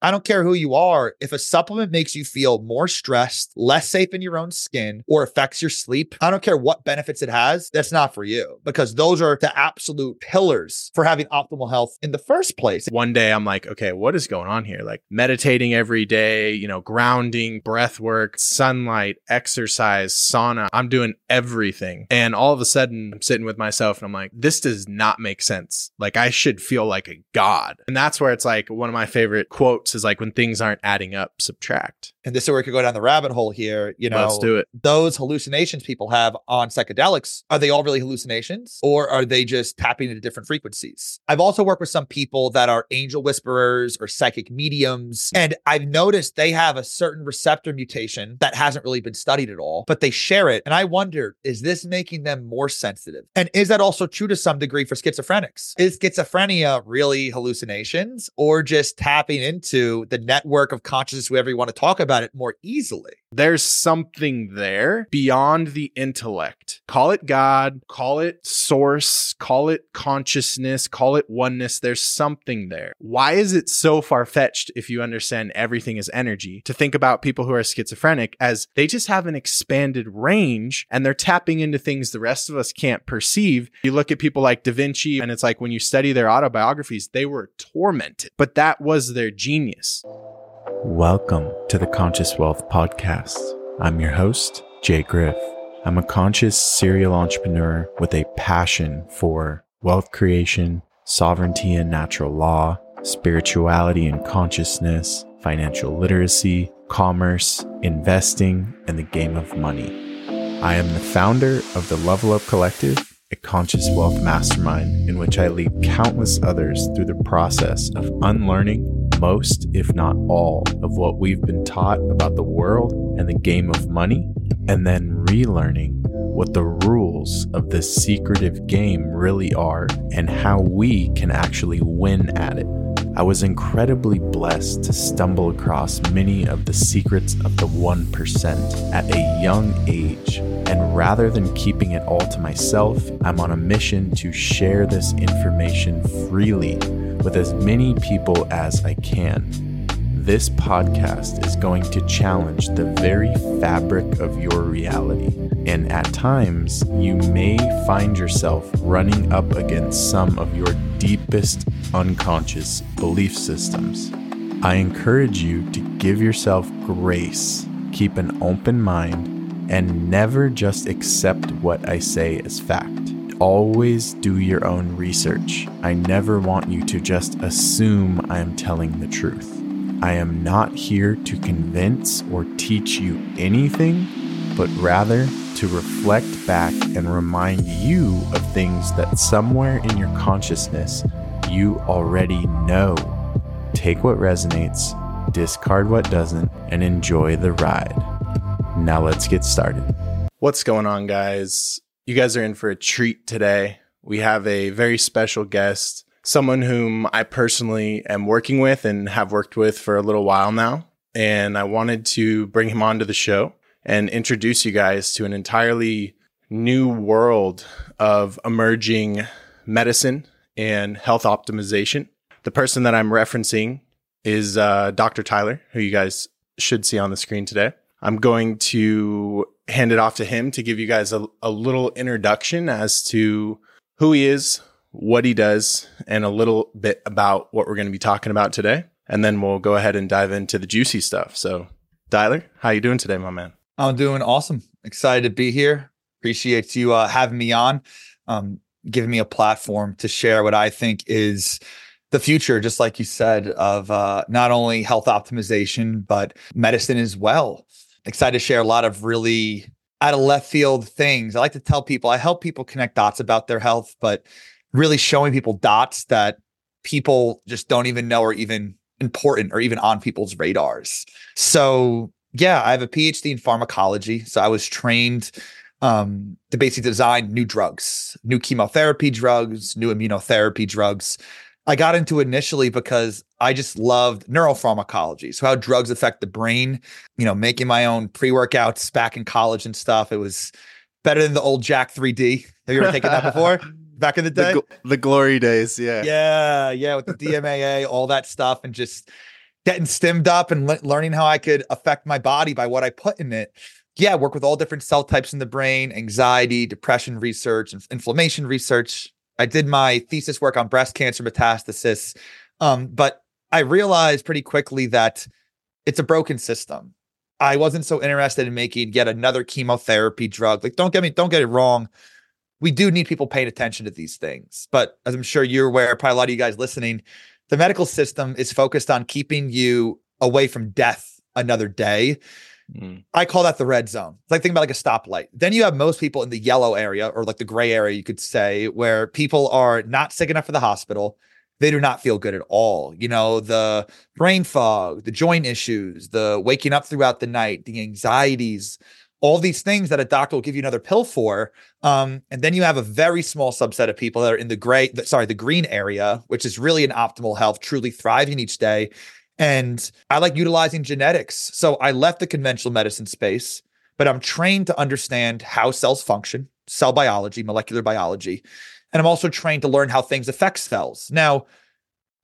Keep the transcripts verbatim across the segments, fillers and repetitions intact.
I don't care who you are. If a supplement makes you feel more stressed, less safe in your own skin, or affects your sleep, I don't care what benefits it has, that's not for you, because those are the absolute pillars for having optimal health in the first place. One day I'm like, okay, what is going on here? Like meditating every day, you know, grounding, breath work, sunlight, exercise, sauna. I'm doing everything. And all of a sudden I'm sitting with myself and I'm like, this does not make sense. Like I should feel like a god. And that's where it's like one of my favorite quotes is like, when things aren't adding up, subtract. And this is where we could go down the rabbit hole here. You know, let's do it. Those hallucinations people have on psychedelics, are they all really hallucinations or are they just tapping into different frequencies? I've also worked with some people that are angel whisperers or psychic mediums, and I've noticed they have a certain receptor mutation that hasn't really been studied at all, but they share it. And I wonder, is this making them more sensitive? And is that also true to some degree for schizophrenics? Is schizophrenia really hallucinations or just tapping into the network of consciousness, whoever you want to talk about it, more easily? There's something there beyond the intellect. Call it God, call it source, call it consciousness, call it oneness. There's something there. Why is it so far-fetched, if you understand everything is energy, to think about people who are schizophrenic as they just have an expanded range and they're tapping into things the rest of us can't perceive? You look at people like Da Vinci, and it's like when you study their autobiographies, they were tormented, but that was their genius. Welcome to the Conscious Wealth Podcast. I'm your host, Jay Griff. I'm a conscious serial entrepreneur with a passion for wealth creation, sovereignty and natural law, spirituality and consciousness, financial literacy, commerce, investing, and the game of money. I am the founder of the Level Up Collective, a conscious wealth mastermind in which I lead countless others through the process of unlearning most, if not all, of what we've been taught about the world and the game of money, and then relearning what the rules of this secretive game really are and how we can actually win at it. I was incredibly blessed to stumble across many of the secrets of the one percent at a young age, and rather than keeping it all to myself, I'm on a mission to share this information freely with as many people as I can. This podcast is going to challenge the very fabric of your reality, and at times you may find yourself running up against some of your deepest unconscious belief systems. I encourage you to give yourself grace, keep an open mind, and never just accept what I say as fact. Always do your own research. I never want you to just assume I am telling the truth. I am not here to convince or teach you anything, but rather to reflect back and remind you of things that somewhere in your consciousness you already know. Take what resonates, discard what doesn't, and enjoy the ride. Now let's get started. What's going on, guys? You guys are in for a treat today. We have a very special guest, someone whom I personally am working with and have worked with for a little while now. And I wanted to bring him onto the show and introduce you guys to an entirely new world of emerging medicine and health optimization. The person that I'm referencing is uh, Doctor Tyler, who you guys should see on the screen today. I'm going to hand it off to him to give you guys a, a little introduction as to who he is, what he does, and a little bit about what we're going to be talking about today. And then we'll go ahead and dive into the juicy stuff. So, Tyler, how you doing today, my man? I'm doing awesome. Excited to be here. Appreciate you uh, having me on, um, giving me a platform to share what I think is the future, just like you said, of uh, not only health optimization, but medicine as well. Excited to share a lot of really out of left field things. I like to tell people, I help people connect dots about their health, but really showing people dots that people just don't even know are even important or even on people's radars. So yeah, I have a P H D in pharmacology. So I was trained um, to basically design new drugs, new chemotherapy drugs, new immunotherapy drugs. I got into it initially because I just loved neuropharmacology. So how drugs affect the brain, you know, making my own pre-workouts back in college and stuff. It was better than the old Jack three D. Have you ever taken that before? Back in the day? The, gl- the glory days, yeah. Yeah, yeah, with the D M A A, all that stuff. And just getting stemmed up and le- learning how I could affect my body by what I put in it. Yeah, work with all different cell types in the brain, anxiety, depression research, and inflammation research. I did my thesis work on breast cancer metastasis, um, but I realized pretty quickly that it's a broken system. I wasn't so interested in making yet another chemotherapy drug. Like, don't get me, don't get it wrong. We do need people paying attention to these things. But as I'm sure you're aware, probably a lot of you guys listening, the medical system is focused on keeping you away from death another day. Mm. I call that the red zone. It's like thinking about like a stoplight. Then you have most people in the yellow area, or like the gray area, you could say, where people are not sick enough for the hospital. They do not feel good at all. You know, the brain fog, the joint issues, the waking up throughout the night, the anxieties, all these things that a doctor will give you another pill for. Um, and then you have a very small subset of people that are in the gray, sorry, the green area, which is really in optimal health, truly thriving each day. And I like utilizing genetics. So I left the conventional medicine space, but I'm trained to understand how cells function, cell biology, molecular biology. And I'm also trained to learn how things affect cells. Now,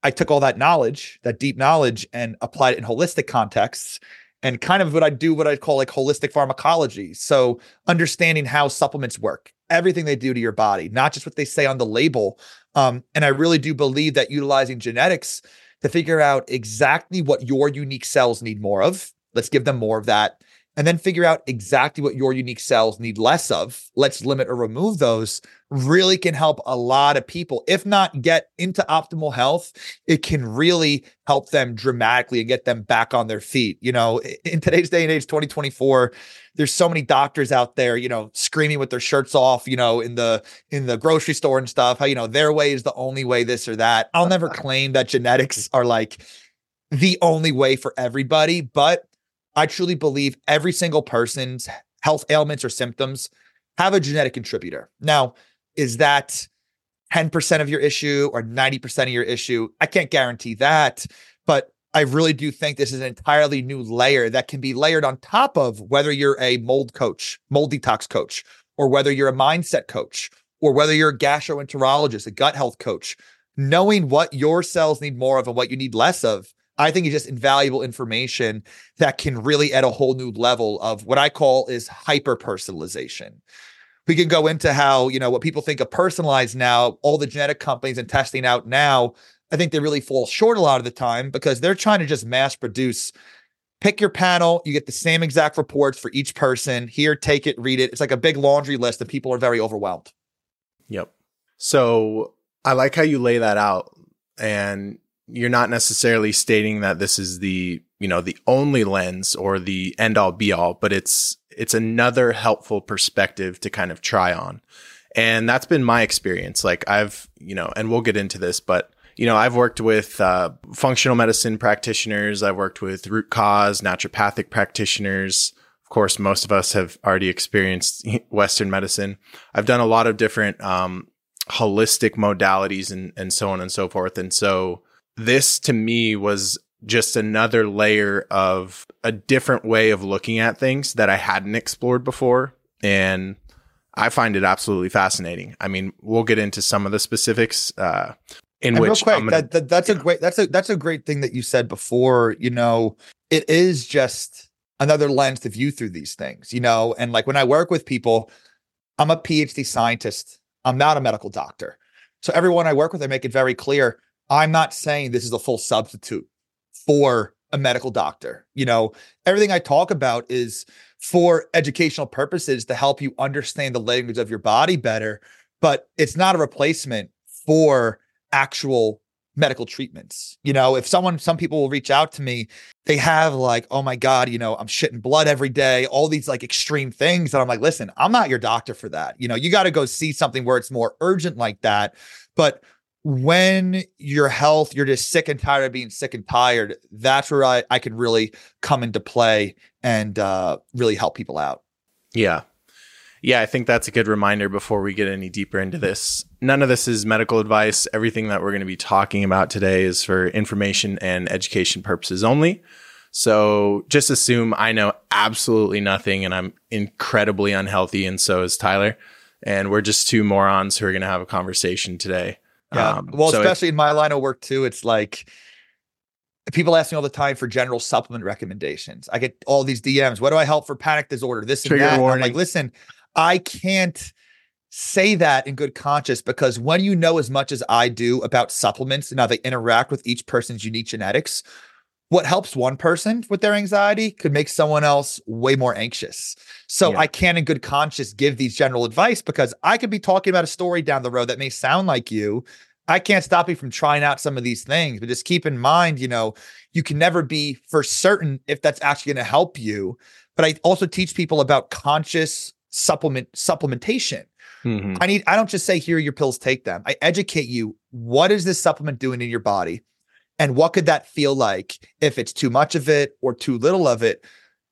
I took all that knowledge, that deep knowledge, and applied it in holistic contexts, and kind of what I do, what I call like holistic pharmacology. So understanding how supplements work, everything they do to your body, not just what they say on the label. Um, and I really do believe that utilizing genetics to figure out exactly what your unique cells need more of, let's give them more of that, and then figure out exactly what your unique cells need less of, let's limit or remove those, really can help a lot of people. If not get into optimal health, it can really help them dramatically and get them back on their feet. You know, in today's day and age, twenty twenty-four, there's so many doctors out there, you know, screaming with their shirts off, you know, in the in the grocery store and stuff, how, you know, their way is the only way, this or that. I'll never claim that genetics are like the only way for everybody, but I truly believe every single person's health ailments or symptoms have a genetic contributor. Now, is that ten percent of your issue or ninety percent of your issue? I can't guarantee that, but I really do think this is an entirely new layer that can be layered on top of whether you're a mold coach, mold detox coach, or whether you're a mindset coach, or whether you're a gastroenterologist, a gut health coach. Knowing what your cells need more of and what you need less of, I think it's just invaluable information that can really add a whole new level of what I call is hyper-personalization. We can go into how, you know, what people think of personalized now, all the genetic companies and testing out now, I think they really fall short a lot of the time because they're trying to just mass produce. Pick your panel, you get the same exact reports for each person. Here, take it, read it. It's like a big laundry list and people are very overwhelmed. Yep. So I like how you lay that out, and you're not necessarily stating that this is the, you know, the only lens or the end all be all, but it's, it's another helpful perspective to kind of try on. And that's been my experience. Like I've, you know, and we'll get into this, but, you know, I've worked with uh, functional medicine practitioners. I've worked with root cause, naturopathic practitioners. Of course, most of us have already experienced Western medicine. I've done a lot of different um, holistic modalities and, and so on and so forth. And so, this to me was just another layer of a different way of looking at things that I hadn't explored before. And I find it absolutely fascinating. I mean, we'll get into some of the specifics. Uh, in and which real quick, gonna, that, that, that's yeah. a great that's a that's a great thing that you said before. You know, it is just another lens to view through these things. You know, and like when I work with people, I'm a P H D scientist. I'm not a medical doctor. So everyone I work with, I make it very clear. I'm not saying this is a full substitute for a medical doctor. You know, everything I talk about is for educational purposes to help you understand the language of your body better, but it's not a replacement for actual medical treatments. You know, if someone, some people will reach out to me, they have like, oh my God, you know, I'm shitting blood every day, all these like extreme things. And I'm like, listen, I'm not your doctor for that. You know, you got to go see something where it's more urgent like that. But when your health, you're just sick and tired of being sick and tired, that's where I, I can really come into play and uh, really help people out. Yeah. Yeah, I think that's a good reminder before we get any deeper into this. None of this is medical advice. Everything that we're going to be talking about today is for information and education purposes only. So just assume I know absolutely nothing and I'm incredibly unhealthy, and so is Tyler. And we're just two morons who are going to have a conversation today. Yeah. Um, well, so especially it, in my line of work too, it's like People ask me all the time for general supplement recommendations. I get all these D Ms. What do I help for panic disorder? This Trigger and that. And I'm like, listen, I can't say that in good conscience, because when you know as much as I do about supplements and how they interact with each person's unique genetics, what helps one person with their anxiety could make someone else way more anxious. So yeah. I can't in good conscience give these general advice, because I could be talking about a story down the road that may sound like you. I can't stop you from trying out some of these things, but just keep in mind, you know, you can never be for certain if that's actually going to help you. But I also teach people about conscious supplement supplementation. Mm-hmm. I need, I don't just say, here are your pills, take them. I educate you. What is this supplement doing in your body? And what could that feel like if it's too much of it or too little of it?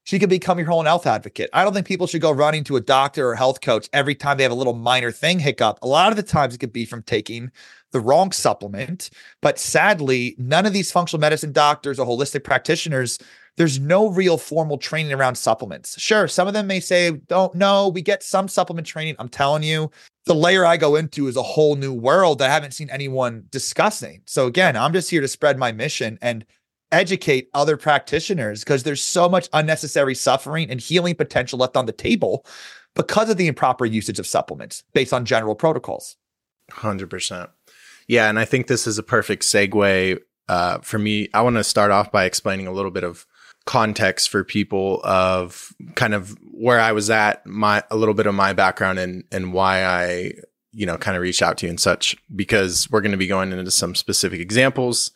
She could become your own health advocate. I don't think people should go running to a doctor or health coach every time they have a little minor thing hiccup. A lot of the times it could be from taking the wrong supplement. But sadly, none of these functional medicine doctors or holistic practitioners, there's no real formal training around supplements. Sure, some of them may say, don't know, we get some supplement training. I'm telling you, the layer I go into is a whole new world that I haven't seen anyone discussing. So again, I'm just here to spread my mission and educate other practitioners, because there's so much unnecessary suffering and healing potential left on the table because of the improper usage of supplements based on general protocols. one hundred percent. Yeah. And I think this is a perfect segue uh, for me. I want to start off by explaining a little bit of context for people of kind of where I was at, my a little bit of my background, and and why I, you know, kind of reached out to you and such, because we're going to be going into some specific examples.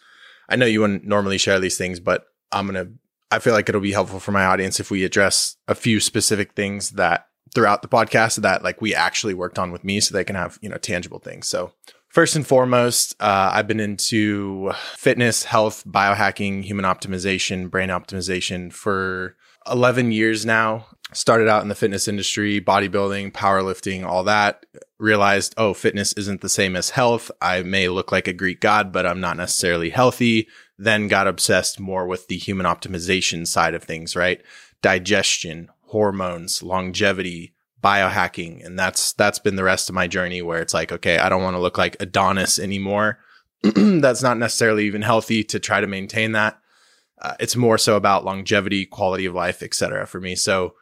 I know you wouldn't normally share these things, but I'm going to, I feel like it'll be helpful for my audience if we address a few specific things that throughout the podcast that like we actually worked on with me, so they can have, you know, tangible things. So first and foremost, uh, I've been into fitness, health, biohacking, human optimization, brain optimization for eleven years now. Started out in the fitness industry, bodybuilding, powerlifting, all that. Realized, oh, fitness isn't the same as health. I may look like a Greek god, but I'm not necessarily healthy. Then got obsessed more with the human optimization side of things, right? Digestion, hormones, longevity, biohacking. And that's that's been the rest of my journey, where it's like, okay, I don't want to look like Adonis anymore. That's not necessarily even healthy to try to maintain that. Uh, it's more so about longevity, quality of life, et cetera, for me. So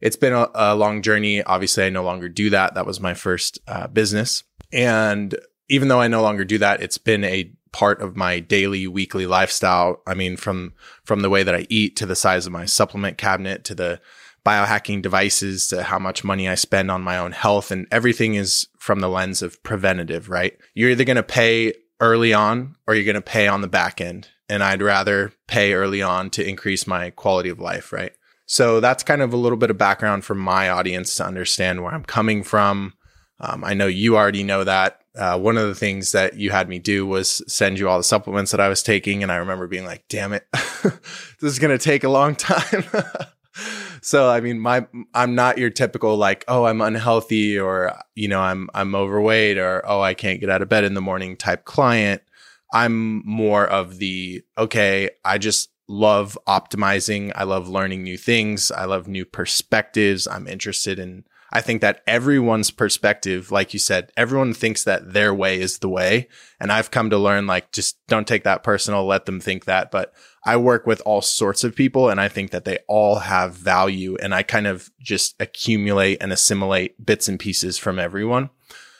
it's been a, a long journey. Obviously, I no longer do that. That was my first uh, business. And even though I no longer do that, it's been a part of my daily, weekly lifestyle. I mean, from from the way that I eat, to the size of my supplement cabinet, to the biohacking devices, to how much money I spend on my own health. And everything is from the lens of preventative, right? You're either going to pay early on, or you're going to pay on the back end. And I'd rather pay early on to increase my quality of life, right? So that's kind of a little bit of background for my audience to understand where I'm coming from. Um, I know you already know that. Uh, one of the things that you had me do was send you all the supplements that I was taking. And I remember being like, damn it, this is going to take a long time. So, I mean, my, I'm not your typical like, oh, I'm unhealthy, or, you know, I'm, I'm overweight, or, oh, I can't get out of bed in the morning type client. I'm more of the, okay, I just love optimizing. I love learning new things. I love new perspectives. I'm interested in, I think that everyone's perspective, like you said, everyone thinks that their way is the way. And I've come to learn, like, just don't take that personal, let them think that. But I work with all sorts of people, and I think that they all have value. And I kind of just accumulate and assimilate bits and pieces from everyone.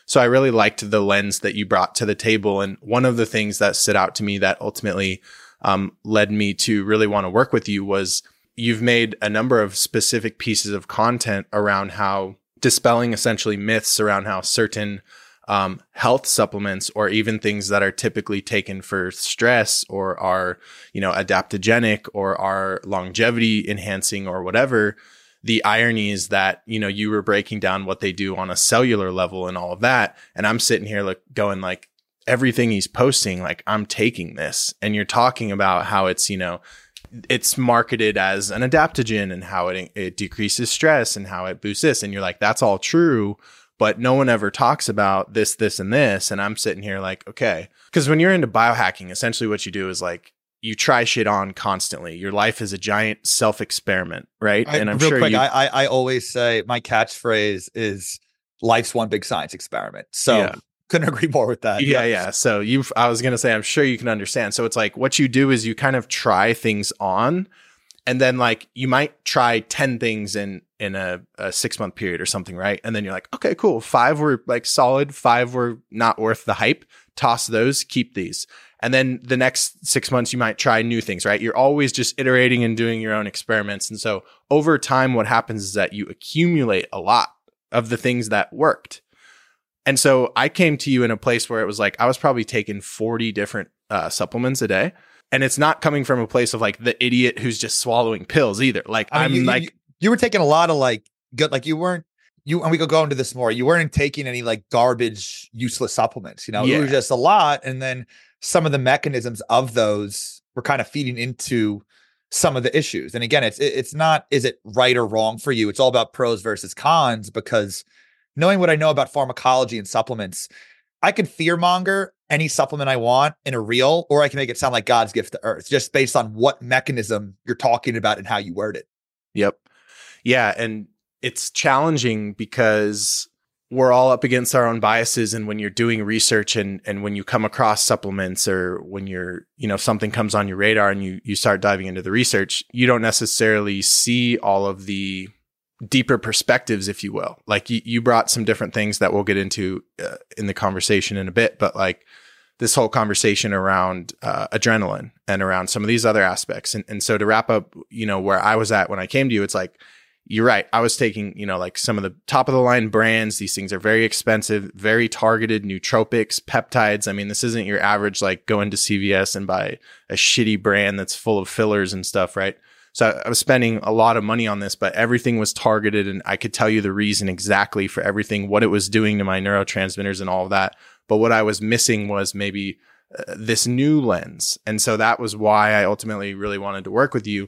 So I really liked the lens that you brought to the table. And one of the things that stood out to me that ultimately um, led me to really want to work with you was you've made a number of specific pieces of content around how dispelling essentially myths around how certain um, health supplements, or even things that are typically taken for stress, or are, you know, adaptogenic, or are longevity enhancing, or whatever. The irony is that, you know, you were breaking down what they do on a cellular level and all of that. And I'm sitting here like going like everything he's posting, like I'm taking this, and you're talking about how it's, you know, it's marketed as an adaptogen, and how it, it decreases stress, and how it boosts this. And you're like, that's all true, but no one ever talks about this, this, and this. And I'm sitting here like, okay, because when you're into biohacking, essentially what you do is like, you try shit on constantly. Your life is a giant self-experiment, right? I, and I'm real sure quick, you- I, I always say my catchphrase is life's one big science experiment. So yeah. Couldn't agree more with that. Yeah, yeah. yeah. So you've, I was going to say, I'm sure you can understand. So it's like, what you do is you kind of try things on, and then like you might try ten things in, in a, a six month period or something. Right. And then you're like, okay, cool. Five were like solid. Five were not worth the hype. Toss those, keep these. And then the next six months, you might try new things, right? You're always just iterating and doing your own experiments. And so over time, what happens is that you accumulate a lot of the things that worked. And so I came to you in a place where it was like, I was probably taking forty different uh, supplements a day. And it's not coming from a place of like the idiot who's just swallowing pills either. Like I mean, I'm you, like, you, you were taking a lot of like good, like you weren't you, and we could go into this more. You weren't taking any like garbage, useless supplements, you know, yeah. It was just a lot. And then some of the mechanisms of those were kind of feeding into some of the issues. And again, it's, it's not, is it right or wrong for you? It's all about pros versus cons, because knowing what I know about pharmacology and supplements, I could fearmonger any supplement I want in a reel, or I can make it sound like God's gift to earth, just based on what mechanism you're talking about and how you word it. Yep. Yeah. And it's challenging because we're all up against our own biases. And when you're doing research and and when you come across supplements, or when you're, you know, something comes on your radar and you you start diving into the research, you don't necessarily see all of the deeper perspectives, if you will. Like you, you brought some different things that we'll get into uh, in the conversation in a bit, but like this whole conversation around uh, adrenaline and around some of these other aspects. And, and so to wrap up, you know, where I was at when I came to you, it's like, you're right. I was taking, you know, like some of the top of the line brands. These things are very expensive, very targeted nootropics, peptides. I mean, this isn't your average, like go into C V S and buy a shitty brand that's full of fillers and stuff, right? So I was spending a lot of money on this, but everything was targeted, and I could tell you the reason exactly for everything, what it was doing to my neurotransmitters and all of that. But what I was missing was maybe uh, this new lens. And so that was why I ultimately really wanted to work with you,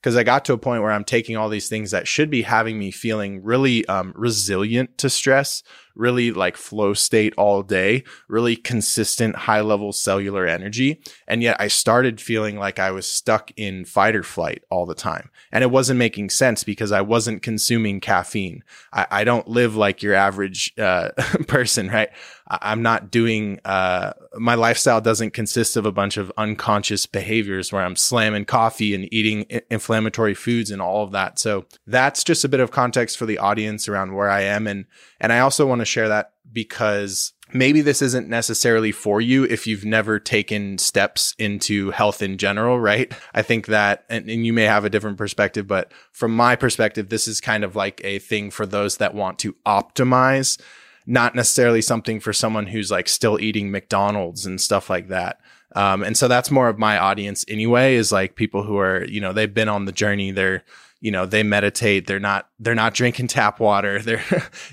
because I got to a point where I'm taking all these things that should be having me feeling really um, resilient to stress, really like flow state all day, really consistent high level cellular energy. And yet I started feeling like I was stuck in fight or flight all the time. And it wasn't making sense because I wasn't consuming caffeine. I, I don't live like your average uh, person, right? I- I'm not doing, uh, my lifestyle doesn't consist of a bunch of unconscious behaviors where I'm slamming coffee and eating I- inflammatory foods and all of that. So that's just a bit of context for the audience around where I am. And, and I also want to share that because maybe this isn't necessarily for you if you've never taken steps into health in general, right? I think that, and, and you may have a different perspective, but from my perspective, this is kind of like a thing for those that want to optimize, not necessarily something for someone who's like still eating McDonald's and stuff like that. Um, and so that's more of my audience anyway, is like people who are, you know, they've been on the journey. They're, you know, they meditate. They're not, they're not drinking tap water. They're,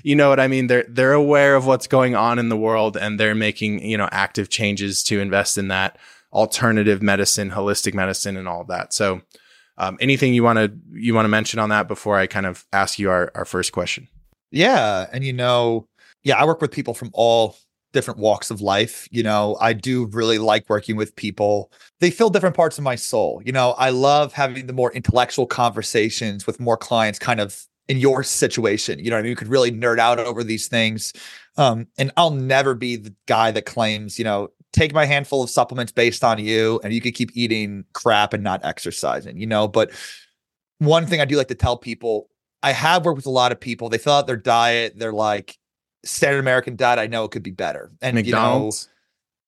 you know what I mean? They're, they're aware of what's going on in the world, and they're making, you know, active changes to invest in that alternative medicine, holistic medicine, and all of that. So, um, anything you want to, you want to mention on that before I kind of ask you our, our first question? Yeah. And, you know, yeah, I work with people from all different walks of life. You know, I do really like working with people. They fill different parts of my soul. You know, I love having the more intellectual conversations with more clients kind of in your situation. You know what I mean? You could really nerd out over these things. Um, and I'll never be the guy that claims, you know, take my handful of supplements based on you and you could keep eating crap and not exercising, you know. But one thing I do like to tell people, I have worked with a lot of people. They fill out their diet. They're like, standard American diet, I know it could be better. And McDonald's.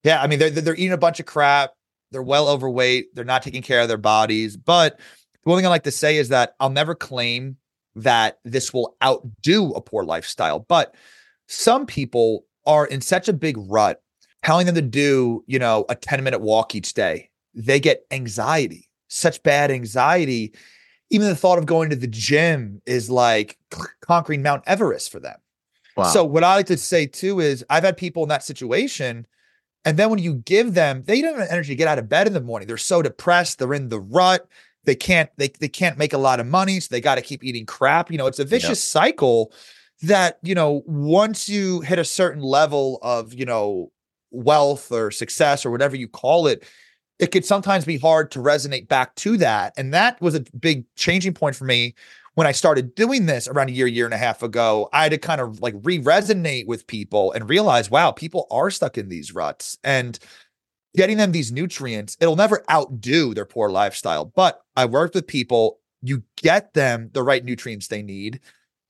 You know, yeah, I mean, they're, they're eating a bunch of crap. They're well overweight. They're not taking care of their bodies. But the one thing I like to say is that I'll never claim that this will outdo a poor lifestyle. But some people are in such a big rut, telling them to do, you know, a ten minute walk each day. They get anxiety, such bad anxiety. Even the thought of going to the gym is like conquering Mount Everest for them. Wow. So what I like to say too is I've had people in that situation, and then when you give them, they don't have energy to get out of bed in the morning. They're so depressed. They're in the rut. They can't, they, they can't make a lot of money. So they got to keep eating crap. You know, it's a vicious yep. cycle that, you know, once you hit a certain level of, you know, wealth or success or whatever you call it, it could sometimes be hard to resonate back to that. And that was a big changing point for me when I started doing this around a year, year and a half ago, I had to kind of like re-resonate with people and realize, wow, people are stuck in these ruts, and getting them these nutrients, it'll never outdo their poor lifestyle. But I worked with people, you get them the right nutrients they need.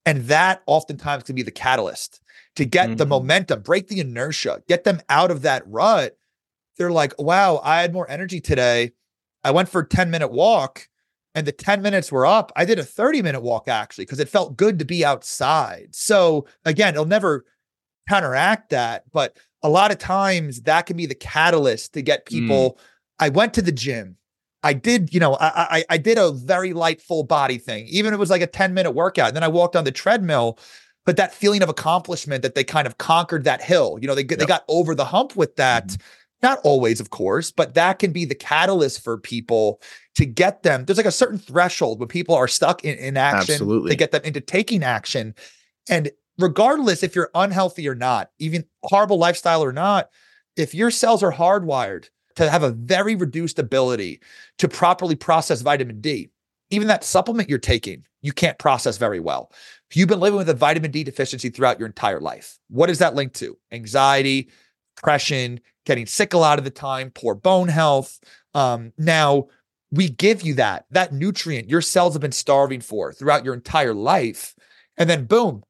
And that oftentimes can be the catalyst to get mm-hmm. the momentum, break the inertia, get them out of that rut. They're like, wow, I had more energy today. I went for a ten minute walk and the ten minutes were up. I did a thirty minute walk actually, because it felt good to be outside. So again, it'll never counteract that, but a lot of times that can be the catalyst to get people. Mm. I went to the gym. I did, you know, I, I I did a very light full body thing. Even it was like a ten minute workout. And then I walked on the treadmill, but that feeling of accomplishment that they kind of conquered that hill, you know, they, yep. they got over the hump with that. Mm-hmm. Not always, of course, but that can be the catalyst for people to get them. There's like a certain threshold when people are stuck in, in action. Absolutely. They get them into taking action. And regardless if you're unhealthy or not, even horrible lifestyle or not, if your cells are hardwired to have a very reduced ability to properly process vitamin D, even that supplement you're taking, you can't process very well. If you've been living with a vitamin D deficiency throughout your entire life, what is that linked to? Anxiety, depression, getting sick a lot of the time, poor bone health. Um, now, we give you that, that nutrient your cells have been starving for throughout your entire life. And then boom,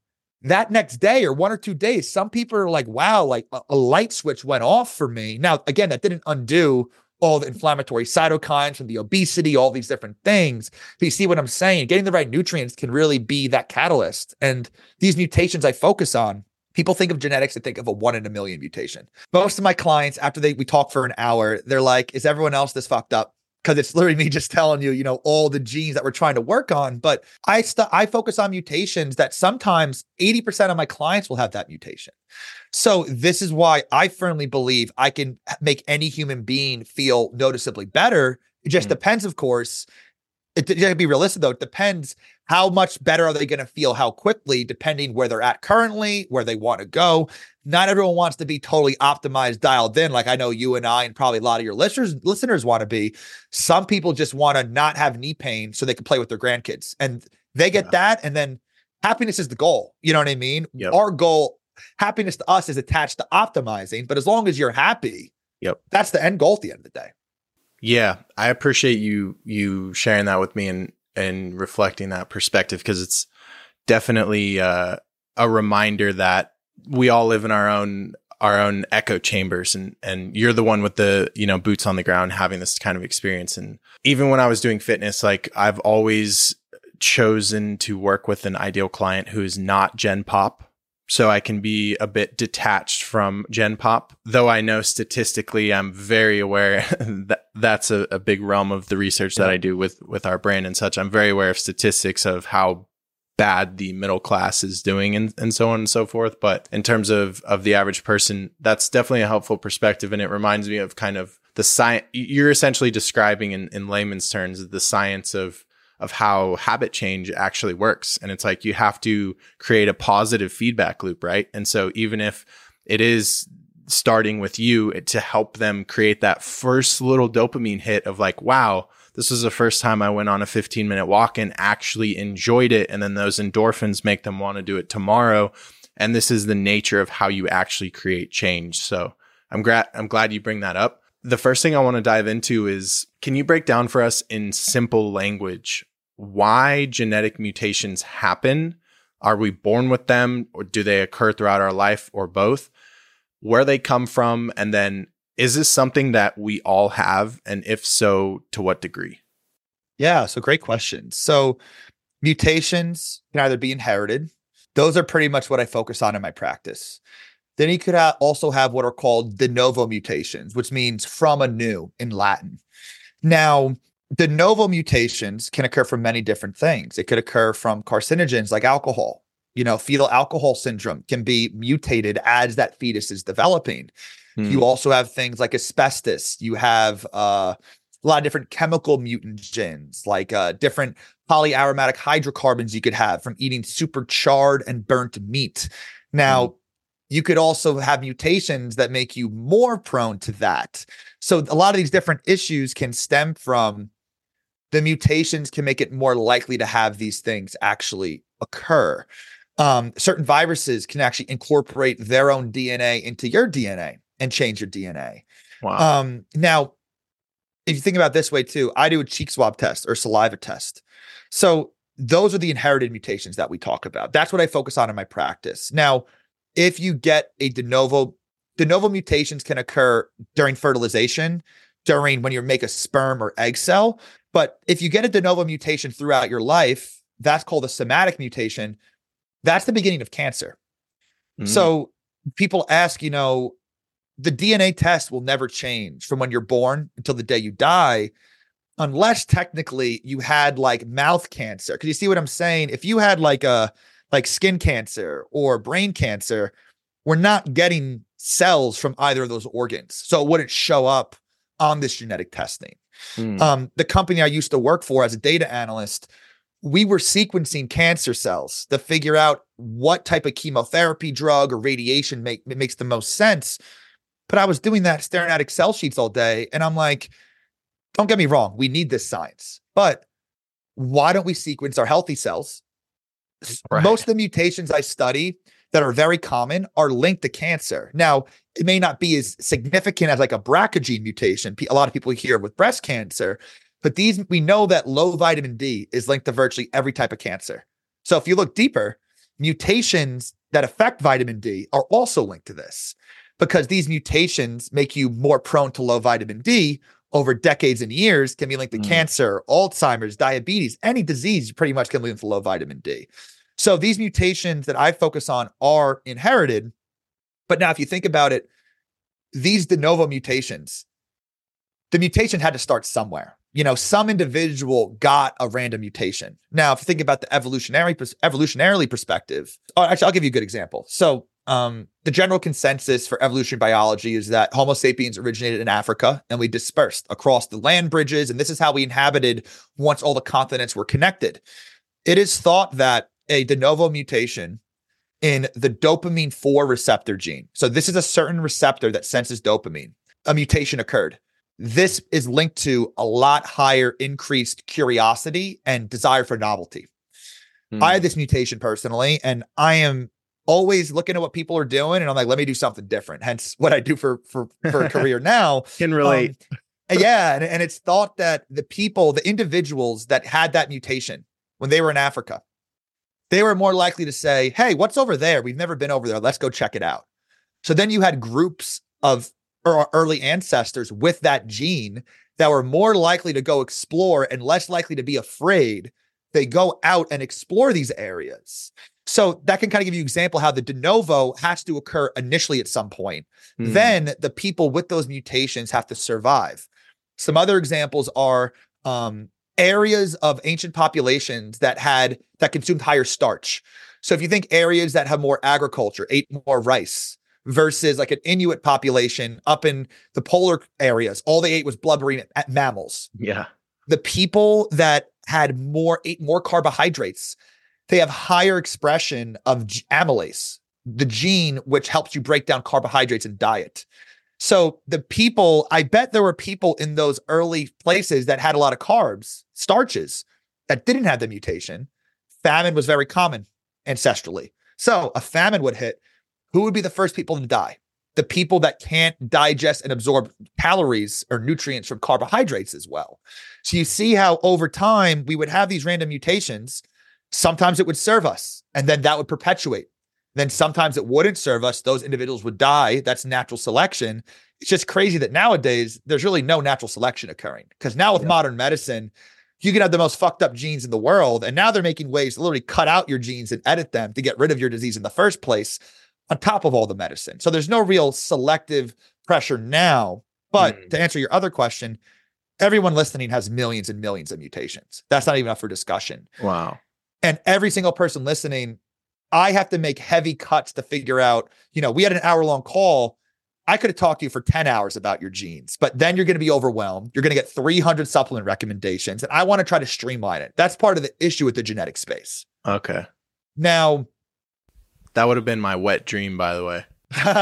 that next day or one or two days, some people are like, wow, like a, a light switch went off for me. Now, again, that didn't undo all the inflammatory cytokines from the obesity, all these different things. But you see what I'm saying? Getting the right nutrients can really be that catalyst. And these mutations I focus on, people think of genetics and think of a one in a million mutation. Most of my clients, after they we talk for an hour, they're like, is everyone else this fucked up? Because it's literally me just telling you, you know, all the genes that we're trying to work on. But I st- I focus on mutations that sometimes eighty percent of my clients will have that mutation. So this is why I firmly believe I can make any human being feel noticeably better. It just mm-hmm. depends, of course. It, it, to be realistic, though, it depends how much better are they going to feel, how quickly, depending where they're at currently, where they want to go. Not everyone wants to be totally optimized, dialed in, like I know you and I and probably a lot of your listeners listeners want to be. Some people just want to not have knee pain so they can play with their grandkids. And they get yeah. that, and then happiness is the goal. You know what I mean? Yep. Our goal, happiness to us is attached to optimizing, but as long as you're happy, yep. that's the end goal at the end of the day. Yeah, I appreciate you you sharing that with me and and reflecting that perspective, because it's definitely uh, a reminder that we all live in our own our own echo chambers, and and you're the one with the, you know, boots on the ground having this kind of experience. And even when I was doing fitness, like I've always chosen to work with an ideal client who is not Gen Pop, so I can be a bit detached from Gen Pop, though I know statistically I'm very aware that that's a, a big realm of the research that I do with with our brand and such. I'm very aware of statistics of how bad the middle class is doing and, and so on and so forth. But in terms of of the average person, that's definitely a helpful perspective. And it reminds me of kind of the science you're essentially describing in, in layman's terms, the science of of how habit change actually works. And it's like you have to create a positive feedback loop, right? And so even if it is starting with you to help them create that first little dopamine hit of like, wow, this was the first time I went on a fifteen minute walk and actually enjoyed it. And then those endorphins make them want to do it tomorrow. And this is the nature of how you actually create change. So I'm, gra- I'm glad you bring that up. The first thing I want to dive into is, can you break down for us in simple language why genetic mutations happen? Are we born with them, or do they occur throughout our life, or both? Where they come from, and then is this something that we all have? And if so, to what degree? Yeah, so great question. So mutations can either be inherited. Those are pretty much what I focus on in my practice. Then you could ha- also have what are called de novo mutations, which means from anew in Latin. Now, de novo mutations can occur from many different things. It could occur from carcinogens like alcohol. You know, fetal alcohol syndrome can be mutated as that fetus is developing. Mm. You also have things like asbestos. You have uh, a lot of different chemical mutagens, like uh, different polyaromatic hydrocarbons you could have from eating super charred and burnt meat. Now, mm. you could also have mutations that make you more prone to that. So a lot of these different issues can stem from the mutations can make it more likely to have these things actually occur. Um, certain viruses can actually incorporate their own D N A into your D N A and change your D N A. Wow. Um, now, if you think about it this way too, I do a cheek swab test or saliva test. So those are the inherited mutations that we talk about. That's what I focus on in my practice. Now, if you get a de novo, de novo mutations can occur during fertilization, during when you make a sperm or egg cell. But if you get a de novo mutation throughout your life, that's called a somatic mutation. That's the beginning of cancer. Mm. So people ask, you know, the D N A test will never change from when you're born until the day you die, unless technically you had like mouth cancer. Because you see what I'm saying? If you had like a like skin cancer or brain cancer, we're not getting cells from either of those organs. So it wouldn't show up on this genetic testing. Mm. Um, the company I used to work for as a data analyst, we were sequencing cancer cells to figure out what type of chemotherapy drug or radiation make, makes the most sense. But I was doing that staring at Excel sheets all day. And I'm like, don't get me wrong, we need this science, but why don't we sequence our healthy cells? Right. Most of the mutations I study that are very common are linked to cancer. Now, it may not be as significant as like a B R C A gene mutation. A lot of people hear with breast cancer, but these, we know that low vitamin D is linked to virtually every type of cancer. So if you look deeper, mutations that affect vitamin D are also linked to this, because these mutations make you more prone to low vitamin D over decades and years, can be linked to mm. cancer, Alzheimer's, diabetes, any disease pretty much can lead to low vitamin D. So these mutations that I focus on are inherited. But now if you think about it, these de novo mutations, the mutation had to start somewhere. You know, some individual got a random mutation. Now, if you think about the evolutionary, evolutionarily perspective, oh, actually, I'll give you a good example. So Um, the general consensus for evolutionary biology is that Homo sapiens originated in Africa and we dispersed across the land bridges. And this is how we inhabited once all the continents were connected. It is thought that a de novo mutation in the dopamine four receptor gene, so this is a certain receptor that senses dopamine, a mutation occurred. This is linked to a lot higher increased curiosity and desire for novelty. Mm. I had this mutation personally, and I am always looking at what people are doing, and I'm like, let me do something different. Hence what I do for for, for a career now. Can relate. Um, yeah. And, and it's thought that the people, the individuals that had that mutation when they were in Africa, they were more likely to say, hey, what's over there? We've never been over there. Let's go check it out. So then you had groups of our early ancestors with that gene that were more likely to go explore and less likely to be afraid. They go out and explore these areas. So that can kind of give you an example how the de novo has to occur initially at some point. Mm. Then the people with those mutations have to survive. Some other examples are um, areas of ancient populations that had that consumed higher starch. So if you think areas that have more agriculture, ate more rice, versus like an Inuit population up in the polar areas, all they ate was blubbering at mammals. Yeah. The people that had more, ate more carbohydrates, they have higher expression of amylase, the gene which helps you break down carbohydrates in diet. So the people, I bet there were people in those early places that had a lot of carbs, starches, that didn't have the mutation. Famine was very common ancestrally. So a famine would hit. Who would be the first people to die? The people that can't digest and absorb calories or nutrients from carbohydrates as well. So you see how over time we would have these random mutations. Sometimes it would serve us, and then that would perpetuate. Then sometimes it wouldn't serve us. Those individuals would die. That's natural selection. It's just crazy that nowadays there's really no natural selection occurring, because now with yeah. modern medicine, you can have the most fucked up genes in the world. And now they're making ways to literally cut out your genes and edit them to get rid of your disease in the first place, on top of all the medicine. So there's no real selective pressure now. But mm. to answer your other question, everyone listening has millions and millions of mutations. That's not even up for discussion. Wow. And every single person listening, I have to make heavy cuts to figure out, you know, we had an hour long call. I could have talked to you for ten hours about your genes, but then you're going to be overwhelmed. You're going to get three hundred supplement recommendations. And I want to try to streamline it. That's part of the issue with the genetic space. Okay. Now, that would have been my wet dream, by the way.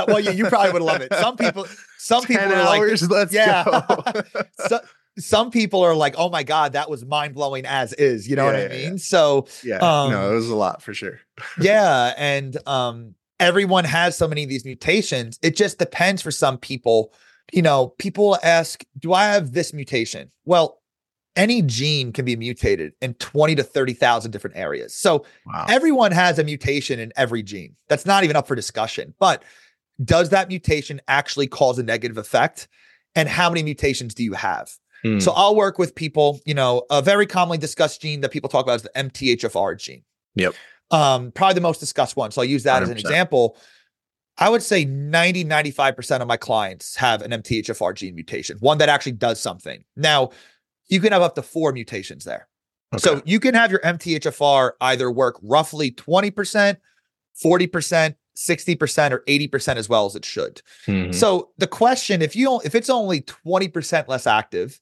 well, you, you probably would love it. Some people, some people are like, let's yeah. go. so, some people are like, oh my God, that was mind blowing as is, you know yeah, what I yeah, mean? Yeah. So yeah, um, no, it was a lot for sure. yeah. And um, everyone has so many of these mutations. It just depends for some people, you know, people ask, do I have this mutation? Well, any gene can be mutated in twenty to thirty thousand different areas. So wow. everyone has a mutation in every gene. That's not even up for discussion, but does that mutation actually cause a negative effect? And how many mutations do you have? Hmm. So I'll work with people, you know, a very commonly discussed gene that people talk about is the M T H F R gene. Yep. Um, probably the most discussed one. So I'll use that one hundred percent as an example. I would say ninety, ninety-five percent of my clients have an M T H F R gene mutation, one that actually does something. Now, you can have up to four mutations there. Okay. So you can have your M T H F R either work roughly twenty percent, forty percent, sixty percent, or eighty percent as well as it should. Mm-hmm. So the question, if you if it's only twenty percent less active,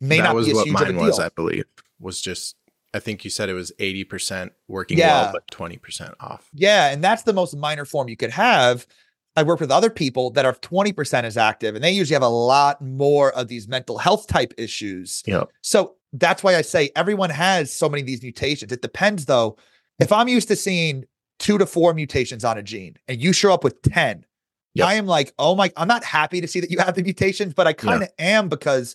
may that not was be as what huge mine of a deal. Was, I believe, was just, I think you said it was eighty percent working yeah. well, but twenty percent off. Yeah, and that's the most minor form you could have. I work with other people that are twenty percent as active, and they usually have a lot more of these mental health type issues. Yep. So that's why I say everyone has so many of these mutations. It depends, though. If I'm used to seeing two to four mutations on a gene and you show up with ten, yep. I am like, oh my, I'm not happy to see that you have the mutations, but I kind of yeah. am, because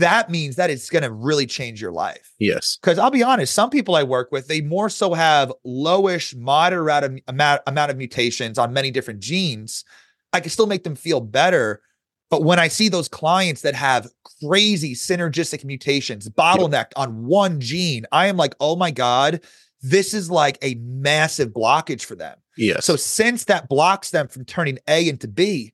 that means that it's going to really change your life. Yes. Because I'll be honest, some people I work with, they more so have lowish, moderate amount, amount of mutations on many different genes. I can still make them feel better. But when I see those clients that have crazy synergistic mutations, bottlenecked yep. on one gene, I am like, oh my God, this is like a massive blockage for them. Yes. So since that blocks them from turning A into B,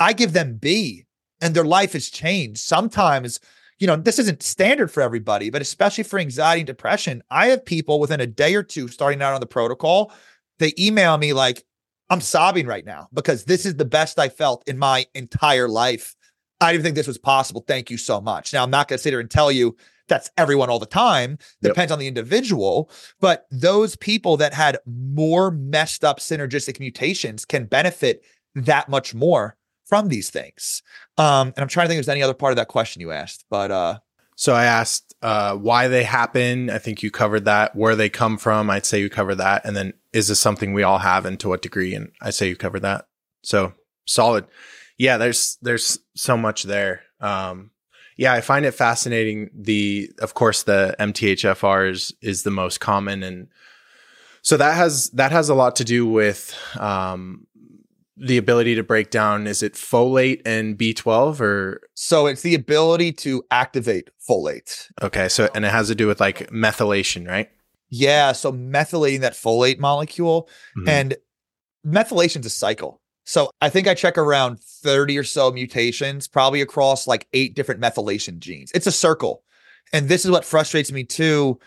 I give them B. And their life has changed. Sometimes, you know, this isn't standard for everybody, but especially for anxiety and depression, I have people within a day or two starting out on the protocol, they email me like, I'm sobbing right now because this is the best I felt in my entire life. I didn't think this was possible. Thank you so much. Now, I'm not going to sit here and tell you that's everyone all the time. Depends yep. on the individual. But those people that had more messed up synergistic mutations can benefit that much more from these things. Um, and I'm trying to think if there's any other part of that question you asked, but, uh, so I asked, uh, why they happen. I think you covered that, where they come from. I'd say you covered that. And then is this something we all have and to what degree? And I say you covered that. So solid. Yeah. There's, there's so much there. Um, yeah, I find it fascinating. The, of course, the M T H F Rs is the most common. And so that has, that has a lot to do with, um, the ability to break down, is it folate and B twelve or? So it's the ability to activate folate. Okay. So, and it has to do with like methylation, right? Yeah. So methylating that folate molecule, mm-hmm. and methylation is a cycle. So I think I check around thirty or so mutations, probably across like eight different methylation genes. It's a circle. And this is what frustrates me too.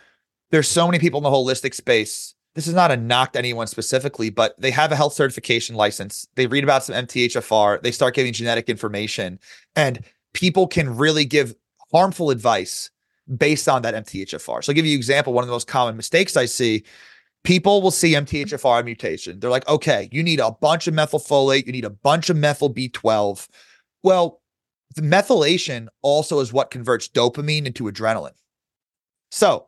There's so many people in the holistic space. This is not a knock to anyone specifically, but they have a health certification license. They read about some M T H F R. They start giving genetic information, and people can really give harmful advice based on that M T H F R. So I'll give you an example. One of the most common mistakes I see, people will see M T H F R mutation. They're like, okay, you need a bunch of methylfolate. You need a bunch of methyl B twelve. Well, the methylation also is what converts dopamine into adrenaline. So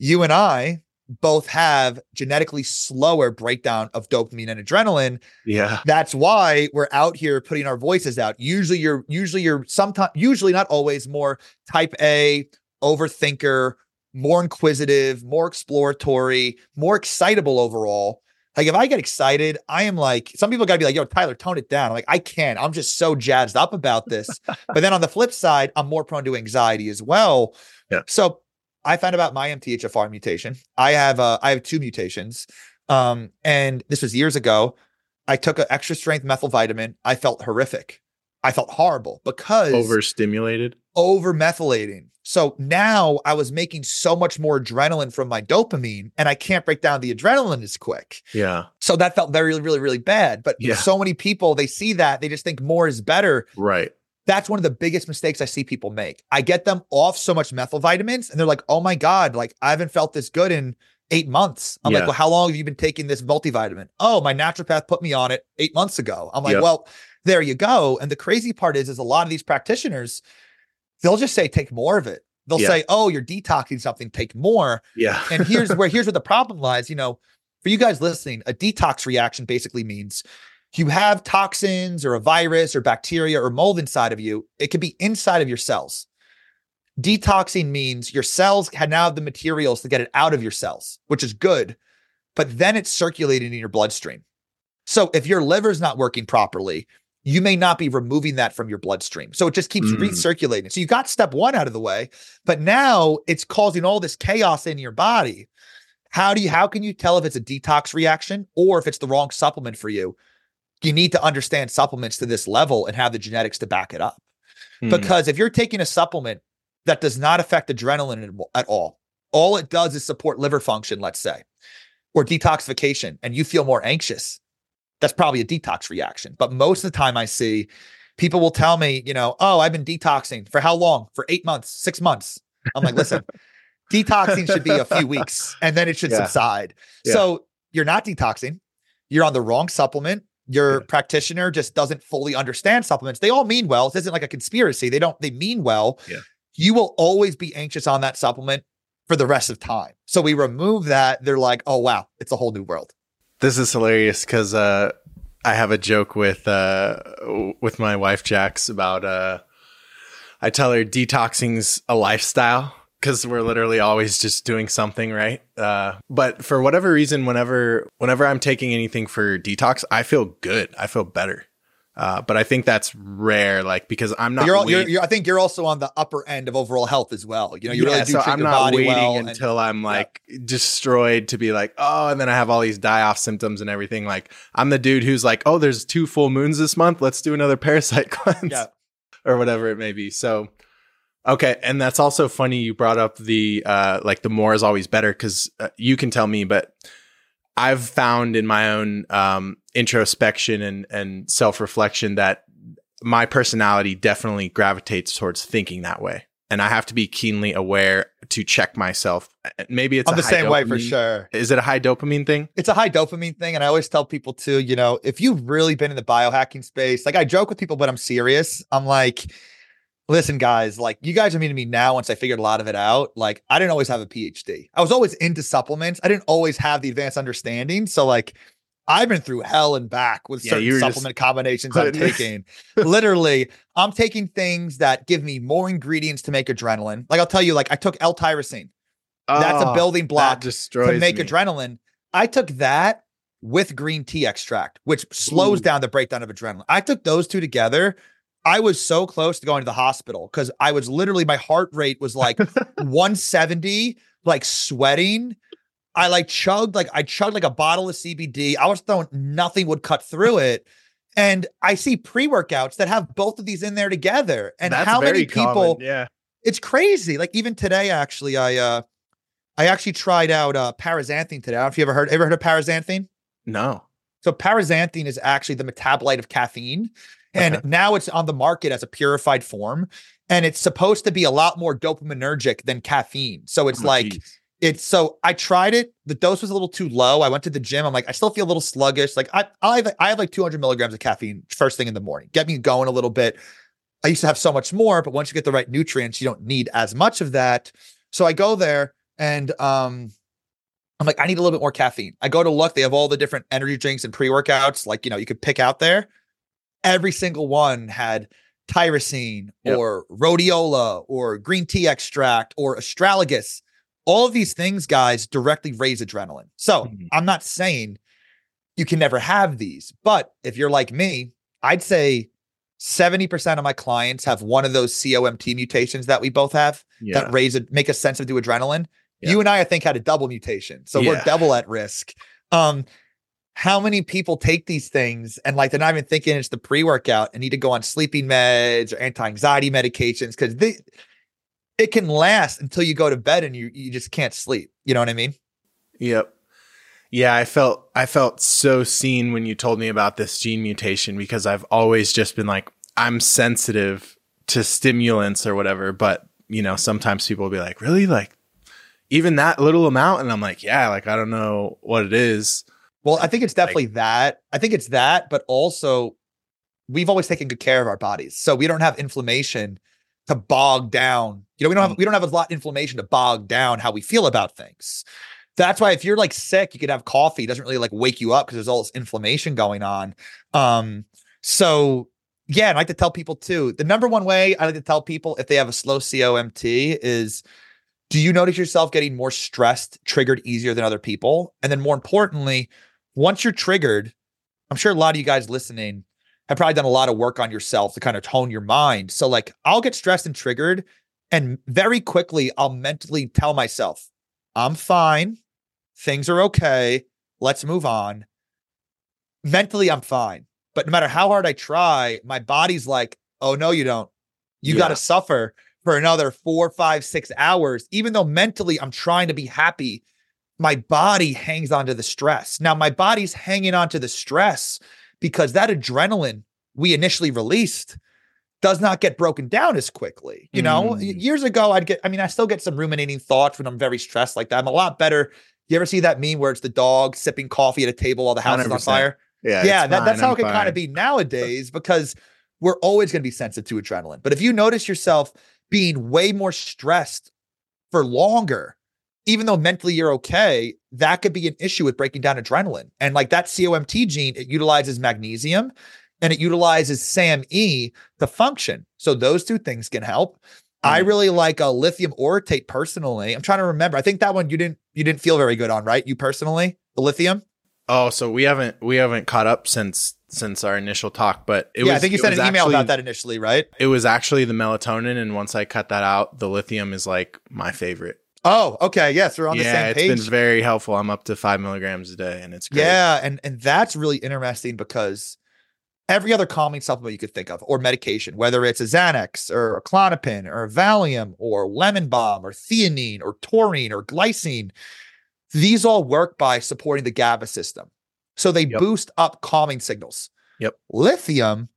you and I both have genetically slower breakdown of dopamine and adrenaline. Yeah. That's why we're out here putting our voices out. Usually you're, usually you're sometimes, usually not always, more type A, overthinker, more inquisitive, more exploratory, more excitable overall. Like if I get excited, I am like, some people gotta be like, yo, Tyler, tone it down. I'm like, I can't, I'm just so jazzed up about this. But then on the flip side, I'm more prone to anxiety as well. Yeah. So I found about my M T H F R mutation. I have uh, I have two mutations, um, and this was years ago. I took an extra strength methyl vitamin. I felt horrific. I felt horrible because overstimulated, overmethylating. So now I was making so much more adrenaline from my dopamine, and I can't break down the adrenaline as quick. Yeah. So that felt very, really, really bad. But yeah. so many people, they see that, they just think more is better. Right. That's one of the biggest mistakes I see people make. I get them off so much methyl vitamins and they're like, oh my God, like I haven't felt this good in eight months. I'm yeah. like, well, how long have you been taking this multivitamin? Oh, my naturopath put me on it eight months ago. I'm like, yep. well, there you go. And the crazy part is, is a lot of these practitioners, they'll just say, take more of it. They'll yeah. say, oh, you're detoxing something, take more. Yeah. And here's where, here's where the problem lies. You know, for you guys listening, a detox reaction basically means you have toxins or a virus or bacteria or mold inside of you. It could be inside of your cells. Detoxing means your cells have now the materials to get it out of your cells, which is good, but then it's circulating in your bloodstream. So if your liver's not working properly, you may not be removing that from your bloodstream. So it just keeps mm. recirculating. So you got step one out of the way, but now it's causing all this chaos in your body. How do you, how can you tell if it's a detox reaction or if it's the wrong supplement for you? You need to understand supplements to this level and have the genetics to back it up. Mm. Because if you're taking a supplement that does not affect adrenaline at all, all it does is support liver function, let's say, or detoxification, and you feel more anxious, that's probably a detox reaction. But most of the time I see people will tell me, you know, oh, I've been detoxing for how long? For eight months, six months. I'm like, listen, detoxing should be a few weeks and then it should yeah. subside. Yeah. So you're not detoxing. You're on the wrong supplement. Your yeah. practitioner just doesn't fully understand supplements. They all mean well. This isn't like a conspiracy. They don't, they mean well. Yeah. You will always be anxious on that supplement for the rest of time. So we remove that. They're like, oh, wow, it's a whole new world. This is hilarious because uh, I have a joke with uh, with my wife, Jax, about uh, I tell her detoxing's a lifestyle because we're literally always just doing something, right? Uh, but for whatever reason, whenever whenever I'm taking anything for detox, I feel good. I feel better. Uh, but I think that's rare, like, because I'm not. You're, you're, you're, I think you're also on the upper end of overall health as well. You know, you yeah, really do so treat I'm your not body waiting well until and, I'm like yeah. destroyed to be like, oh, and then I have all these die-off symptoms and everything. Like, I'm the dude who's like, oh, there's two full moons this month. Let's do another parasite cleanse yeah. or whatever it may be. So, okay, and that's also funny. You brought up the uh, like the more is always better because uh, you can tell me, but I've found in my own um, introspection and, and self-reflection that my personality definitely gravitates towards thinking that way. And I have to be keenly aware to check myself. Maybe it's I'm a the high same dopamine. way for sure. Is it a high dopamine thing? It's a high dopamine thing. And I always tell people too, you know, if you've really been in the biohacking space, like I joke with people, but I'm serious. I'm like, listen, guys, like you guys are meeting me now once I figured a lot of it out. Like I didn't always have a P H D. I was always into supplements. I didn't always have the advanced understanding. So like I've been through hell and back with yeah, certain supplement combinations I'm taking. Literally, I'm taking things that give me more ingredients to make adrenaline. Like I'll tell you, like I took L-tyrosine. Oh, that's a building block to make me. adrenaline. I took that with green tea extract, which slows Ooh. down the breakdown of adrenaline. I took those two together. I was so close to going to the hospital because I was literally, my heart rate was like one seventy, like sweating. I like chugged, like I chugged like a bottle of C B D. I was throwing, nothing would cut through it. And I see pre-workouts that have both of these in there together. And That's how many people, common, yeah. it's crazy. Like even today, actually, I, uh, I actually tried out uh paraxanthine today. I don't know if you ever heard, ever heard of paraxanthine? No. So paraxanthine is actually the metabolite of caffeine. And now it's on the market as a purified form, and it's supposed to be a lot more dopaminergic than caffeine. So it's oh, like, geez. it's so I tried it. The dose was a little too low. I went to the gym. I'm like, I still feel a little sluggish. Like I, I have, I have like two hundred milligrams of caffeine first thing in the morning. Get me going a little bit. I used to have so much more, but once you get the right nutrients, you don't need as much of that. So I go there and, um, I'm like, I need a little bit more caffeine. I go to look, they have all the different energy drinks and pre-workouts. Like, you know, you could pick out there. Every single one had tyrosine yep. or rhodiola or green tea extract or astragalus. All of these things, guys, directly raise adrenaline. So mm-hmm. I'm not saying you can never have these, but if you're like me, I'd say seventy percent of my clients have one of those C O M T mutations that we both have yeah. that raise it, make us sensitive to adrenaline. Yeah. You and I, I think, had a double mutation. So yeah. we're double at risk. Um, How many people take these things and like they're not even thinking it's the pre-workout and need to go on sleeping meds or anti-anxiety medications because they it can last until you go to bed and you you just can't sleep. You know what I mean? Yep. Yeah, I felt I felt so seen when you told me about this gene mutation because I've always just been like, I'm sensitive to stimulants or whatever, but you know, sometimes people will be like, really? Like even that little amount? And I'm like, yeah, like I don't know what it is. Well, I think it's definitely like, that. I think it's that, but also we've always taken good care of our bodies. So we don't have inflammation to bog down. You know, we don't have, we don't have a lot of inflammation to bog down how we feel about things. That's why if you're like sick, you could have coffee. It doesn't really like wake you up because there's all this inflammation going on. Um, so yeah, and I like to tell people too, the number one way I like to tell people if they have a slow C O M T is, do you notice yourself getting more stressed, triggered easier than other people? And then more importantly, once you're triggered, I'm sure a lot of you guys listening have probably done a lot of work on yourself to kind of tone your mind. So like I'll get stressed and triggered and very quickly I'll mentally tell myself, I'm fine. Things are okay. Let's move on. Mentally, I'm fine. But no matter how hard I try, my body's like, oh, no, you don't. You yeah. got to suffer for another four, five, six hours. Even though mentally I'm trying to be happy, my body hangs onto the stress. Now, my body's hanging onto the stress because that adrenaline we initially released does not get broken down as quickly. You know, mm. years ago, I'd get, I mean, I still get some ruminating thoughts when I'm very stressed like that. I'm a lot better. You ever see that meme where it's the dog sipping coffee at a table while the house one hundred percent is on fire? Yeah, yeah that, that's how I'm it can fine. kind of be nowadays because we're always going to be sensitive to adrenaline. But if you notice yourself being way more stressed for longer, even though mentally you're okay, that could be an issue with breaking down adrenaline. And like that C O M T gene, it utilizes magnesium and it utilizes SAMe to function. So those two things can help. Mm. I really like a lithium orotate personally. I'm trying to remember. I think that one you didn't you didn't feel very good on, right? You personally, the lithium? Oh, so we haven't we haven't caught up since since our initial talk, but it yeah, was Yeah, I think you sent an email actually, about that initially, right? It was actually the melatonin, and once I cut that out, the lithium is like my favorite. Oh, okay. Yes, we're on yeah, the same page. Yeah, it's been very helpful. I'm up to five milligrams a day, and it's great. Yeah, and, and that's really interesting because every other calming supplement you could think of or medication, whether it's a Xanax or a Klonopin or a Valium or Lemon Balm or theanine or taurine or glycine, these all work by supporting the GABA system. So they yep. boost up calming signals. Yep. Lithium,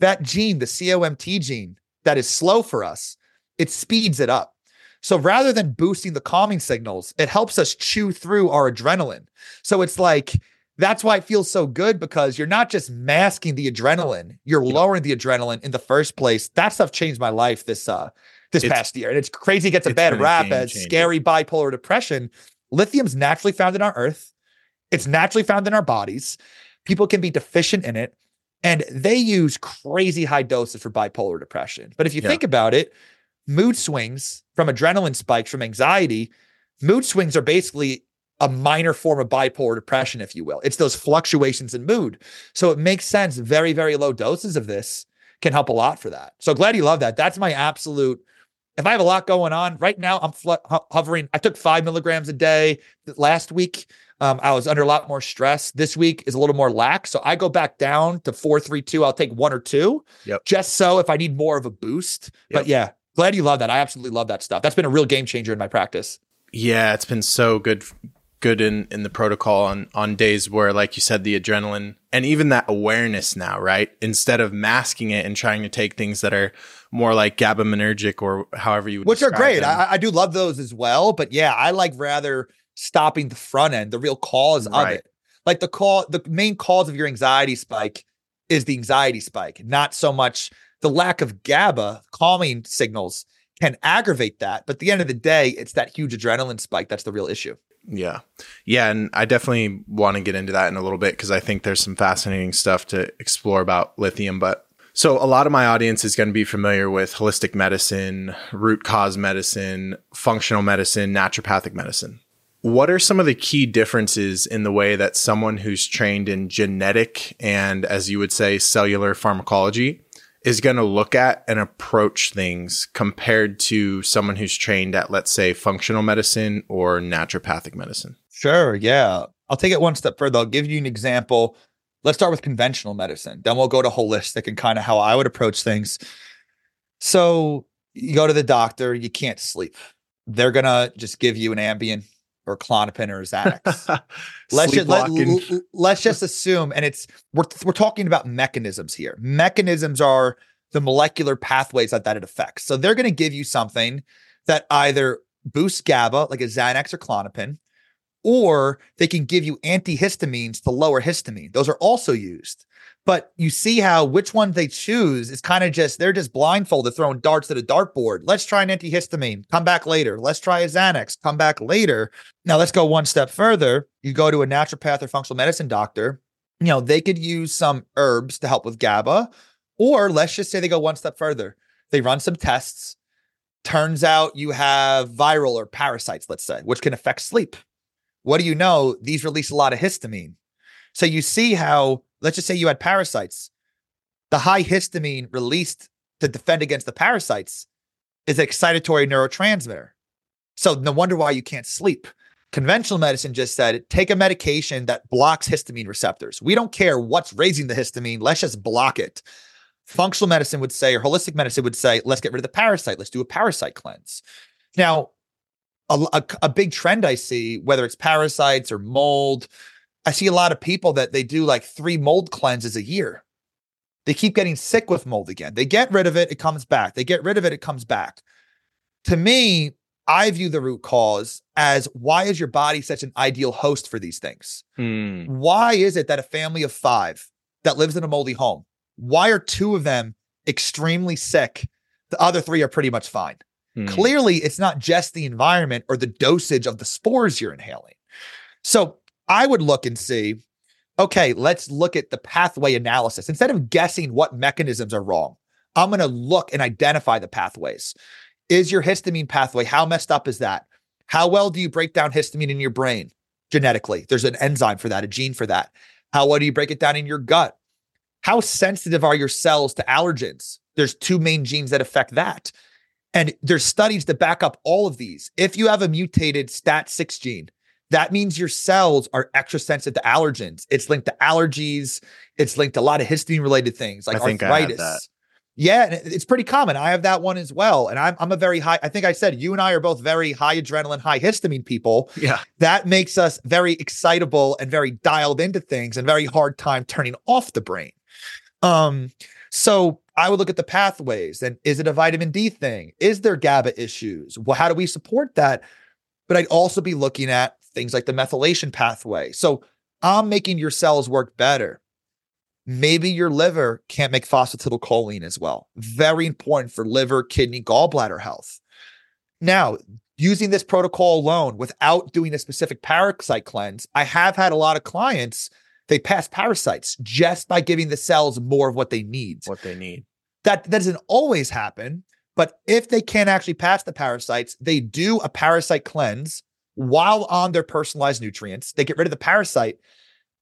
that gene, the C O M T gene that is slow for us, it speeds it up. So rather than boosting the calming signals, it helps us chew through our adrenaline. So it's like, that's why it feels so good because you're not just masking the adrenaline, you're lowering the adrenaline in the first place. That stuff changed my life this uh this it's, past year. And it's crazy it gets a bad rap as scary bipolar depression. Lithium's naturally found in our earth. It's naturally found in our bodies. People can be deficient in it. And they use crazy high doses for bipolar depression. But if you yeah. think about it, mood swings from adrenaline spikes from anxiety, mood swings are basically a minor form of bipolar depression, if you will. It's those fluctuations in mood. So it makes sense. Very, very low doses of this can help a lot for that. So glad you love that. That's my absolute. If I have a lot going on right now, I'm fl- hovering. I took five milligrams a day last week. Um, I was under a lot more stress. This week is a little more lax. So I go back down to four, three, two. I'll take one or two yep. just so if I need more of a boost, yep. but yeah, glad you love that. I absolutely love that stuff. That's been a real game changer in my practice. Yeah. It's been so good. good in, in the protocol on, on days where, like you said, the adrenaline and even that awareness now, right? Instead of masking it and trying to take things that are more like GABAminergic or however you would Which are great. I, I do love those as well. But yeah, I like rather stopping the front end, the real cause of right. it. Like the call, the main cause of your anxiety spike is the anxiety spike, not so much the lack of GABA calming signals can aggravate that. But at the end of the day, it's that huge adrenaline spike. That's the real issue. Yeah. Yeah. And I definitely want to get into that in a little bit because I think there's some fascinating stuff to explore about lithium. But so a lot of my audience is going to be familiar with holistic medicine, root cause medicine, functional medicine, naturopathic medicine. What are some of the key differences in the way that someone who's trained in genetic and, as you would say, cellular pharmacology is going to look at and approach things compared to someone who's trained at, let's say, functional medicine or naturopathic medicine? Sure. Yeah. I'll take it one step further. I'll give you an example. Let's start with conventional medicine. Then we'll go to holistic and kind of how I would approach things. So you go to the doctor, you can't sleep. They're going to just give you an Ambien or Klonopin or Xanax. let's, just, let, l- let's just assume, and it's we're we're talking about mechanisms here. Mechanisms are the molecular pathways that, that it affects. So they're going to give you something that either boosts GABA, like a Xanax or Klonopin, or they can give you antihistamines to lower histamine. Those are also used. But you see how which one they choose is kind of just, they're just blindfolded, throwing darts at a dartboard. Let's try an antihistamine, come back later. Let's try a Xanax, come back later. Now let's go one step further. You go to a naturopath or functional medicine doctor, you know, they could use some herbs to help with GABA, or let's just say they go one step further. They run some tests. Turns out you have viral or parasites, let's say, which can affect sleep. What do you know? These release a lot of histamine. So you see how, let's just say you had parasites. The high histamine released to defend against the parasites is an excitatory neurotransmitter. So no wonder why you can't sleep. Conventional medicine just said, take a medication that blocks histamine receptors. We don't care what's raising the histamine. Let's just block it. Functional medicine would say, or holistic medicine would say, let's get rid of the parasite. Let's do a parasite cleanse. Now, a, a, a big trend I see, whether it's parasites or mold, I see a lot of people that they do like three mold cleanses a year. They keep getting sick with mold again. They get rid of it, it comes back. They get rid of it, it comes back. To me, I view the root cause as, why is your body such an ideal host for these things? Mm. Why is it that a family of five that lives in a moldy home, why are two of them extremely sick? The other three are pretty much fine. Mm. Clearly, it's not just the environment or the dosage of the spores you're inhaling. So I would look and see, okay, let's look at the pathway analysis. Instead of guessing what mechanisms are wrong, I'm going to look and identify the pathways. Is your histamine pathway, how messed up is that? How well do you break down histamine in your brain? Genetically, there's an enzyme for that, a gene for that. How well do you break it down in your gut? How sensitive are your cells to allergens? There's two main genes that affect that. And there's studies to back up all of these. If you have a mutated STAT six gene, that means your cells are extra sensitive to allergens. It's linked to allergies. It's linked to a lot of histamine-related things like I think arthritis. I have that. Yeah, and it's pretty common. I have that one as well. And I'm I'm a very high, I think I said you and I are both very high adrenaline, high histamine people. Yeah. That makes us very excitable and very dialed into things and very hard time turning off the brain. Um, so I would look at the pathways, and is it a vitamin D thing? Is there GABA issues? Well, how do we support that? But I'd also be looking at things like the methylation pathway. So I'm making your cells work better. Maybe your liver can't make phosphatidylcholine as well. Very important for liver, kidney, gallbladder health. Now, using this protocol alone without doing a specific parasite cleanse, I have had a lot of clients, they pass parasites just by giving the cells more of what they need. What they need. That, that doesn't always happen, but if they can't actually pass the parasites, they do a parasite cleanse while on their personalized nutrients. They get rid of the parasite,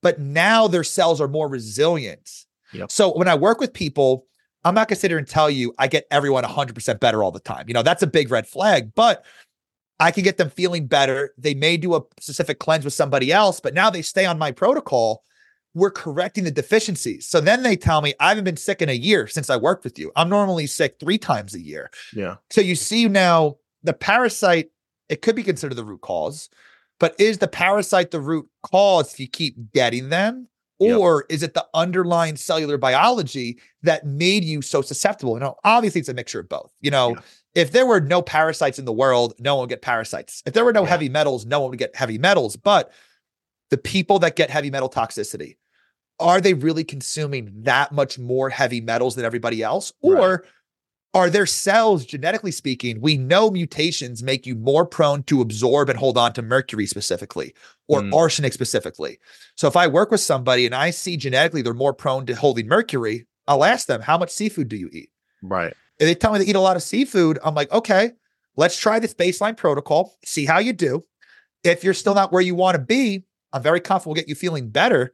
but now their cells are more resilient. Yep. So when I work with people, I'm not going to sit here and tell you I get everyone one hundred percent better all the time. You know, that's a big red flag, but I can get them feeling better. They may do a specific cleanse with somebody else, but now they stay on my protocol. We're correcting the deficiencies. So then they tell me, I haven't been sick in a year since I worked with you. I'm normally sick three times a year. Yeah. So you see now the parasite, it could be considered the root cause, but is the parasite the root cause if you keep getting them? Or yep. Is it the underlying cellular biology that made you so susceptible? You know, obviously it's a mixture of both. You know, yeah. If there were no parasites in the world, no one would get parasites. If there were no yeah. heavy metals, no one would get heavy metals. But the people that get heavy metal toxicity, are they really consuming that much more heavy metals than everybody else? Or right. Are their cells, genetically speaking, we know mutations make you more prone to absorb and hold on to mercury specifically, or mm. arsenic specifically. So if I work with somebody and I see genetically they're more prone to holding mercury, I'll ask them, how much seafood do you eat? Right. If they tell me they eat a lot of seafood, I'm like, okay, let's try this baseline protocol, see how you do. If you're still not where you want to be, I'm very confident we'll get you feeling better.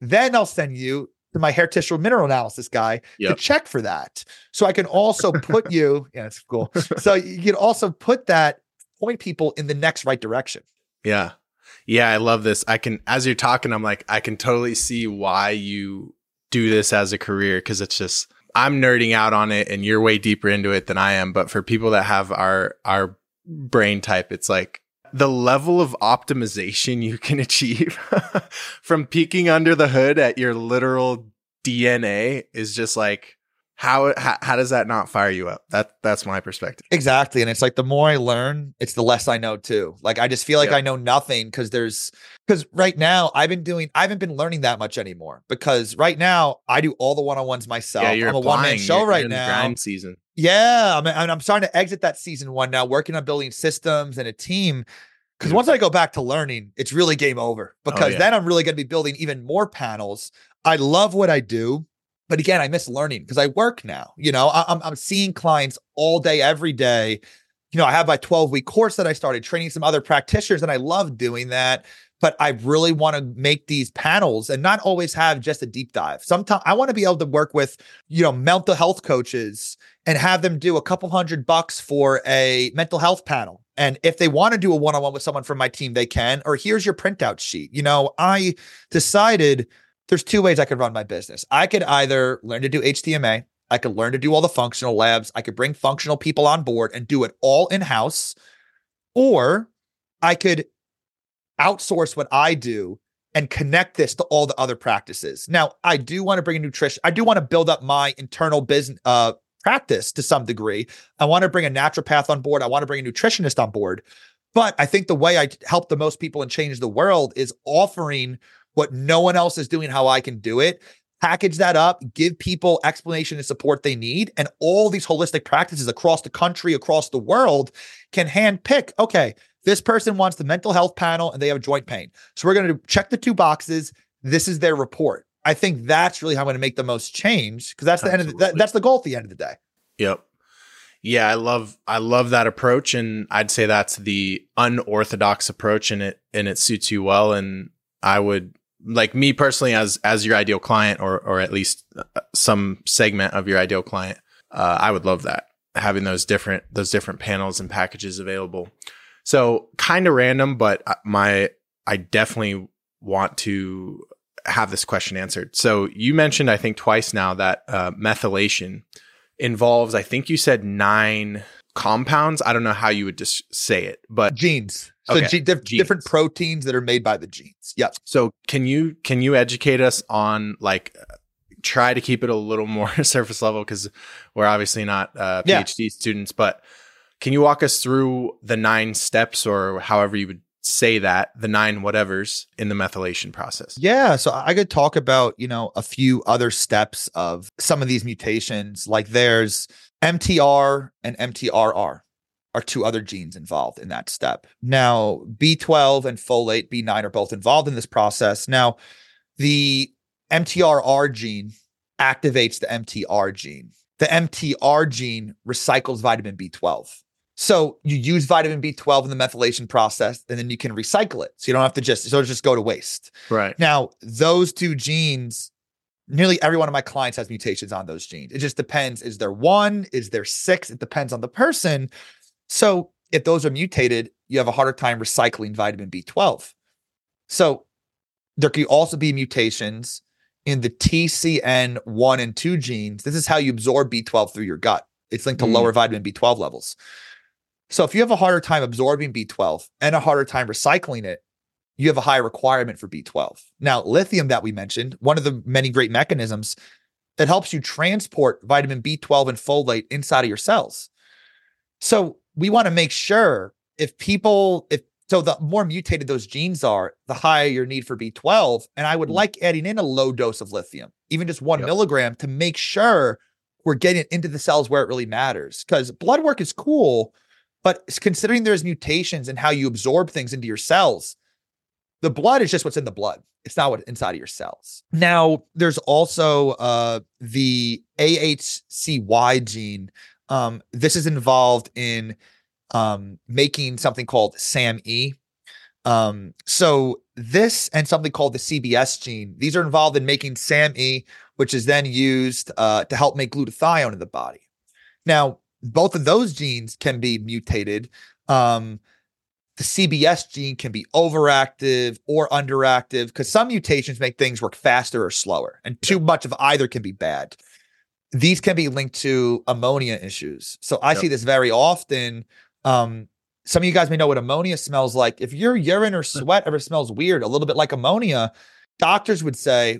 Then I'll send you to my hair tissue mineral analysis guy yep. to check for that. So I can also put you, yeah, it's cool. So you can also put that, point people in the next right direction. Yeah. Yeah. I love this. I can, as you're talking, I'm like, I can totally see why you do this as a career. Cause it's just, I'm nerding out on it and you're way deeper into it than I am. But for people that have our, our brain type, it's like, the level of optimization you can achieve from peeking under the hood at your literal D N A is just like, How, how how does that not fire you up? That that's my perspective. Exactly. And it's like, the more I learn, it's the less I know too. Like, I just feel like, yeah, I know nothing because there's because right now I've been doing I haven't been learning that much anymore, because right now I do all the one-on-ones myself. Yeah, you're I'm a one-man show you're, right you're in now. The grind season. Yeah. I mean, I'm starting to exit that season one now, working on building systems and a team. Because once I go back to learning, it's really game over, because oh, yeah. then I'm really going to be building even more panels. I love what I do. But again, I miss learning because I work now. You know, I, I'm I'm seeing clients all day, every day. You know, I have my twelve-week course that I started, training some other practitioners, and I love doing that. But I really want to make these panels and not always have just a deep dive. Sometimes I want to be able to work with, you know, mental health coaches and have them do a couple hundred bucks for a mental health panel. And if they want to do a one-on-one with someone from my team, they can, or here's your printout sheet. You know, I decided there's two ways I could run my business. I could either learn to do H T M A. I could learn to do all the functional labs. I could bring functional people on board and do it all in-house, or I could outsource what I do and connect this to all the other practices. Now, I do want to bring a nutrition. I do want to build up my internal business uh, practice to some degree. I want to bring a naturopath on board. I want to bring a nutritionist on board. But I think the way I help the most people and change the world is offering what no one else is doing, how I can do it, package that up, give people explanation and support they need. And all these holistic practices across the country, across the world, can handpick, okay, this person wants the mental health panel and they have joint pain. So we're going to check the two boxes. This is their report. I think that's really how I'm going to make the most change, because that's the Absolutely. end of the, that, that's the goal at the end of the day. Yep. Yeah, I love I love that approach, and I'd say that's the unorthodox approach, and it and it suits you well. And I would, like, me personally as as your ideal client, or or at least some segment of your ideal client, uh, I would love that, having those different those different panels and packages available. So, kind of random, but my I definitely want to have this question answered. So you mentioned, I think twice now, that uh, methylation involves, I think you said nine compounds. I don't know how you would just say it, but genes. So okay. ge- dif- genes. Different proteins that are made by the genes. Yeah. So can you can you educate us on, like, try to keep it a little more surface level, because we're obviously not uh, PhD yeah. students, but can you walk us through the nine steps, or however you would say that, the nine whatevers in the methylation process? Yeah. So I could talk about, you know, a few other steps of some of these mutations. Like, there's M T R and M T R R are two other genes involved in that step. Now, B twelve and folate, B nine, are both involved in this process. Now, the M T R R gene activates the M T R gene. The M T R gene recycles vitamin B twelve. So you use vitamin B twelve in the methylation process, and then you can recycle it. So you don't have to just, so it'll just go to waste. Right. Now, those two genes, nearly every one of my clients has mutations on those genes. It just depends. Is there one? Is there six? It depends on the person. So if those are mutated, you have a harder time recycling vitamin B twelve. So there could also be mutations in the T C N one and two genes. This is how you absorb B twelve through your gut. It's linked to mm. lower vitamin B twelve levels. So if you have a harder time absorbing B twelve and a harder time recycling it, you have a high requirement for B twelve. Now, lithium that we mentioned, one of the many great mechanisms that helps you transport vitamin B twelve and folate inside of your cells. So we want to make sure if people, if so the more mutated those genes are, the higher your need for B twelve. And I would mm. like adding in a low dose of lithium, even just one yep. milligram, to make sure we're getting it into the cells where it really matters. Because blood work is cool, but considering there's mutations in how you absorb things into your cells, the blood is just what's in the blood. It's not what's inside of your cells. Now, there's also uh, the A H C Y gene. Um, this is involved in um, making something called SAMe. Um, so this and something called the C B S gene, these are involved in making SAMe, which is then used uh, to help make glutathione in the body. Now, both of those genes can be mutated. Um, the C B S gene can be overactive or underactive, because some mutations make things work faster or slower, and too much of either can be bad. These can be linked to ammonia issues. So I yep. see this very often. Um, some of you guys may know what ammonia smells like. If your urine or sweat ever smells weird, a little bit like ammonia, doctors would say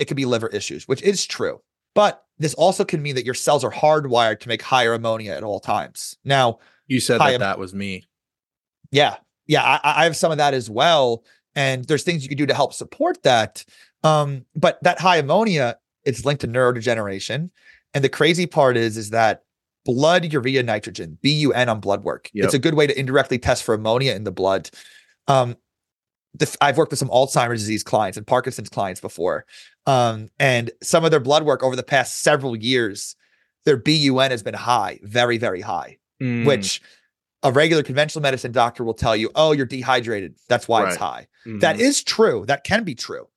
it could be liver issues, which is true. But this also can mean that your cells are hardwired to make higher ammonia at all times. Now, you said that am- that was me. Yeah. Yeah. I, I have some of that as well. And there's things you can do to help support that. Um, but that high ammonia, it's linked to neurodegeneration. And the crazy part is, is that blood urea nitrogen, B U N on blood work. Yep. It's a good way to indirectly test for ammonia in the blood. Um, the, I've worked with some Alzheimer's disease clients and Parkinson's clients before. Um, and some of their blood work over the past several years, their B U N has been high, very, very high, mm. which a regular conventional medicine doctor will tell you, oh, you're dehydrated. That's why right. it's high. Mm-hmm. That is true. That can be true.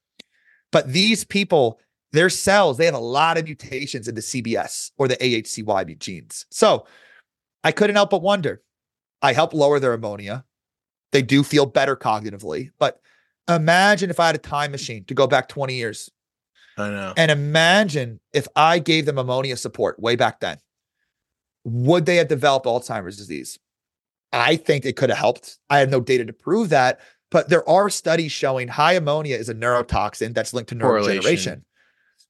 But these people, their cells, they have a lot of mutations in the C B S or the A H C Y B genes. So I couldn't help but wonder, I help lower their ammonia. They do feel better cognitively. But imagine if I had a time machine to go back twenty years. I know. And imagine if I gave them ammonia support way back then. Would they have developed Alzheimer's disease? I think it could have helped. I have no data to prove that, but there are studies showing high ammonia is a neurotoxin that's linked to neurodegeneration.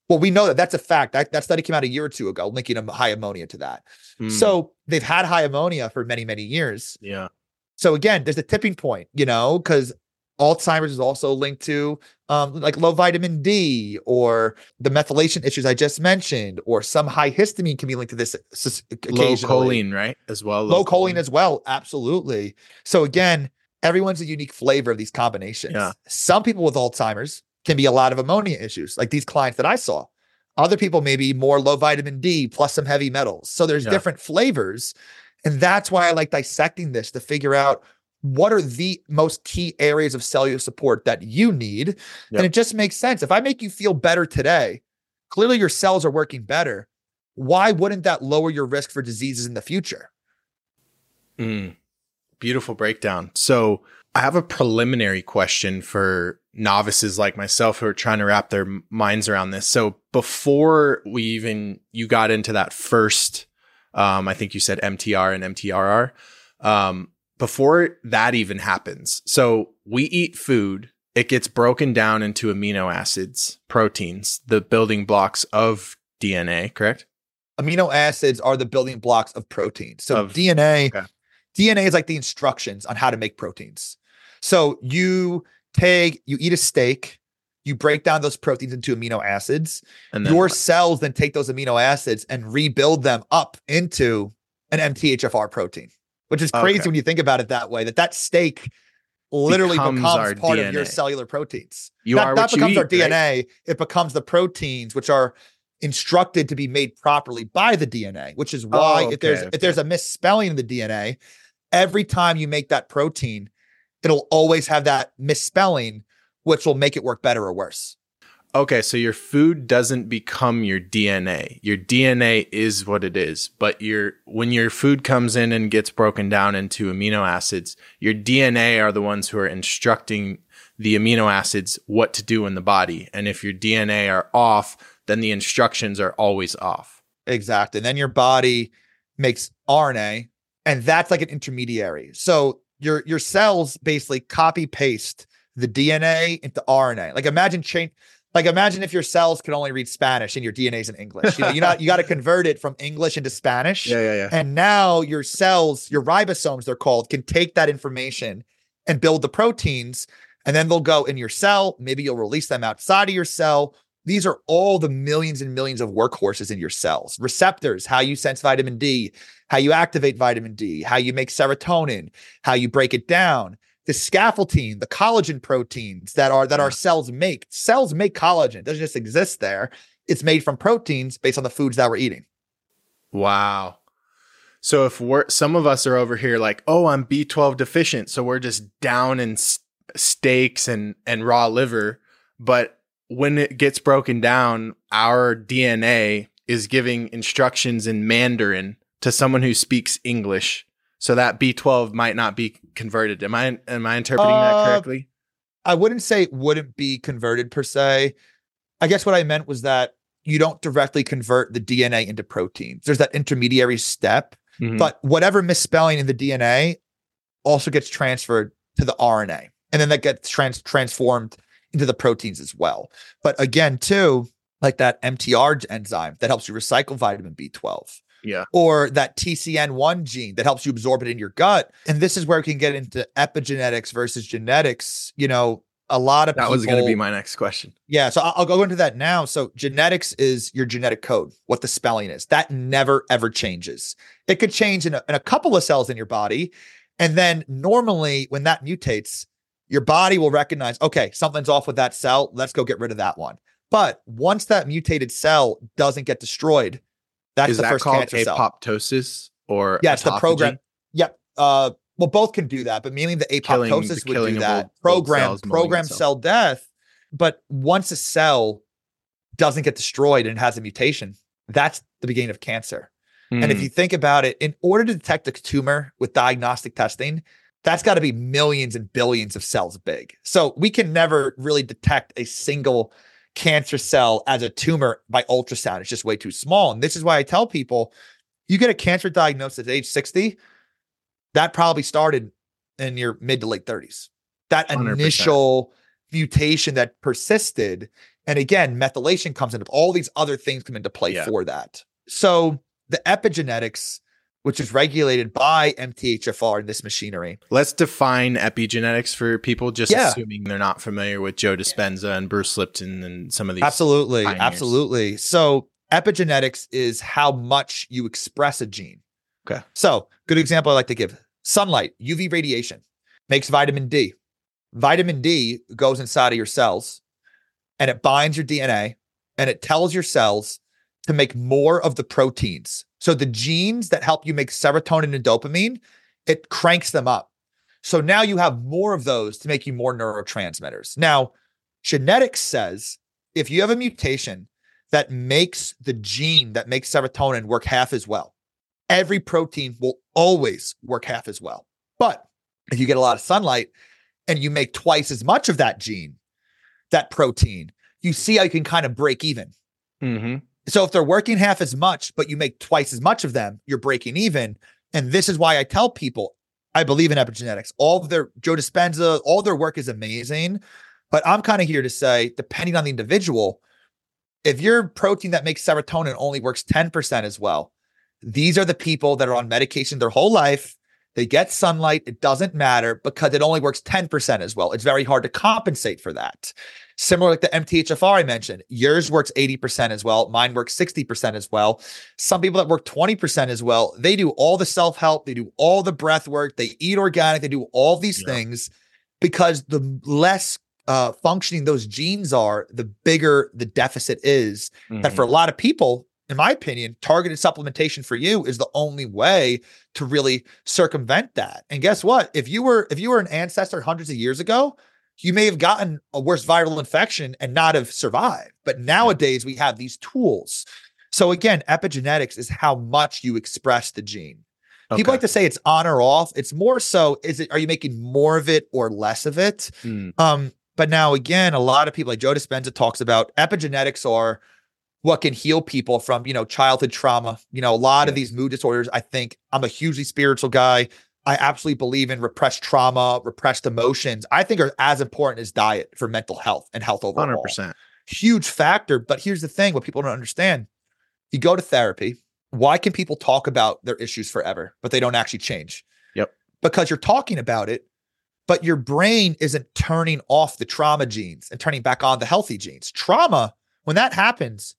Well, we know that that's a fact. That, that study came out a year or two ago, linking high ammonia to that. Mm. So they've had high ammonia for many, many years. Yeah. So again, there's a tipping point, you know, because Alzheimer's is also linked to um, like low vitamin D or the methylation issues I just mentioned, or some high histamine can be linked to this occasionally. Low choline, right? As well. Low, low choline, choline as well. Absolutely. So again, everyone's a unique flavor of these combinations. Yeah. Some people with Alzheimer's can be a lot of ammonia issues, like these clients that I saw. Other people may be more low vitamin D plus some heavy metals. So there's yeah. different flavors. And that's why I like dissecting this to figure out what are the most key areas of cellular support that you need. Yep. And it just makes sense. If I make you feel better today, clearly your cells are working better. Why wouldn't that lower your risk for diseases in the future? Mm. Beautiful breakdown. So I have a preliminary question for novices like myself who are trying to wrap their minds around this. So before we even, you got into that first, um, I think you said M T R and M T R R. Um, Before that even happens. So we eat food. It gets broken down into amino acids, proteins, the building blocks of D N A, correct? Amino acids are the building blocks of protein. So of, D N A, okay. D N A is like the instructions on how to make proteins. So you take, you eat a steak, you break down those proteins into amino acids. And your what? cells then take those amino acids and rebuild them up into an M T H F R protein. Which is crazy okay. when you think about it that way, that that steak literally becomes, becomes part D N A. Of your cellular proteins. You not, are not becomes eat, our D N A. Right? It becomes the proteins, which are instructed to be made properly by the D N A, which is why oh, okay, if there's okay. if there's a misspelling in the D N A, every time you make that protein, it'll always have that misspelling, which will make it work better or worse. Okay, so your food doesn't become your D N A. Your D N A is what it is, but your when your food comes in and gets broken down into amino acids, your D N A are the ones who are instructing the amino acids what to do in the body. And if your D N A are off, then the instructions are always off. Exactly. And then your body makes R N A, and that's like an intermediary. So your your cells basically copy paste the D N A into R N A. Like imagine chain. Like imagine if your cells could only read Spanish and your D N A's in English. You know, you not you got to convert it from English into Spanish. Yeah, yeah, yeah. And now your cells, your ribosomes, they're called, can take that information and build the proteins, and then they'll go in your cell. Maybe you'll release them outside of your cell. These are all the millions and millions of workhorses in your cells. Receptors, how you sense vitamin D, how you activate vitamin D, how you make serotonin, how you break it down. The scaffolding, the collagen proteins that are that our cells make. Cells make collagen. It doesn't just exist there. It's made from proteins based on the foods that we're eating. Wow. So if we're some of us are over here like, oh, I'm B twelve deficient, so we're just down in s- steaks and and raw liver. But when it gets broken down, our D N A is giving instructions in Mandarin to someone who speaks English. So that B twelve might not be converted. Am I am I interpreting uh, that correctly? I wouldn't say it wouldn't be converted per se. I guess what I meant was that you don't directly convert the D N A into proteins. There's that intermediary step, mm-hmm. but whatever misspelling in the D N A also gets transferred to the R N A. And then that gets trans- transformed into the proteins as well. But again, too, like that M T R enzyme that helps you recycle vitamin B twelve. Yeah. Or that T C N one gene that helps you absorb it in your gut. And this is where we can get into epigenetics versus genetics. You know, a lot of that people, was going to be my next question. Yeah. So I'll, I'll go into that now. So genetics is your genetic code, what the spelling is. That never, ever changes. It could change in a, in a couple of cells in your body. And then normally when that mutates, your body will recognize, okay, something's off with that cell. Let's go get rid of that one. But once that mutated cell doesn't get destroyed, that's is the that first called cancer cell. Apoptosis or yeah, it's autophagy? The program. Yep. Uh, well, both can do that, but mainly the apoptosis killing, the would do that. Old, program, old cells, program cell death. But once a cell doesn't get destroyed and has a mutation, that's the beginning of cancer. Mm. And if you think about it, in order to detect a tumor with diagnostic testing, that's got to be millions and billions of cells big. So we can never really detect a single cancer cell as a tumor by ultrasound. It's just way too small. And this is why I tell people, you get a cancer diagnosis at age sixty, that probably started in your mid to late thirties. That one hundred percent initial mutation that persisted. And again, methylation comes into all these other things come into play yeah. for that. So the epigenetics, which is regulated by M T H F R and this machinery. Let's define epigenetics for people, just yeah. assuming they're not familiar with Joe Dispenza and Bruce Lipton and some of these. Absolutely, pioneers. absolutely. So epigenetics is how much you express a gene. Okay. So good example I like to give. Sunlight, U V radiation makes vitamin D. Vitamin D goes inside of your cells and it binds your D N A and it tells your cells to make more of the proteins. So the genes that help you make serotonin and dopamine, it cranks them up. So now you have more of those to make you more neurotransmitters. Now, genetics says if you have a mutation that makes the gene that makes serotonin work half as well, every protein will always work half as well. But if you get a lot of sunlight and you make twice as much of that gene, that protein, you see how you can kind of break even. Mm-hmm. So if they're working half as much, but you make twice as much of them, you're breaking even. And this is why I tell people, I believe in epigenetics. All of their Joe Dispenza, all their work is amazing. But I'm kind of here to say, depending on the individual, if your protein that makes serotonin only works ten percent as well, these are the people that are on medication their whole life. They get sunlight. It doesn't matter because it only works ten percent as well. It's very hard to compensate for that. Similar like the M T H F R I mentioned, yours works eighty percent as well. Mine works sixty percent as well. Some people that work twenty percent as well, they do all the self-help. They do all the breath work. They eat organic. They do all these yeah. things because the less uh, functioning those genes are, the bigger the deficit is. Mm-hmm. That for a lot of people, in my opinion, targeted supplementation for you is the only way to really circumvent that. And guess what? If you were if you were an ancestor hundreds of years ago, you may have gotten a worse viral infection and not have survived. But nowadays we have these tools. So again, epigenetics is how much you express the gene. Okay. People like to say it's on or off. It's more so is it are you making more of it or less of it? Mm. Um, but now again, a lot of people like Joe Dispenza talks about epigenetics are what can heal people from, you know, childhood trauma. You know, a lot yeah. of these mood disorders, I think I'm a hugely spiritual guy. I absolutely believe in repressed trauma, repressed emotions, I think are as important as diet for mental health and health overall. one hundred percent. Huge factor. But here's the thing, what people don't understand. You go to therapy. Why can people talk about their issues forever, but they don't actually change? Yep. Because you're talking about it, but your brain isn't turning off the trauma genes and turning back on the healthy genes. Trauma, when that happens,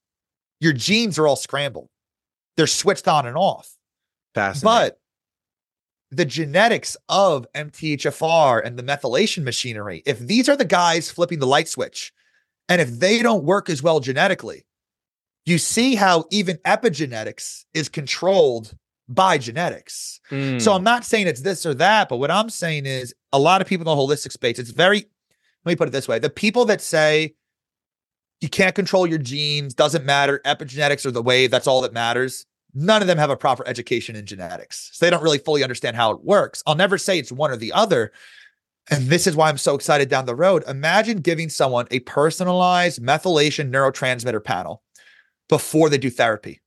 your genes are all scrambled. They're switched on and off. But the genetics of M T H F R and the methylation machinery, if these are the guys flipping the light switch, and if they don't work as well genetically, you see how even epigenetics is controlled by genetics. Mm. So I'm not saying it's this or that, but what I'm saying is a lot of people in the holistic space, it's very, let me put it this way. The people that say, you can't control your genes, doesn't matter. Epigenetics are the wave, that's all that matters. None of them have a proper education in genetics. So they don't really fully understand how it works. I'll never say it's one or the other. And this is why I'm so excited down the road. Imagine giving someone a personalized methylation neurotransmitter panel before they do therapy.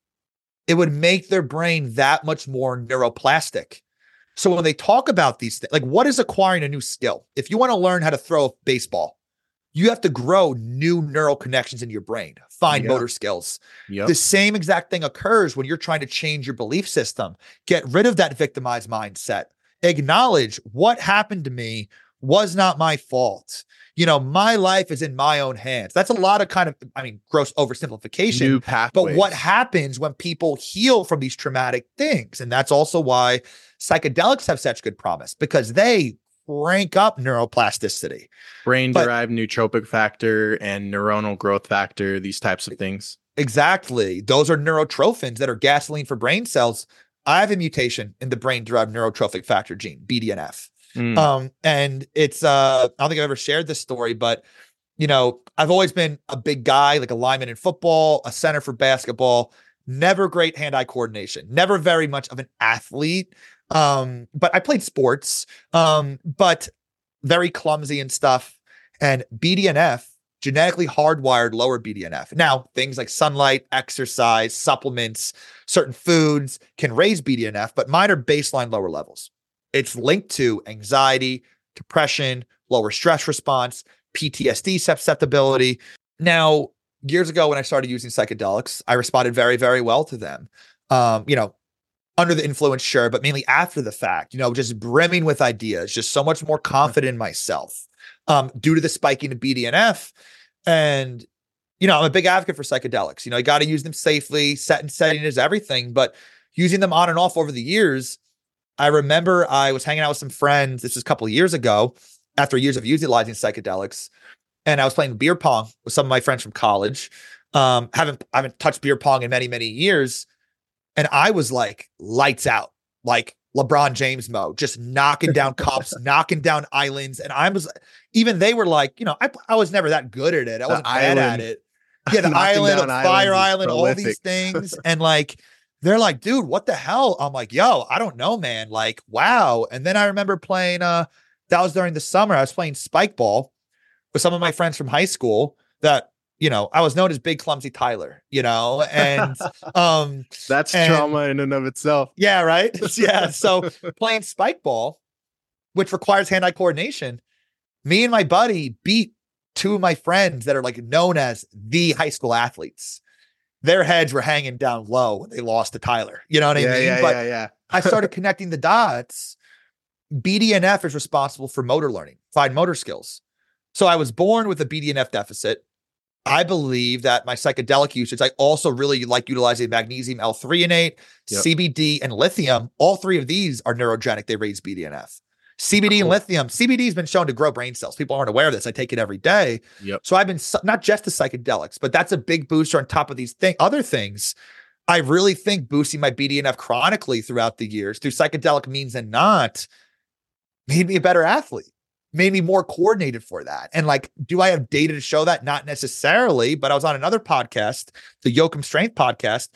It would make their brain that much more neuroplastic. So when they talk about these things, like what is acquiring a new skill? If you want to learn how to throw a baseball, you have to grow new neural connections in your brain, fine yep. motor skills. Yep. The same exact thing occurs when you're trying to change your belief system. Get rid of that victimized mindset. Acknowledge what happened to me was not my fault. You know, my life is in my own hands. That's a lot of kind of, I mean, gross oversimplification. New pathways. But what happens when people heal from these traumatic things? And that's also why psychedelics have such good promise, because they rank up neuroplasticity. Brain-derived nootropic factor and neuronal growth factor, these types of things. Exactly. Those are neurotrophins that are gasoline for brain cells. I have a mutation in the brain-derived neurotrophic factor gene, B D N F. Mm. Um, and it's, uh, I don't think I've ever shared this story, but, you know, I've always been a big guy, like a lineman in football, a center for basketball, never great hand-eye coordination, never very much of an athlete. Um, but I played sports, um, but very clumsy and stuff. And B D N F, genetically hardwired lower B D N F. Now, things like sunlight, exercise, supplements, certain foods can raise B D N F, but mine are baseline lower levels. It's linked to anxiety, depression, lower stress response, P T S D susceptibility. Now, years ago when I started using psychedelics, I responded very, very well to them. Um, you know, under the influence, sure, but mainly after the fact, you know, just brimming with ideas, just so much more confident in myself um, due to the spiking of B D N F. And, you know, I'm a big advocate for psychedelics. You know, you got to use them safely. Set and setting is everything, but using them on and off over the years, I remember I was hanging out with some friends. This was a couple of years ago after years of utilizing psychedelics. And I was playing beer pong with some of my friends from college. Um, haven't, I haven't touched beer pong in many, many years. And I was like lights out, like LeBron James mode, just knocking down cups, knocking down islands. And I was, even they were like, you know, I, I was never that good at it. I wasn't bad at it. Yeah, the island, Fire Island, all these things. And like, they're like, dude, what the hell? I'm like, yo, I don't know, man. Like, wow. And then I remember playing, uh, that was during the summer. I was playing spike ball with some of my friends from high school that, you know, I was known as Big Clumsy Tyler, you know, and, um, that's and, trauma in and of itself. Yeah. Right. Yeah. So playing spike ball, which requires hand-eye coordination, me and my buddy beat two of my friends that are like known as the high school athletes. Their heads were hanging down low when they lost to Tyler. You know what I yeah, mean? Yeah, but yeah, yeah. I started connecting the dots. B D N F is responsible for motor learning, fine motor skills. So I was born with a B D N F deficit. I believe that my psychedelic usage, I also really like utilizing magnesium L threonate, yep. C B D, and lithium. All three of these are neurogenic. They raise B D N F. C B D cool. and lithium. C B D has been shown to grow brain cells. People aren't aware of this. I take it every day. Yep. So I've been not just the psychedelics, but that's a big booster on top of these thing, other things. I really think boosting my B D N F chronically throughout the years through psychedelic means and not made me a better athlete, made me more coordinated for that. And like, do I have data to show that? Not necessarily, but I was on another podcast, the Yoakum Strength podcast.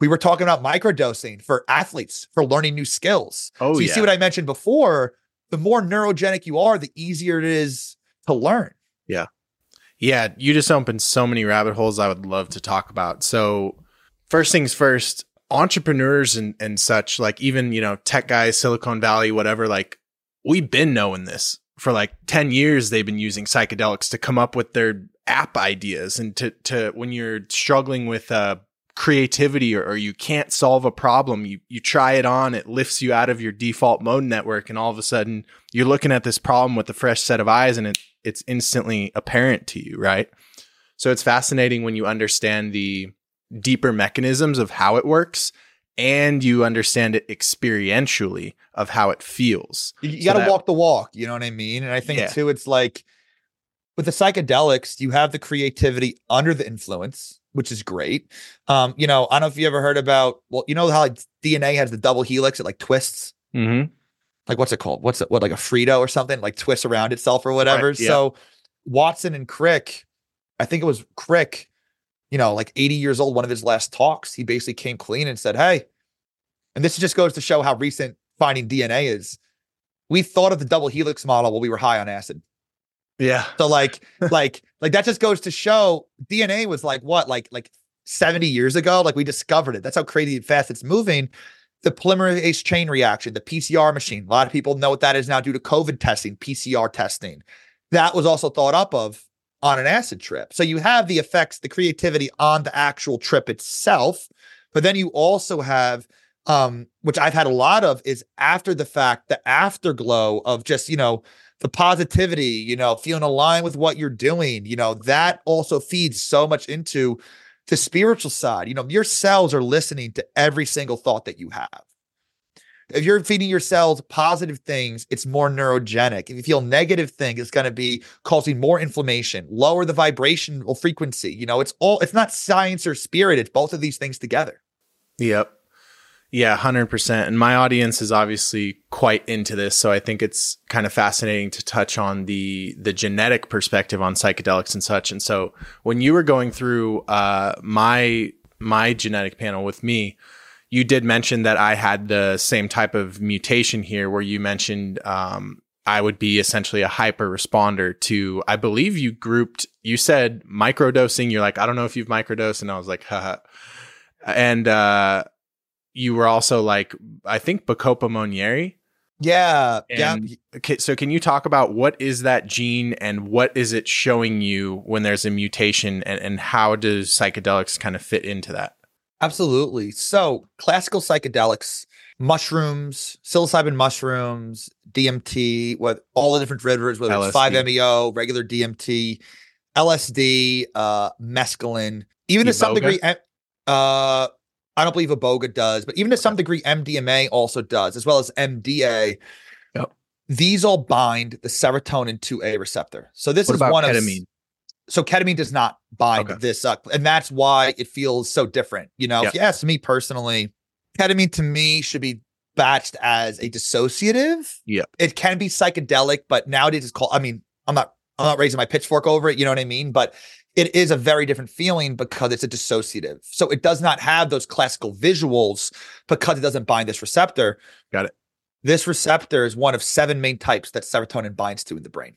We were talking about microdosing for athletes, for learning new skills. Oh, so you yeah. see what I mentioned before. The more neurogenic you are, the easier it is to learn. Yeah. Yeah. You just opened so many rabbit holes I would love to talk about. So first things first, entrepreneurs and, and such, like even, you know, tech guys, Silicon Valley, whatever, like we've been knowing this for like ten years. They've been using psychedelics to come up with their app ideas. And to, to when you're struggling with uh, creativity or, or you can't solve a problem, you you try it on, it lifts you out of your default mode network, and all of a sudden you're looking at this problem with a fresh set of eyes, and it it's instantly apparent to you, right? So it's fascinating when you understand the deeper mechanisms of how it works, and you understand it experientially of how it feels. You, you so got to walk the walk, you know what I mean? And I think yeah. too, it's like with the psychedelics, you have the creativity under the influence, which is great. Um, you know, I don't know if you ever heard about, well, you know how like D N A has the double helix, it like twists, mm-hmm. like what's it called? What's it, what, like a Frito or something, like twists around itself or whatever. Right, yeah. So Watson and Crick, I think it was Crick, you know, like eighty years old, one of his last talks, he basically came clean and said, hey, and this just goes to show how recent finding D N A is. We thought of the double helix model while we were high on acid. Yeah. So like, like, like that just goes to show D N A was like what, like, like seventy years ago, like we discovered it. That's how crazy fast it's moving. The polymerase chain reaction, the P C R machine. A lot of people know what that is now due to COVID testing, P C R testing. That was also thought up of on an acid trip. So you have the effects, the creativity on the actual trip itself, but then you also have, um, which I've had a lot of, is after the fact, the afterglow of just, you know, the positivity, you know, feeling aligned with what you're doing, you know, that also feeds so much into the spiritual side. You know, your cells are listening to every single thought that you have. If you're feeding your cells positive things, it's more neurogenic. If you feel negative things, it's going to be causing more inflammation, lower the vibrational frequency. You know, it's all, it's not science or spirit. It's both of these things together. Yep. Yeah, one hundred percent. And my audience is obviously quite into this. So I think it's kind of fascinating to touch on the the genetic perspective on psychedelics and such. And so when you were going through uh, my my genetic panel with me, you did mention that I had the same type of mutation here where you mentioned um, I would be essentially a hyper responder to, I believe you grouped, you said microdosing. You're like, I don't know if you've microdosed. And I was like, haha. And uh, you were also like, I think Bacopa Monieri. Yeah. And yeah. Okay, so can you talk about what is that gene and what is it showing you when there's a mutation, and, and how does psychedelics kind of fit into that? Absolutely. So classical psychedelics, mushrooms, psilocybin mushrooms, D M T, with all the different derivatives, whether L S D. It's five-M E O, regular D M T, L S D, uh, mescaline, even Iboga? To some degree, uh, I don't believe Iboga does, but even to some degree, M D M A also does, as well as M D A. Yep. These all bind the serotonin two A receptor. So this what is about one ketamine? Of... So ketamine does not bind okay. this up. And that's why it feels so different. You know, yep. If you ask me personally, ketamine to me should be batched as a dissociative. Yeah. It can be psychedelic, but nowadays it's called, I mean, I'm not, I'm not raising my pitchfork over it. You know what I mean? But it is a very different feeling because it's a dissociative. So it does not have those classical visuals because it doesn't bind this receptor. Got it. This receptor is one of seven main types that serotonin binds to in the brain.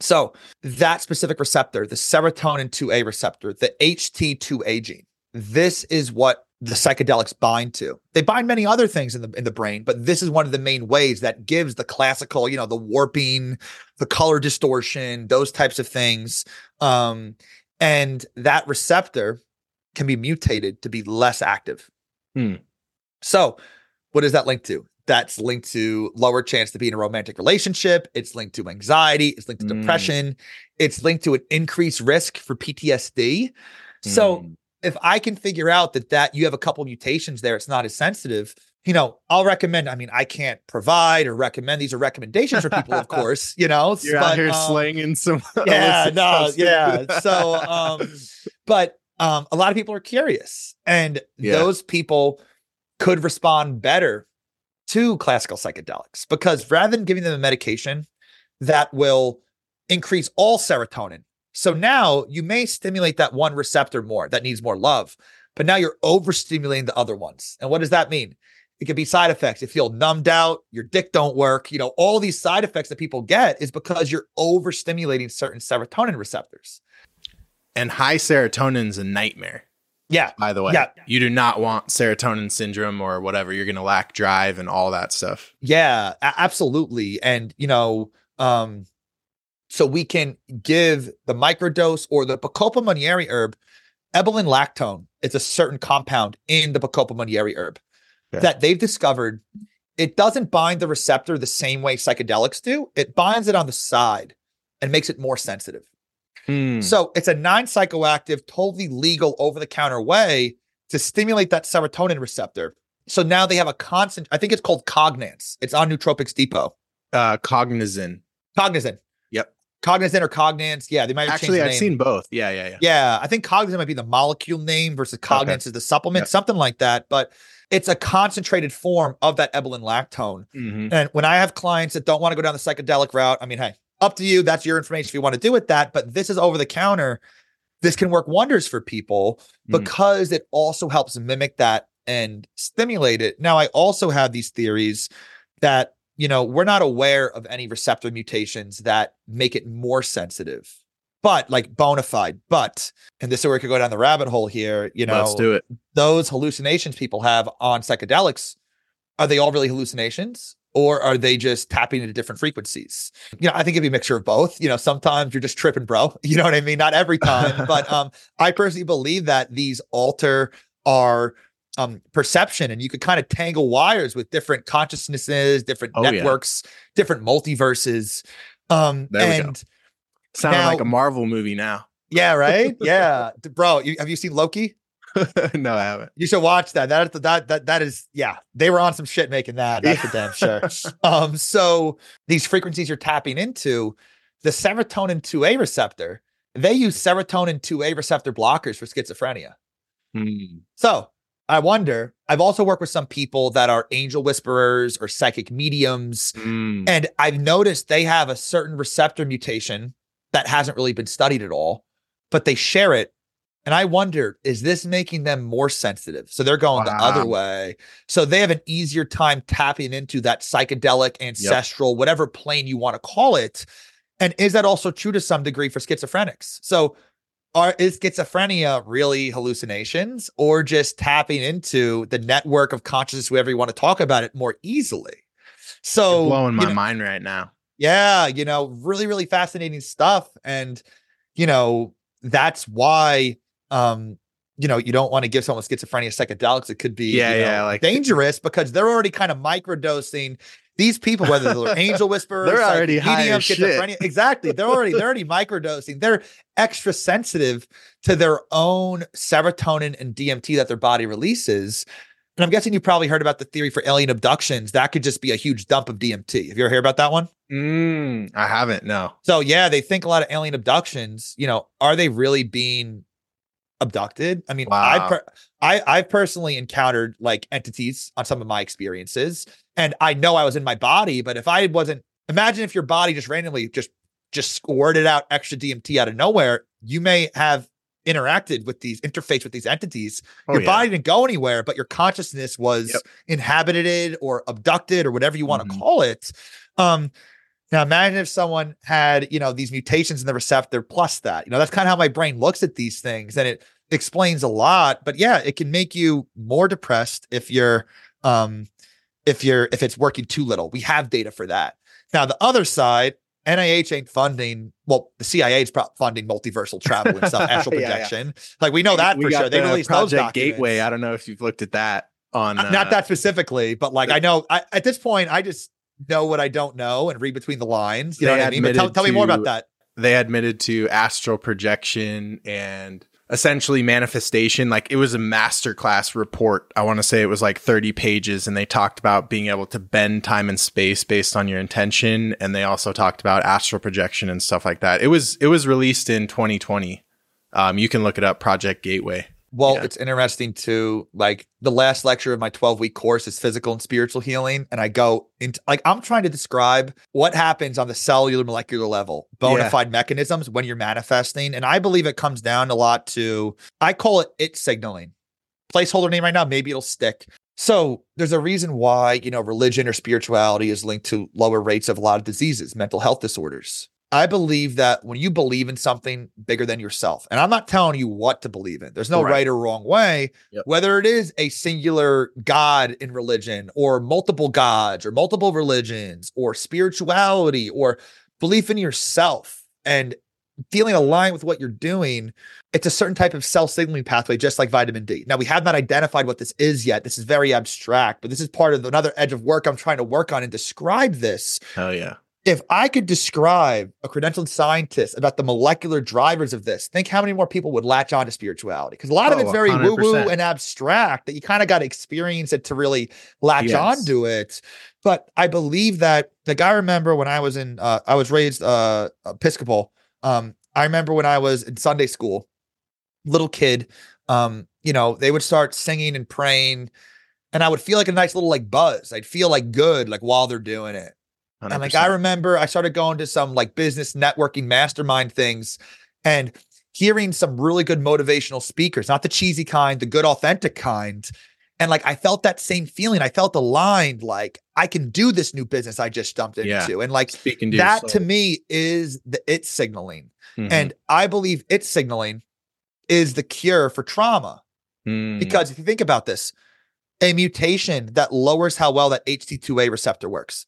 So that specific receptor, the serotonin two A receptor, the H T two A gene, this is what the psychedelics bind to. They bind many other things in the in the brain, but this is one of the main ways that gives the classical, you know, the warping, the color distortion, those types of things. Um, and that receptor can be mutated to be less active. Hmm. So what is that linked to? That's linked to lower chance to be in a romantic relationship. It's linked to anxiety. It's linked to mm. depression. It's linked to an increased risk for P T S D. Mm. So if I can figure out that that you have a couple of mutations there, it's not as sensitive, you know, I'll recommend, I mean, I can't provide or recommend. These are recommendations for people, of course, you know. You're but, out here um, slinging some. Yeah, no, yeah. So, um, but um, a lot of people are curious, and yeah. those people could respond better to classical psychedelics, because rather than giving them a medication that will increase all serotonin. So now you may stimulate that one receptor more that needs more love, but now you're overstimulating the other ones. And what does that mean? It could be side effects. You feel numbed out, your dick don't work, you know, all these side effects that people get is because you're overstimulating certain serotonin receptors. And high serotonin is a nightmare. Yeah. By the way, yeah. You do not want serotonin syndrome or whatever. You're going to lack drive and all that stuff. Yeah, a- absolutely. And, you know, um, so we can give the microdose or the Bacopa Monieri herb, ebilin lactone. It's a certain compound in the Bacopa Monieri herb okay. that they've discovered. It doesn't bind the receptor the same way psychedelics do. It binds it on the side and makes it more sensitive. Hmm. So it's a non-psychoactive, totally legal, over-the-counter way to stimulate that serotonin receptor. So now they have a constant, I think it's called Cognance. It's on Nootropics Depot. Uh, Cognizant. Cognizant. Yep. Cognizant or Cognance. Yeah, they might have Actually, changed the I've name. seen both. Yeah, yeah, yeah. Yeah, I think Cognizant might be the molecule name versus Cognance okay. is the supplement, yep. something like that. But it's a concentrated form of that ebilin lactone. Mm-hmm. And when I have clients that don't want to go down the psychedelic route, I mean, hey. Up to you. That's your information if you want to do with that. But this is over the counter. This can work wonders for people because mm. it also helps mimic that and stimulate it. Now, I also have these theories that, you know, we're not aware of any receptor mutations that make it more sensitive, but like bona fide. But, and this is where we could go down the rabbit hole here, you know, let's do it. Those hallucinations people have on psychedelics, are they all really hallucinations? or are they just tapping into different frequencies? You know, I think it'd be a mixture of both. You know, sometimes you're just tripping, bro. You know what I mean? Not every time, but um, I personally believe that these alter our um, perception, and you could kind of tangle wires with different consciousnesses, different oh, networks, yeah. different multiverses. Um, there and we go. Sounding now, like a Marvel movie now. Yeah, right? Yeah. Bro, you, have you seen Loki? No, I haven't. You should watch that. That, that, that, that is, yeah, they were on some shit making that. That's for damn sure. Um, so these frequencies you're tapping into, the serotonin two A receptor, they use serotonin two A receptor blockers for schizophrenia. Mm. So I wonder, I've also worked with some people that are angel whisperers or psychic mediums, mm. and I've noticed they have a certain receptor mutation that hasn't really been studied at all, but they share it. And I wonder, is this making them more sensitive? So they're going wow. the other way. So they have an easier time tapping into that psychedelic, ancestral, yep. whatever plane you want to call it. And is that also true to some degree for schizophrenics? So are, is schizophrenia really hallucinations or just tapping into the network of consciousness, whoever you want to talk about it more easily? So you're blowing my you know, mind right now. Yeah. You know, really, really fascinating stuff. And, you know, that's why, Um, you know, you don't want to give someone with schizophrenia psychedelics. It could be yeah, you know, yeah, like, dangerous because they're already kind of microdosing these people, whether they're angel whisperers, they're already high as shit. Exactly. They're already they're already microdosing. They're extra sensitive to their own serotonin and D M T that their body releases. And I'm guessing you probably heard about the theory for alien abductions. That could just be a huge dump of D M T. Have you ever heard about that one? Mm, I haven't. No. So yeah, they think a lot of alien abductions. You know, are they really being abducted? I mean, wow. I, per- I I've personally encountered like entities on some of my experiences, and I know I was in my body, but if I wasn't, imagine if your body just randomly just just squirted out extra D M T out of nowhere, you may have interacted with these, interface with these entities. Oh, your yeah. body didn't go anywhere, but your consciousness was yep. inhabited or abducted or whatever you want to mm-hmm. call it. Um, Now, imagine if someone had, you know, these mutations in the receptor plus that. You know, that's kind of how my brain looks at these things, and it explains a lot. But yeah, it can make you more depressed if you're, um, if you're, if it's working too little. We have data for that. Now, the other side, N I H ain't funding. Well, the C I A is pro- funding multiversal travel and stuff, astral yeah, projection. Yeah. Like we know that we for sure. The they released Project those documents. Gateway. I don't know if you've looked at that on uh, not that specifically, but like I know I, at this point, I just. know what I don't know and read between the lines. You know what I mean? But tell, tell me more about that. They admitted to astral projection and essentially manifestation. Like it was a masterclass report. I want to say it was like thirty pages. And they talked about being able to bend time and space based on your intention. And they also talked about astral projection and stuff like that. It was, it was released in twenty twenty. Um, you can look it up, Project Gateway. Well, yeah. It's interesting too, like the last lecture of my twelve-week course is physical and spiritual healing. And I go into, like, I'm trying to describe what happens on the cellular molecular level, bona yeah. fide mechanisms when you're manifesting. And I believe it comes down a lot to, I call it it signaling. Placeholder name right now, maybe it'll stick. So there's a reason why, you know, religion or spirituality is linked to lower rates of a lot of diseases, mental health disorders. I believe that when you believe in something bigger than yourself, and I'm not telling you what to believe in, there's no right, right or wrong way, yep. whether it is a singular God in religion or multiple gods or multiple religions or spirituality or belief in yourself and feeling aligned with what you're doing, it's a certain type of cell signaling pathway, just like vitamin D. Now, we have not identified what this is yet. This is very abstract, but this is part of another edge of work I'm trying to work on and describe this. Hell yeah. If I could describe a credentialed scientist about the molecular drivers of this, think how many more people would latch on to spirituality. Because a lot oh, of it's very one hundred percent woo-woo and abstract that you kind of got to experience it to really latch yes. on to it. But I believe that, like I remember when I was in, uh, I was raised uh, Episcopal. Um, I remember when I was in Sunday school, little kid, um, you know, they would start singing and praying. And I would feel like a nice little like buzz. I'd feel like good, like while they're doing it. one hundred percent. And like, I remember I started going to some like business networking mastermind things and hearing some really good motivational speakers, not the cheesy kind, the good, authentic kind. And like, I felt that same feeling. I felt aligned. Like I can do this new business I just jumped into. Yeah. And like Speaking that to, to me is the it signaling. Mm-hmm. And I believe it signaling is the cure for trauma. Mm. Because if you think about this, a mutation that lowers how well that H T two A receptor works.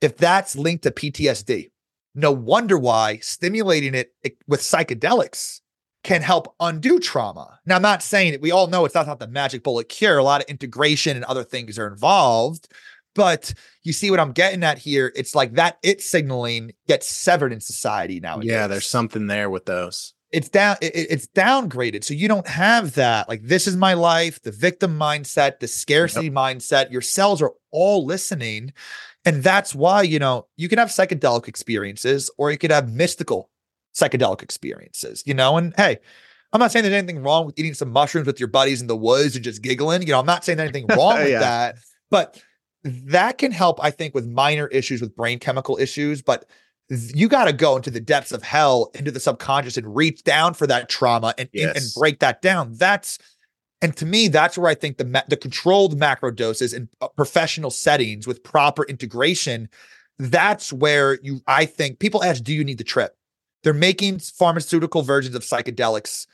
If that's linked to P T S D, no wonder why stimulating it with psychedelics can help undo trauma. Now, I'm not saying it. We all know it's not, not the magic bullet cure. A lot of integration and other things are involved. But you see what I'm getting at here. It's like that it signaling gets severed in society nowadays. Yeah, there's something there with those. It's down. It, it's downgraded. So you don't have that. Like, this is my life, the victim mindset, the scarcity yep. mindset. Your cells are all listening. And that's why, you know, you can have psychedelic experiences or you could have mystical psychedelic experiences, you know, and hey, I'm not saying there's anything wrong with eating some mushrooms with your buddies in the woods and just giggling. You know, I'm not saying there's anything wrong yeah. with that, but that can help, I think, with minor issues, with brain chemical issues, but you got to go into the depths of hell, into the subconscious and reach down for that trauma and, yes. and, and break that down. That's, and to me, that's where I think the ma- the controlled macro doses in uh, professional settings with proper integration, that's where you, I think, people ask, do you need the trip? They're making pharmaceutical versions of psychedelics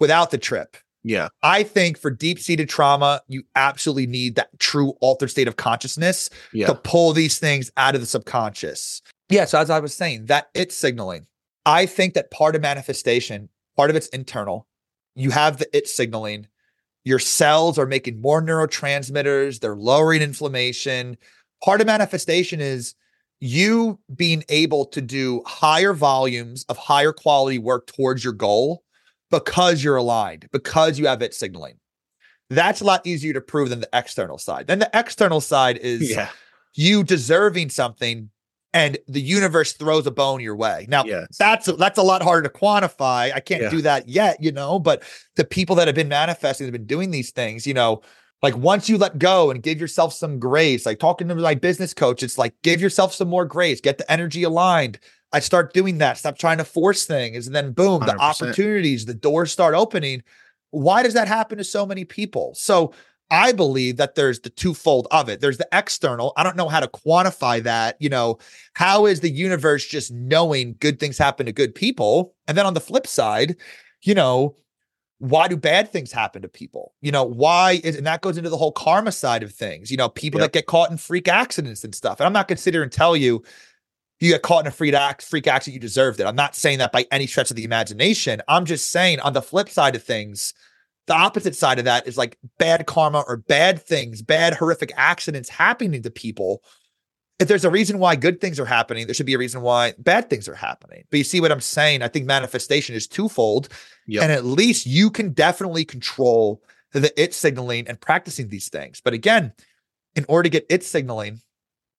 without the trip. Yeah. I think for deep-seated trauma, you absolutely need that true altered state of consciousness yeah. to pull these things out of the subconscious. Yeah, so as I was saying, that it's signaling. I think that part of manifestation, part of it's internal. You have the it signaling. Your cells are making more neurotransmitters. They're lowering inflammation. Part of manifestation is you being able to do higher volumes of higher quality work towards your goal because you're aligned, because you have it signaling. That's a lot easier to prove than the external side. Then the external side is yeah. you deserving something and the universe throws a bone your way. Now, yes. that's, that's a lot harder to quantify. I can't yeah. do that yet, you know, but the people that have been manifesting, have been doing these things, you know, like once you let go and give yourself some grace, like talking to my business coach, it's like, give yourself some more grace, get the energy aligned. I start doing that. Stop trying to force things. And then boom, one hundred percent. The opportunities, the doors start opening. Why does that happen to so many people? So I believe that there's the twofold of it. There's the external. I don't know how to quantify that. You know, how is the universe just knowing good things happen to good people? And then on the flip side, you know, why do bad things happen to people? You know, why is, and that goes into the whole karma side of things, you know, people yep. that get caught in freak accidents and stuff. And I'm not going to sit here and tell you, you get caught in a freak act, freak accident, you deserved it. I'm not saying that by any stretch of the imagination. I'm just saying on the flip side of things, the opposite side of that is like bad karma or bad things, bad horrific accidents happening to people. If there's a reason why good things are happening, there should be a reason why bad things are happening. But you see what I'm saying? I think manifestation is twofold. Yep. And at least you can definitely control the it signaling and practicing these things. But again, in order to get it signaling,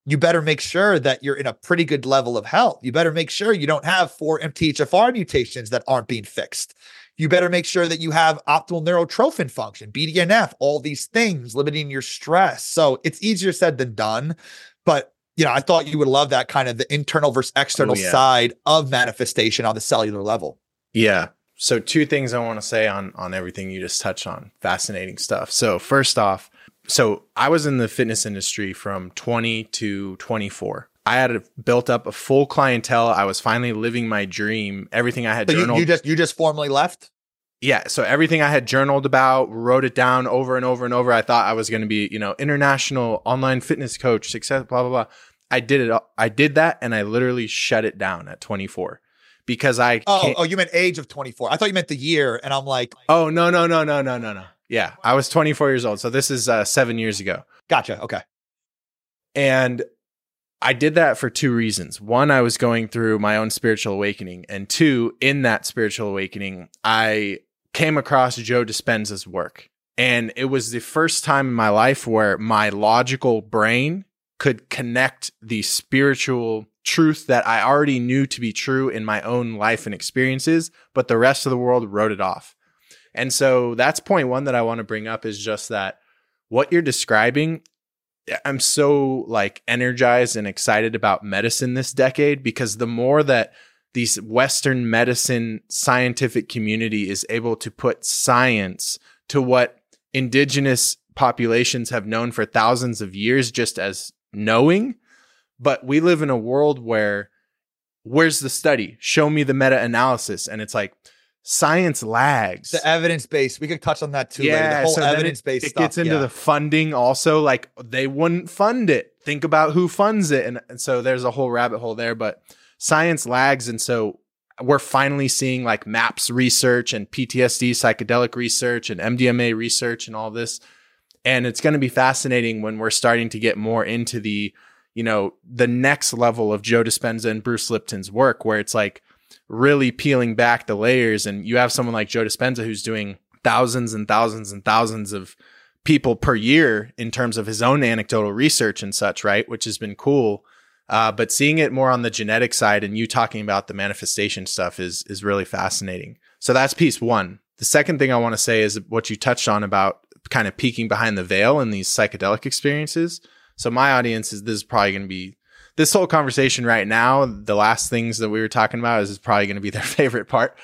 you better make sure that you're in a pretty good level of health. You better make sure you don't have four M T H F R mutations that aren't being fixed. You better make sure that you have optimal neurotrophin function, B D N F, all these things, limiting your stress. So it's easier said than done, but you know, I thought you would love that kind of the internal versus external oh, yeah. side of manifestation on the cellular level. Yeah. So two things I want to say on, on everything you just touched on. Fascinating stuff. So first off, so I was in the fitness industry from twenty to twenty-four. I had a, built up a full clientele. I was finally living my dream. Everything I had so journaled. You, you just, you just formally left? Yeah. So everything I had journaled about, wrote it down over and over and over. I thought I was going to be, you know, international online fitness coach, success, blah, blah, blah. I did it. I did that. And I literally shut it down at twenty-four because I. Oh, oh, you meant age of twenty-four. I thought you meant the year. And I'm like, oh, no, no, no, no, no, no, no. Yeah. I was twenty-four years old. So this is uh, seven years ago. Gotcha. Okay. And I did that for two reasons. One, I was going through my own spiritual awakening. And two, in that spiritual awakening, I came across Joe Dispenza's work. And it was the first time in my life where my logical brain could connect the spiritual truth that I already knew to be true in my own life and experiences, but the rest of the world wrote it off. And so that's point one that I want to bring up is just that what you're describing, I'm so like energized and excited about medicine this decade because the more that these Western medicine scientific community is able to put science to what indigenous populations have known for thousands of years just as knowing. But we live in a world where, where's the study? Show me the meta-analysis. And it's like, science lags. The evidence base. We could touch on that too. Yeah, later. The whole so evidence base. It, it gets into yeah. the funding also. Like they wouldn't fund it. Think about who funds it, and, and so there's a whole rabbit hole there. But science lags, and so we're finally seeing like MAPS research and P T S D psychedelic research and M D M A research and all this. And it's going to be fascinating when we're starting to get more into the, you know, the next level of Joe Dispenza and Bruce Lipton's work, where it's like really peeling back the layers. And you have someone like Joe Dispenza who's doing thousands and thousands and thousands of people per year in terms of his own anecdotal research and such, right? Which has been cool. Uh, but seeing it more on the genetic side and you talking about the manifestation stuff is is really fascinating. So that's piece one. The second thing I want to say is what you touched on about kind of peeking behind the veil in these psychedelic experiences. So my audience is, this is probably going to be, this whole conversation right now, the last things that we were talking about is, is probably going to be their favorite part.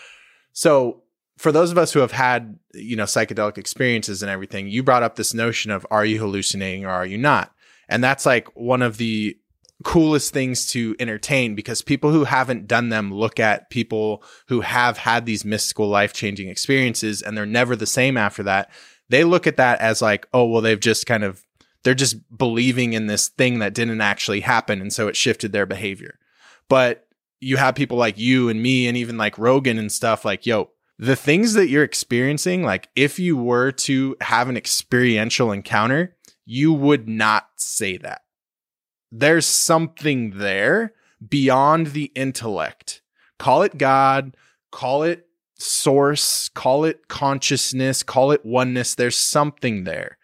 So for those of us who have had, you know, psychedelic experiences and everything, you brought up this notion of, are you hallucinating or are you not? And that's like one of the coolest things to entertain, because people who haven't done them look at people who have had these mystical life-changing experiences and they're never the same after that. They look at that as like, oh, well, they've just kind of, they're just believing in this thing that didn't actually happen. And so it shifted their behavior. But you have people like you and me and even like Rogan and stuff like, yo, the things that you're experiencing, like if you were to have an experiential encounter, you would not say that. There's something there beyond the intellect. Call it God, call it source, call it consciousness, call it oneness. There's something there.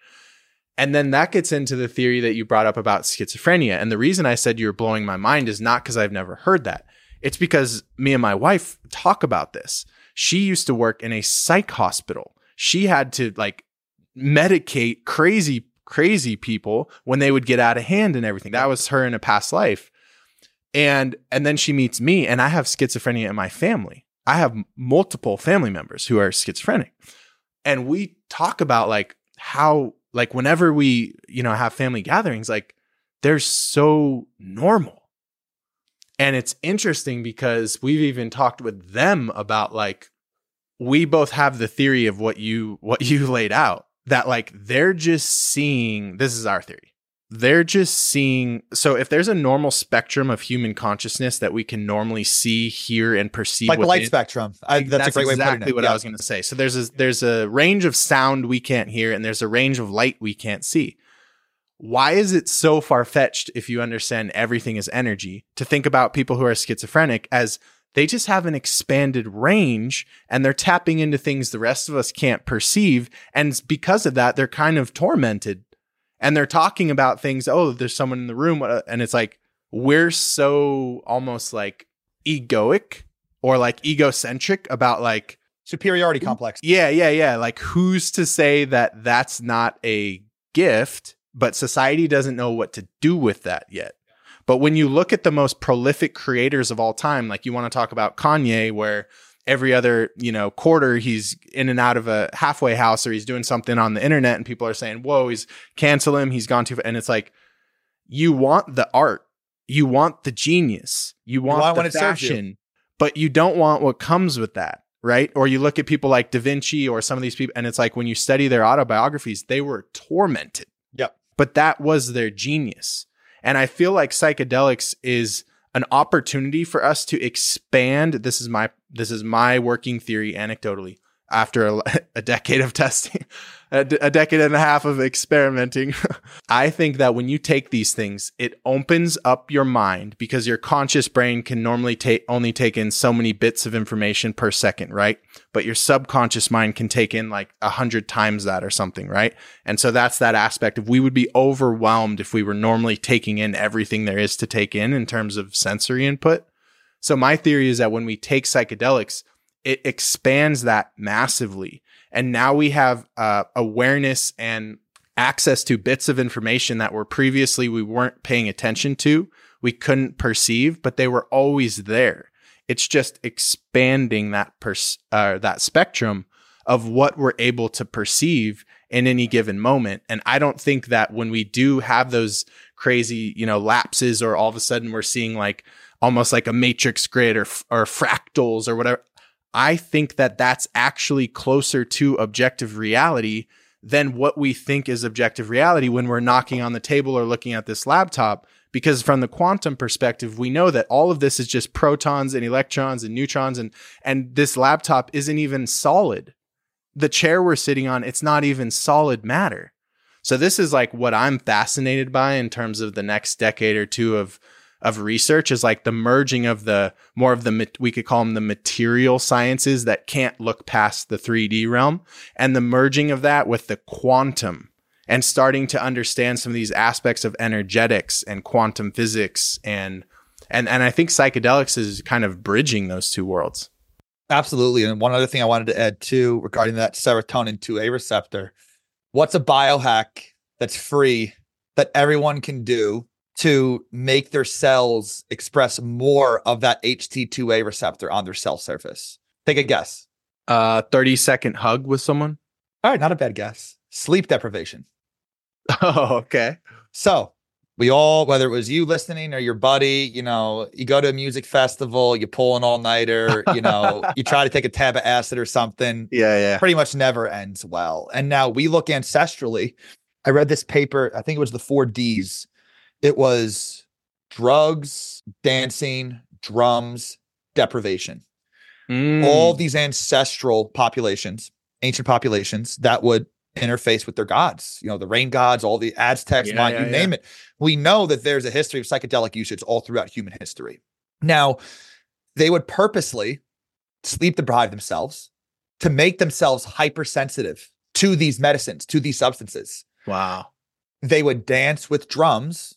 And then that gets into the theory that you brought up about schizophrenia. And the reason I said you're blowing my mind is not because I've never heard that. It's because me and my wife talk about this. She used to work in a psych hospital. She had to like medicate crazy crazy people when they would get out of hand and everything. That was her in a past life. And and then she meets me, and I have schizophrenia in my family. I have multiple family members who are schizophrenic. And we talk about like how, like whenever we, you know, have family gatherings, like they're so normal. And it's interesting because we've even talked with them about like, we both have the theory of what you what you laid out. That like, they're just seeing, this is our theory. They're just seeing, so if there's a normal spectrum of human consciousness that we can normally see, hear, and perceive. Like the light spectrum. I, that's, that's a great exactly way of putting it. What yeah. I was going to say. So there's a, there's a range of sound we can't hear, and there's a range of light we can't see. Why is it so far-fetched, if you understand everything is energy, to think about people who are schizophrenic as they just have an expanded range and they're tapping into things the rest of us can't perceive. And because of that, they're kind of tormented and they're talking about things. Oh, there's someone in the room. And it's like, we're so almost like egoic or like egocentric about like superiority complex. Yeah, yeah, yeah. Like who's to say that that's not a gift, but society doesn't know what to do with that yet. But when you look at the most prolific creators of all time, like you want to talk about Kanye, where every other, you know, quarter he's in and out of a halfway house or he's doing something on the internet and people are saying, whoa, he's cancel him. He's gone too far. And it's like, you want the art. You want the genius. You want, you want the fashion, you. But you don't want what comes with that, right? Or you look at people like Da Vinci or some of these people and it's like when you study their autobiographies, they were tormented. Yep. But that was their genius. And I feel like psychedelics is an opportunity for us to expand. This is my this is my working theory anecdotally after a, a decade of testing, a, d- a decade and a half of experimenting. I think that when you take these things, it opens up your mind because your conscious brain can normally take only take in so many bits of information per second, right? But your subconscious mind can take in like a hundred times that or something, right? And so that's that aspect of we would be overwhelmed if we were normally taking in everything there is to take in in terms of sensory input. So my theory is that when we take psychedelics, it expands that massively. And now we have uh, awareness and access to bits of information that were previously we weren't paying attention to. We couldn't perceive, but they were always there. It's just expanding that pers- uh, that spectrum of what we're able to perceive in any given moment. And I don't think that when we do have those crazy, you know, lapses or all of a sudden we're seeing like almost like a matrix grid or, or fractals or whatever, I think that that's actually closer to objective reality than what we think is objective reality when we're knocking on the table or looking at this laptop. Because from the quantum perspective, we know that all of this is just protons and electrons and neutrons, and and this laptop isn't even solid. The chair we're sitting on, it's not even solid matter. So this is like what I'm fascinated by in terms of the next decade or two of of research, is like the merging of the more of the, we could call them the material sciences that can't look past the three D realm, and the merging of that with the quantum, and starting to understand some of these aspects of energetics and quantum physics. And, and, and I think psychedelics is kind of bridging those two worlds. Absolutely. And one other thing I wanted to add too, regarding that serotonin two A receptor, what's a biohack that's free that everyone can do to make their cells express more of that H T two A receptor on their cell surface? Take a guess. Uh, thirty second hug with someone. All right. Not a bad guess. Sleep deprivation. Oh, okay. So we all, whether it was you listening or your buddy, you know, you go to a music festival, you pull an all-nighter, you know, you try to take a tab of acid or something. Yeah, yeah. Pretty much never ends well. And now we look ancestrally. I read this paper, I think it was the four Ds. It was drugs, dancing, drums, deprivation. Mm. All these ancestral populations, ancient populations that would interface with their gods, you know, the rain gods, all the Aztecs, yeah, Mayan, yeah, you yeah. name it. We know that there's a history of psychedelic usage all throughout human history. Now, they would purposely sleep deprive themselves to make themselves hypersensitive to these medicines, to these substances. Wow. They would dance with drums,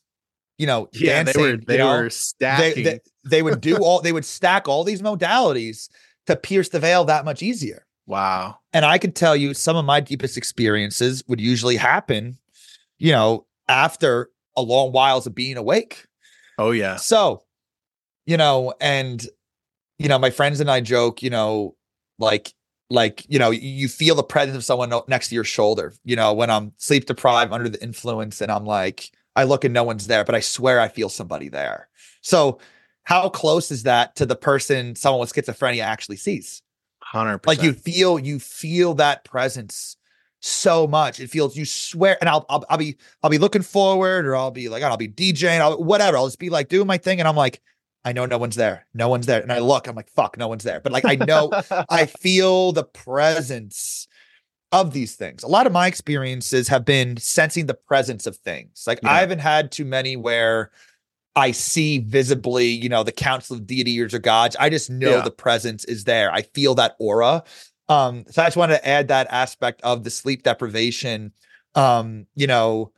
you know, yeah, dancing, they were, they you know, were stacking. They, they, they would do all, they would stack all these modalities to pierce the veil that much easier. Wow. And I could tell you some of my deepest experiences would usually happen, you know, after a long whiles of being awake. Oh yeah. So, you know, and, you know, my friends and I joke, you know, like, Like, you know, you feel the presence of someone next to your shoulder, you know, when I'm sleep deprived under the influence, and I'm like, I look and no one's there, but I swear I feel somebody there. So how close is that to the person someone with schizophrenia actually sees? one hundred percent. Like you feel, you feel that presence so much. It feels, you swear, and I'll, I'll, I'll be, I'll be looking forward, or I'll be like, I'll be DJing, I'll, whatever. I'll just be like doing my thing. And I'm like, I know no one's there. No one's there. And I look, I'm like, fuck, no one's there. But like, I know, I feel the presence of these things. A lot of my experiences have been sensing the presence of things. Like yeah. I haven't had too many where I see visibly, you know, the council of deities or gods. I just know yeah. the presence is there. I feel that aura. Um, so I just wanted to add that aspect of the sleep deprivation, um, you know,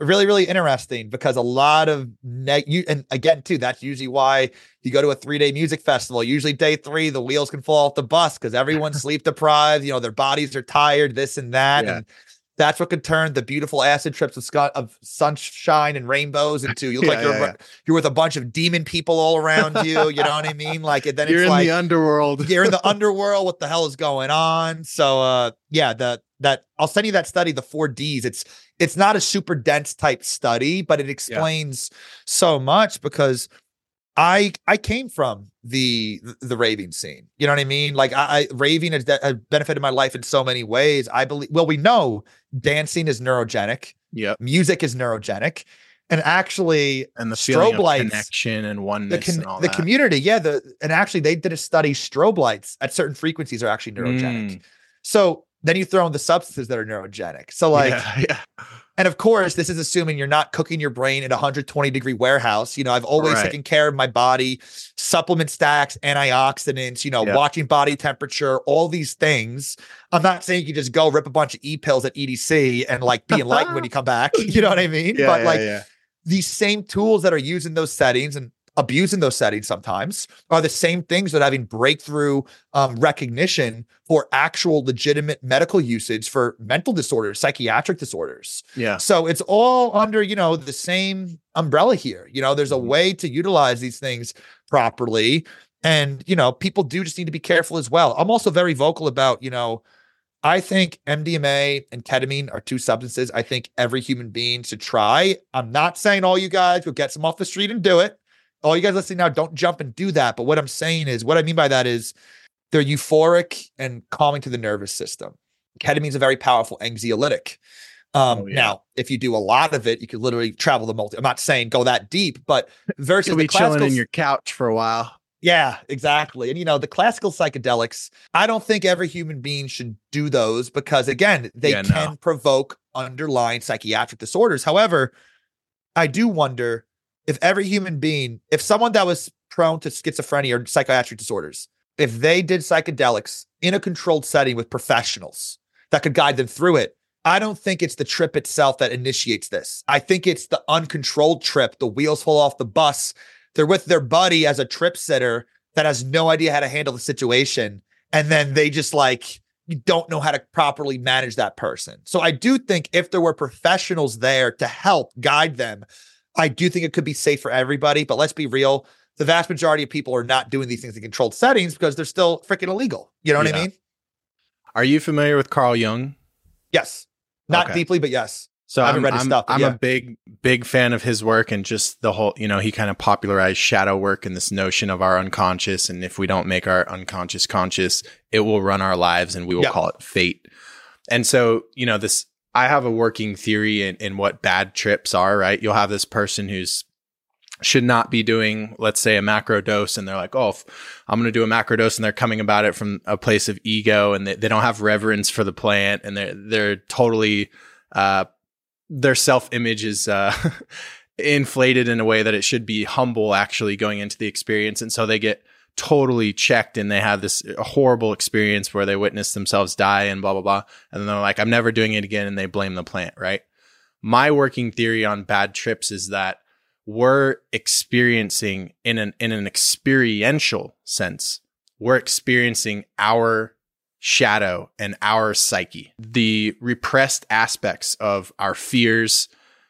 really, really interesting, because a lot of ne- you, and again, too, that's usually why you go to a three day music festival. Usually day three, the wheels can fall off the bus because everyone's sleep deprived, you know, their bodies are tired, this and that. Yeah. And that's what could turn the beautiful acid trips of, sc- of sunshine and rainbows into, you look yeah, like you're, yeah, yeah. you're with a bunch of demon people all around you. You know what I mean? Like, and then you're it's in like the underworld. You're in the underworld. What the hell is going on? So, uh, yeah, the, that I'll send you that study, the four Ds. It's, It's not a super dense type study, but it explains yeah. so much, because I I came from the the raving scene. You know what I mean? Like I, I raving has, de- has benefited my life in so many ways. I believe. Well, we know dancing is neurogenic. Yeah, music is neurogenic, and actually, and the strobe feeling lights, of connection and oneness, the, con- and all the that. community. Yeah, the and actually they did a study. Strobe lights at certain frequencies are actually neurogenic. Mm. So. Then you throw in the substances that are neurogenic. So like, yeah, yeah. and of course, this is assuming you're not cooking your brain in a one hundred twenty degree warehouse. You know, I've always right. taken care of my body, supplement stacks, antioxidants, you know, yeah. watching body temperature, all these things. I'm not saying you just go rip a bunch of E-pills at E D C and like be enlightened when you come back. You know what I mean? Yeah, but yeah, like yeah. these same tools that are used in those settings and abusing those settings sometimes are the same things that having breakthrough um, recognition for actual legitimate medical usage for mental disorders, psychiatric disorders. Yeah. So it's all under, you know, the same umbrella here. You know, there's a way to utilize these things properly. And, you know, people do just need to be careful as well. I'm also very vocal about, you know, I think M D M A and ketamine are two substances I think every human being should try. I'm not saying all you guys will get some off the street and do it. All you guys listening now, don't jump and do that. But what I'm saying is, what I mean by that is They're euphoric and calming to the nervous system. Ketamine is a very powerful anxiolytic. Um, oh, yeah. Now, if you do a lot of it, you could literally travel the multi. I'm not saying go that deep, but versus You'll be the chilling in your couch for a while. Yeah, exactly. And, you know, the classical psychedelics, I don't think every human being should do those because, again, they yeah, can no. provoke underlying psychiatric disorders. However, I do wonder if every human being, if someone that was prone to schizophrenia or psychiatric disorders, if they did psychedelics in a controlled setting with professionals that could guide them through it, I don't think it's the trip itself that initiates this. I think it's the uncontrolled trip. The wheels fall off the bus. They're with their buddy as a trip sitter that has no idea how to handle the situation. And then they just like, you don't know how to properly manage that person. So I do think if there were professionals there to help guide them, I do think it could be safe for everybody. But let's be real. The vast majority of people are not doing these things in controlled settings because they're still freaking illegal. You know what yeah. I mean? Are you familiar with Carl Jung? Yes. Not okay. deeply, but yes. So I haven't I'm, read his I'm, stuff, I'm yeah. a big, big fan of his work and just the whole, you know, he kind of popularized shadow work and this notion of our unconscious. And if we don't make our unconscious conscious, it will run our lives and we will yeah. call it fate. And so, you know, this, I have a working theory in, in what bad trips are, right? You'll have this person who's should not be doing, let's say, a macro dose. And they're like, oh, I'm going to do a macro dose. And they're coming about it from a place of ego and they, they don't have reverence for the plant. And they're, they're totally, uh, their self-image is uh, inflated in a way that it should be humble actually going into the experience. And so they get totally checked and they have this horrible experience where they witness themselves die and blah, blah, blah. And then they're like, I'm never doing it again. And they blame the plant, right? My working theory on bad trips is that we're experiencing in an in an experiential sense, we're experiencing our shadow and our psyche, the repressed aspects of our fears,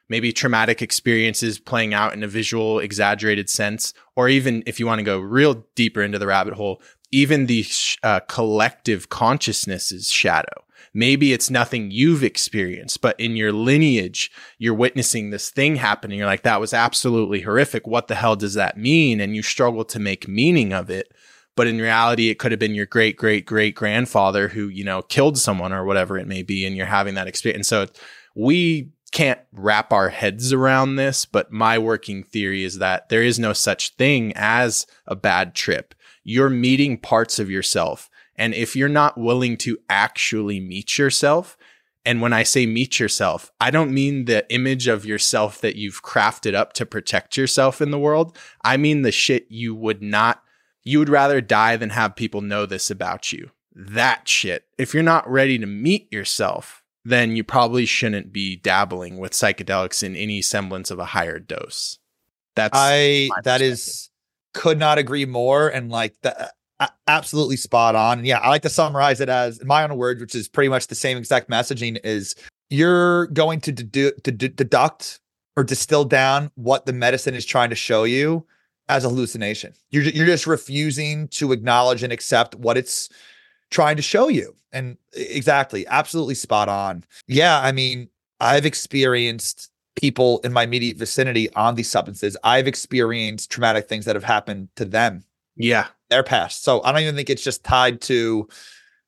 maybe traumatic experiences playing out in a visual, exaggerated sense, or even if you want to go real deeper into the rabbit hole, even the sh- uh, collective consciousness's shadow. Maybe it's nothing you've experienced, but in your lineage, you're witnessing this thing happen. You're like, that was absolutely horrific. What the hell does that mean? And you struggle to make meaning of it. But in reality, it could have been your great, great, great grandfather who, you know, killed someone or whatever it may be. And you're having that experience. And so we can't wrap our heads around this. But my working theory is that there is no such thing as a bad trip. You're meeting parts of yourself. And if you're not willing to actually meet yourself, and when I say meet yourself, I don't mean the image of yourself that you've crafted up to protect yourself in the world. I mean the shit you would not, you would rather die than have people know this about you. That shit. If you're not ready to meet yourself, then you probably shouldn't be dabbling with psychedelics in any semblance of a higher dose. That's I, that is, could not agree more. And like that. Absolutely spot on. And yeah, I like to summarize it as, in my own words, which is pretty much the same exact messaging, is you're going to, dedu- to d- deduct or distill down what the medicine is trying to show you as a hallucination. You're, you're just refusing to acknowledge and accept what it's trying to show you. And exactly, absolutely spot on. Yeah, I mean, I've experienced people in my immediate vicinity on these substances. I've experienced traumatic things that have happened to them. Yeah. Their past. So I don't even think it's just tied to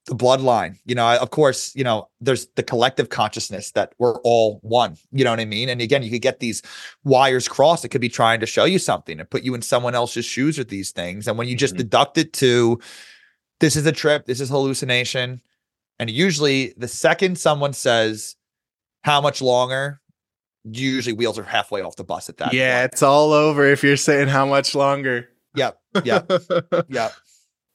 the bloodline. You know, I, of course, you know, there's the collective consciousness that we're all one, you know what I mean? And again, you could get these wires crossed. It could be trying to show you something and put you in someone else's shoes with these things. And when you just mm-hmm. deduct it to, this is a trip, this is hallucination. And usually the second someone says, how much longer? Usually wheels are halfway off the bus at that. Yeah. Point. It's all over if you're saying how much longer. Yep. Yep. Yep.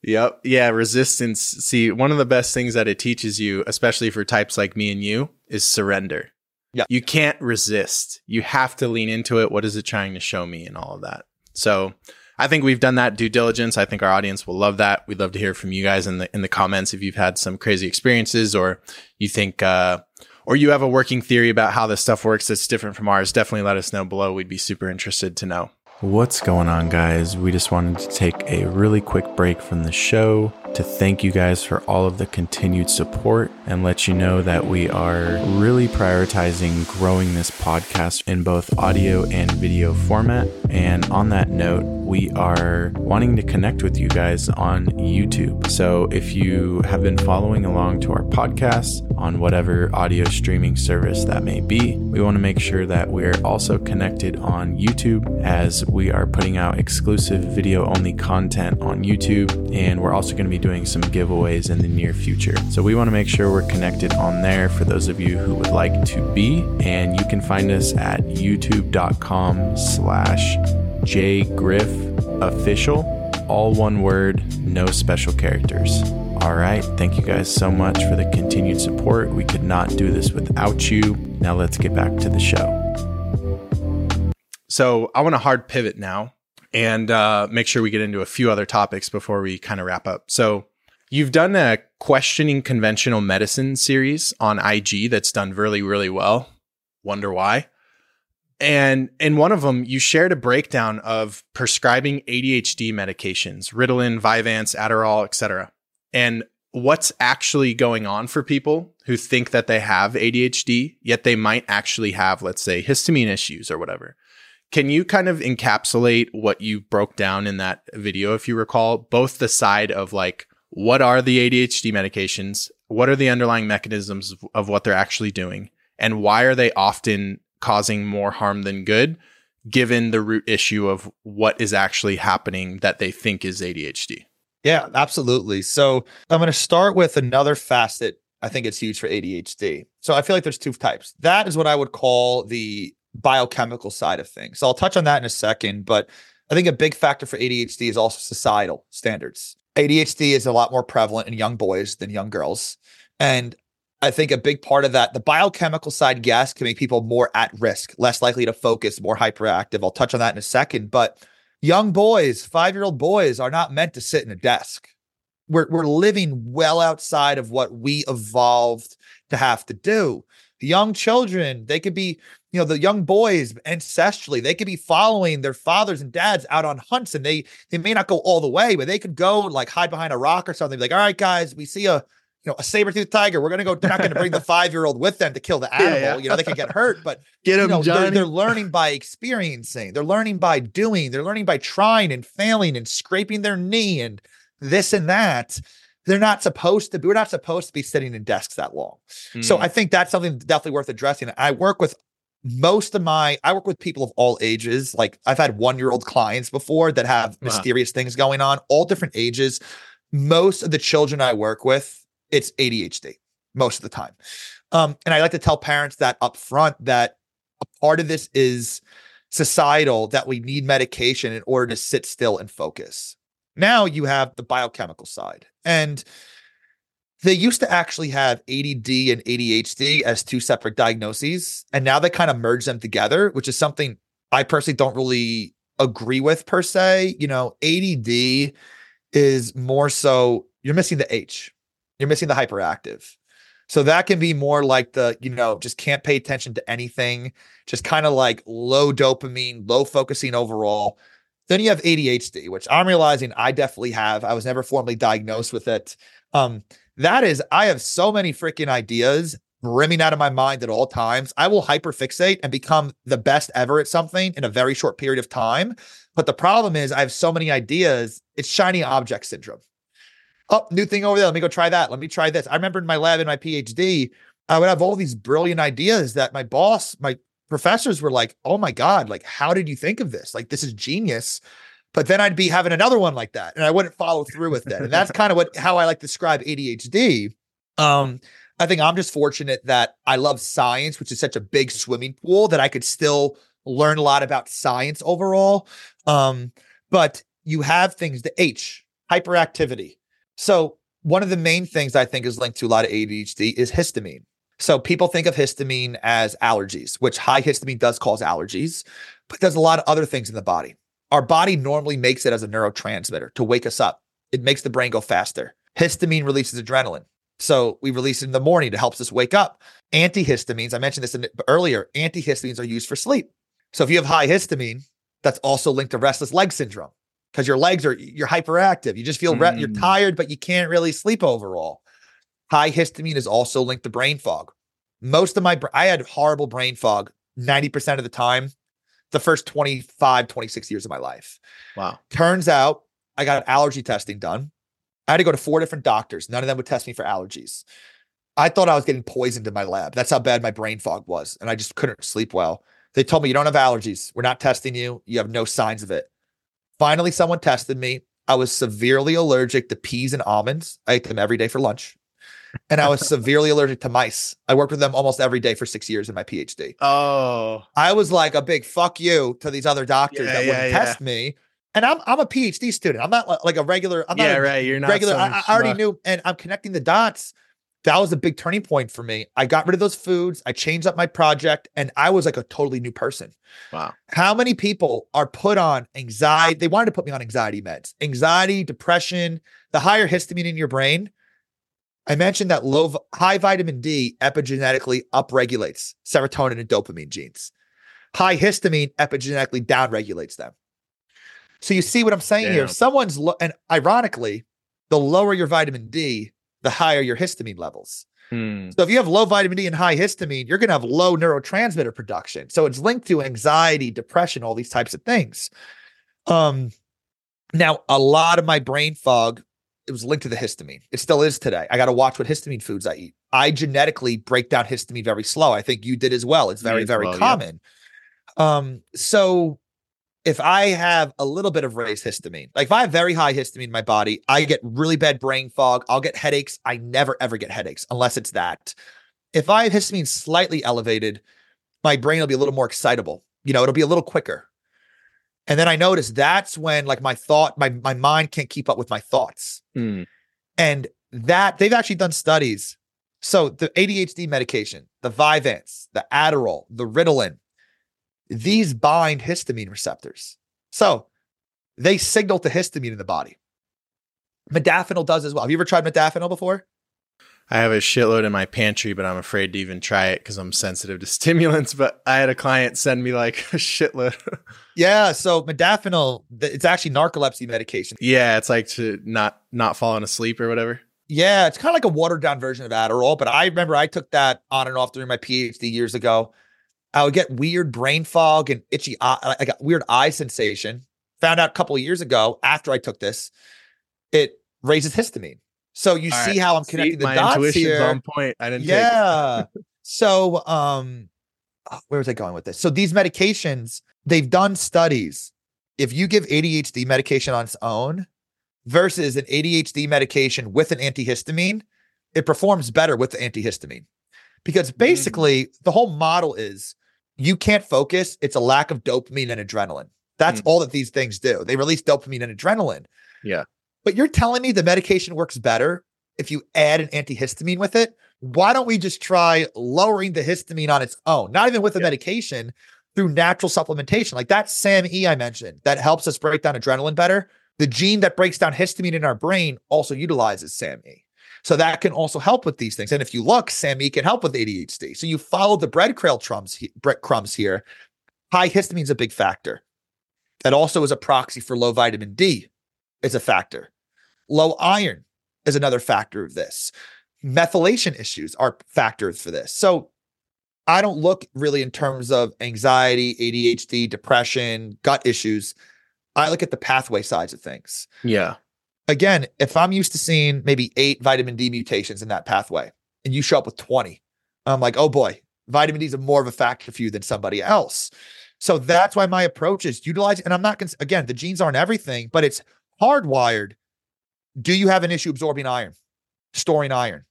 Yep. Yeah. Resistance. See, one of the best things that it teaches you, especially for types like me and you, is surrender. Yeah. You can't resist. You have to lean into it. What is it trying to show me and all of that? So I think we've done that due diligence. I think our audience will love that. We'd love to hear from you guys in the in the comments if you've had some crazy experiences or you think uh or you have a working theory about how this stuff works that's different from ours. Definitely let us know below. We'd be super interested to know. What's going on, guys? We just wanted to take a really quick break from the show to thank you guys for all of the continued support and let you know that we are really prioritizing growing this podcast in both audio and video format. And on that note, we are wanting to connect with you guys on YouTube. So if you have been following along to our podcast on whatever audio streaming service that may be, we want to make sure that we're also connected on YouTube, as we are putting out exclusive video only content on YouTube. And we're also going to be doing some giveaways in the near future. So we want to make sure we're connected on there for those of you who would like to be. And you can find us at youtube.com slash J Griff Official, all one word, no special characters. All right, thank you guys so much for the continued support. We could not do this without you. Now let's get back to the show. So I want a hard pivot now and uh, make sure we get into a few other topics before we kind of wrap up. So you've done a Questioning Conventional Medicine series on I G that's done really, really well. Wonder why. And in one of them, you shared a breakdown of prescribing A D H D medications, Ritalin, Vyvanse, Adderall, et cetera, and what's actually going on for people who think that they have A D H D, yet they might actually have, let's say, histamine issues or whatever. Can you kind of encapsulate what you broke down in that video, if you recall, both the side of like, what are the A D H D medications? What are the underlying mechanisms of, of what they're actually doing? And why are they often causing more harm than good, given the root issue of what is actually happening that they think is A D H D? Yeah, absolutely. So I'm going to start with another facet. I think it's huge for A D H D. So I feel like there's two types. That is what I would call the biochemical side of things. So I'll touch on that in a second, but I think a big factor for A D H D is also societal standards. A D H D is a lot more prevalent in young boys than young girls. And I think a big part of that, the biochemical side, yes, can make people more at risk, less likely to focus, more hyperactive. I'll touch on that in a second. But young boys, five-year-old boys, are not meant to sit in a desk. We're we're living well outside of what we evolved to have to do. The young children, they could be, you know, the young boys ancestrally, they could be following their fathers and dads out on hunts, and they they may not go all the way, but they could go like hide behind a rock or something. Be like, all right, guys, we see a You know, a saber-toothed tiger. We're gonna go. They're not gonna bring the five-year-old with them to kill the animal. Yeah, yeah. You know, they could get hurt, but get them, you know, they're, they're learning by experiencing. They're learning by doing. They're learning by trying and failing and scraping their knee and this and that. They're not supposed to be. We're not supposed to be sitting in desks that long. Mm. So I think that's something definitely worth addressing. I work with most of my. I work with people of all ages. Like I've had one-year-old clients before that have wow. mysterious things going on, all different ages. Most of the children I work with, it's A D H D most of the time. Um, and I like to tell parents that up front, that a part of this is societal, that we need medication in order to sit still and focus. Now you have the biochemical side. And they used to actually have A D D and A D H D as two separate diagnoses. And now they kind of merge them together, which is something I personally don't really agree with per se. You know, A D D is more so you're missing the H. You're missing the hyperactive. So that can be more like the, you know, just can't pay attention to anything, just kind of like low dopamine, low focusing overall. Then you have A D H D, which I'm realizing I definitely have. I was never formally diagnosed with it. Um, that is, I have so many freaking ideas brimming out of my mind at all times. I will hyperfixate and become the best ever at something in a very short period of time. But the problem is I have so many ideas. It's shiny object syndrome. Oh, new thing over there. Let me go try that. Let me try this. I remember in my lab in my PhD, I would have all these brilliant ideas that my boss, my professors were like, oh my God, like, how did you think of this? Like, this is genius. But then I'd be having another one like that, and I wouldn't follow through with that. And that's kind of what, how I like to describe A D H D. Um, I think I'm just fortunate that I love science, which is such a big swimming pool that I could still learn a lot about science overall. Um, but you have things, the H, hyperactivity. So one of the main things I think is linked to a lot of A D H D is histamine. So people think of histamine as allergies, which high histamine does cause allergies, but does a lot of other things in the body. Our body normally makes it as a neurotransmitter to wake us up. It makes the brain go faster. Histamine releases adrenaline. So we release it in the morning. It helps us wake up. Antihistamines, I mentioned this in, earlier, antihistamines are used for sleep. So if you have high histamine, that's also linked to restless leg syndrome. because your legs are, you're hyperactive. You just feel, mm. you're tired, but you can't really sleep overall. High histamine is also linked to brain fog. Most of my, I had horrible brain fog ninety percent of the time, the first twenty-five, twenty-six years of my life. Wow. Turns out I got allergy testing done. I had to go to four different doctors. None of them would test me for allergies. I thought I was getting poisoned in my lab. That's how bad my brain fog was. And I just couldn't sleep well. They told me, you don't have allergies. We're not testing you. You have no signs of it. Finally, someone tested me. I was severely allergic to peas and almonds. I ate them every day for lunch. And I was severely allergic to mice. I worked with them almost every day for six years in my PhD. Oh, I was like a big fuck you to these other doctors yeah, that yeah, wouldn't yeah. test me. And I'm I'm a PhD student. I'm not like a regular. I'm yeah, not a right. You're not regular. So I, I already knew, and I'm connecting the dots. That was a big turning point for me. I got rid of those foods. I changed up my project, and I was like a totally new person. Wow. How many people are put on anxiety? They wanted to put me on anxiety meds, anxiety, depression, the higher histamine in your brain. I mentioned that low, high vitamin D epigenetically upregulates serotonin and dopamine genes. High histamine epigenetically downregulates them. So you see what I'm saying Damn. here? Someone's lo- and ironically, the lower your vitamin D, the higher your histamine levels. Hmm. So if you have low vitamin D and high histamine, you're going to have low neurotransmitter production. So it's linked to anxiety, depression, all these types of things. Um, now, a lot of my brain fog, it was linked to the histamine. It still is today. I got to watch what histamine foods I eat. I genetically break down histamine very slow. I think you did as well. It's very, very well, common. Yeah. Um, so if I have a little bit of raised histamine, like if I have very high histamine in my body, I get really bad brain fog. I'll get headaches. I never, ever get headaches unless it's that. If I have histamine slightly elevated, my brain will be a little more excitable. You know, it'll be a little quicker. And then I noticed that's when like my thought, my, my mind can't keep up with my thoughts. Mm. And that they've actually done studies. So the A D H D medication, the Vyvanse, the Adderall, the Ritalin, these bind histamine receptors. So they signal to histamine in the body. Modafinil does as well. Have you ever tried modafinil before? I have a shitload in my pantry, but I'm afraid to even try it because I'm sensitive to stimulants. But I had a client send me like a shitload. Yeah. So modafinil, it's actually narcolepsy medication. Yeah. It's like to not, not falling asleep or whatever. Yeah. It's kind of like a watered down version of Adderall. But I remember I took that on and off during my PhD years ago. I would get weird brain fog and itchy eye, like a weird eye sensation. Found out a couple of years ago after I took this, it raises histamine. So you All see right. how I'm connecting see, the my dots here. On point. I didn't yeah. Take it. So um, where was I going with this? So these medications, they've done studies. If you give A D H D medication on its own versus an A D H D medication with an antihistamine, it performs better with the antihistamine. Because basically mm. the whole model is you can't focus. It's a lack of dopamine and adrenaline. That's mm. all that these things do. They release dopamine and adrenaline. Yeah. But you're telling me the medication works better if you add an antihistamine with it? Why don't we just try lowering the histamine on its own, not even with the yeah. medication, through natural supplementation? Like that SAMe I mentioned that helps us break down adrenaline better. The gene that breaks down histamine in our brain also utilizes SAMe. So that can also help with these things. And if you look, SAMe can help with A D H D. So you follow the breadcrumbs breadcrumbs here. High histamine is a big factor. That also is a proxy for low vitamin D. It's a factor. Low iron is another factor of this. Methylation issues are factors for this. So I don't look really in terms of anxiety, A D H D, depression, gut issues. I look at the pathway sides of things. Yeah. Again, if I'm used to seeing maybe eight vitamin D mutations in that pathway and you show up with twenty, I'm like, oh boy, vitamin D is more of a factor for you than somebody else. So that's why my approach is utilize, and I'm not, cons- again, the genes aren't everything, but it's hardwired. Do you have an issue absorbing iron, storing iron?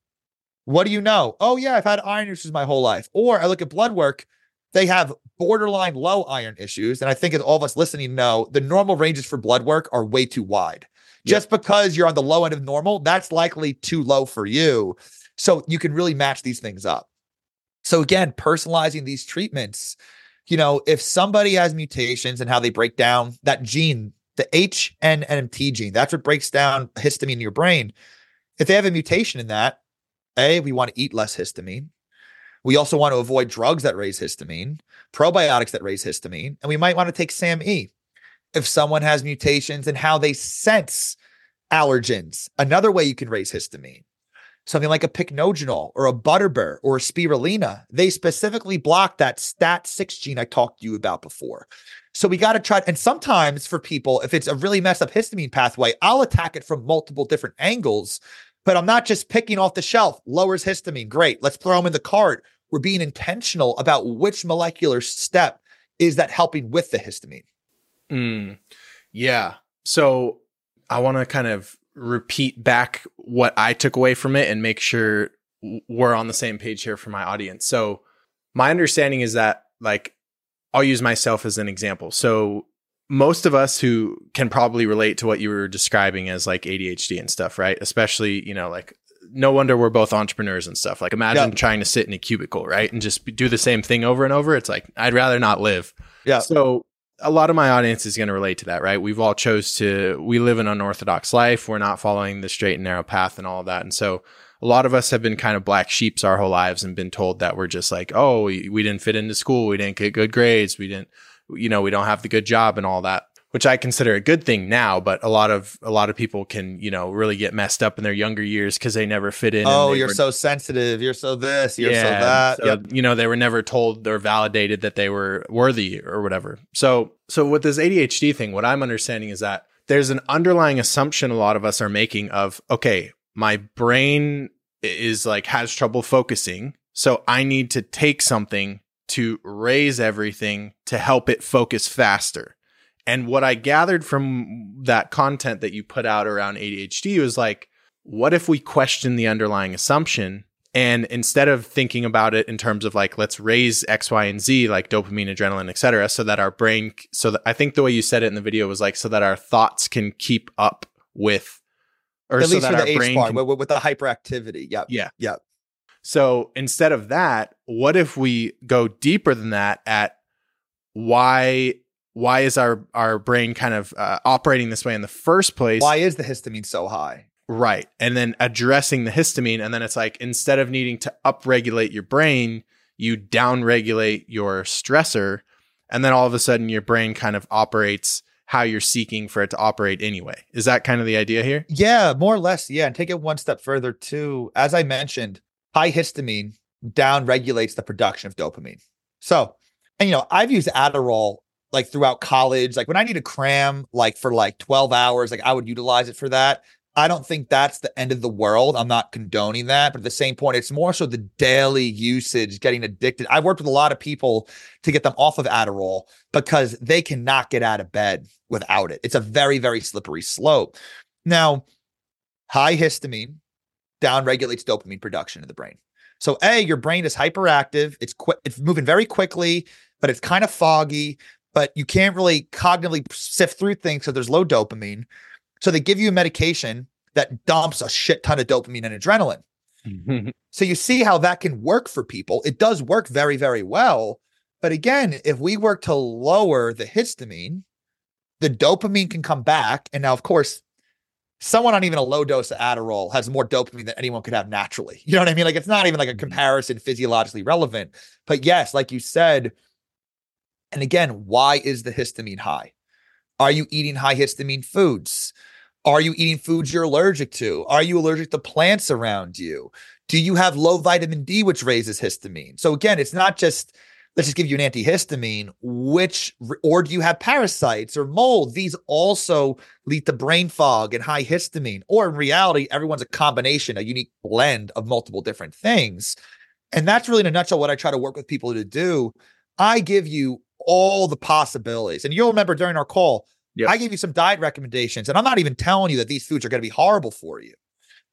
What do you know? Oh, yeah, I've had iron issues my whole life. Or I look at blood work. They have borderline low iron issues. And I think as all of us listening know, the normal ranges for blood work are way too wide. Yeah. Just because you're on the low end of normal, that's likely too low for you. So you can really match these things up. So again, personalizing these treatments, you know, if somebody has mutations and how they break down that gene, the H N M T gene, that's what breaks down histamine in your brain. If they have a mutation in that, A, we want to eat less histamine. We also want to avoid drugs that raise histamine, probiotics that raise histamine, and we might want to take SAMe. if someone has mutations and how they sense allergens. Another way you can raise histamine, something like a pycnogenol or a butterbur or a spirulina, they specifically block that STAT six gene I talked to you about before. So we got to try, and sometimes for people, if it's a really messed up histamine pathway, I'll attack it from multiple different angles, but I'm not just picking off the shelf, lowers histamine, great, let's throw them in the cart. We're being intentional about which molecular step is that helping with the histamine. Mm, yeah. So I want to kind of repeat back what I took away from it and make sure we're on the same page here for my audience. So my understanding is that, like, I'll use myself as an example. So most of us who can probably relate to what you were describing as like A D H D and stuff, right? Especially, you know, like, no wonder we're both entrepreneurs and stuff. Like, imagine yeah. trying to sit in a cubicle, right? And just do the same thing over and over. It's like, I'd rather not live. Yeah. So a lot of my audience is going to relate to that, right? We've all chose to, we live an unorthodox life. We're not following the straight and narrow path and all of that. And so a lot of us have been kind of black sheeps our whole lives and been told that we're just like, oh, we, we didn't fit into school. We didn't get good grades. We didn't, you know, we don't have the good job and all that, which I consider a good thing now, but a lot of, a lot of people can, you know, really get messed up in their younger years because they never fit in. Oh, you're were, so sensitive. You're so this, you're yeah, so that. So, yep. You know, they were never told or validated that they were worthy or whatever. So, so with this A D H D thing, what I'm understanding is that there's an underlying assumption a lot of us are making of, okay, my brain is like, has trouble focusing. So I need to take something to raise everything to help it focus faster. And what I gathered from that content that you put out around A D H D was like, what if we question the underlying assumption? And instead of thinking about it in terms of like, let's raise X, Y, and Z, like dopamine, adrenaline, et cetera, so that our brain, so that I think the way you said it in the video was like, so that our thoughts can keep up with, or at so least that our the brain part, can, with the hyperactivity. Yep. Yeah. Yeah. So instead of that, what if we go deeper than that at why Why is our, our brain kind of uh, operating this way in the first place? Why is the histamine so high? Right. And then addressing the histamine. And then it's like, instead of needing to upregulate your brain, you downregulate your stressor. And then all of a sudden your brain kind of operates how you're seeking for it to operate anyway. Is that kind of the idea here? Yeah, more or less. Yeah. And take it one step further too. As I mentioned, high histamine downregulates the production of dopamine. So, and you know, I've used Adderall like throughout college, like when I need to cram, like for like twelve hours, like I would utilize it for that. I don't think that's the end of the world. I'm not condoning that. But at the same point, it's more so the daily usage, getting addicted. I've worked with a lot of people to get them off of Adderall because they cannot get out of bed without it. It's a very, very slippery slope. Now, high histamine downregulates dopamine production in the brain. So A, your brain is hyperactive. It's quick. It's moving very quickly, but it's kind of foggy. But you can't really cognitively sift through things, so there's low dopamine. So they give you a medication that dumps a shit ton of dopamine and adrenaline. Mm-hmm. So you see how that can work for people. It does work very, very well. But again, if we work to lower the histamine, the dopamine can come back. And now, of course, someone on even a low dose of Adderall has more dopamine than anyone could have naturally. You know what I mean? Like, it's not even like a comparison physiologically relevant. But yes, like you said, and again, why is the histamine high? Are you eating high histamine foods? Are you eating foods you're allergic to? Are you allergic to plants around you? Do you have low vitamin D, which raises histamine? So again, it's not just, let's just give you an antihistamine, which, or do you have parasites or mold? These also lead to brain fog and high histamine. Or in reality, everyone's a combination, a unique blend of multiple different things. And that's really in a nutshell what I try to work with people to do. I give you all the possibilities. And you'll remember during our call, yep, I gave you some diet recommendations, and I'm not even telling you that these foods are going to be horrible for you.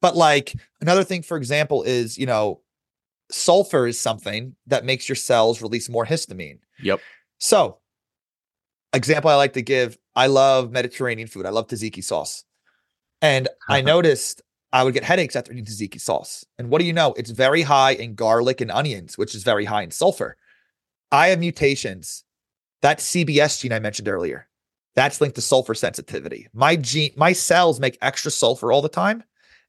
But like another thing, for example, is, you know, sulfur is something that makes your cells release more histamine. Yep. So example I like to give, I love Mediterranean food. I love tzatziki sauce. And uh-huh. I noticed I would get headaches after eating tzatziki sauce. And what do you know? It's very high in garlic and onions, which is very high in sulfur. I have mutations. That C B S gene I mentioned earlier, that's linked to sulfur sensitivity. My gene, my cells make extra sulfur all the time,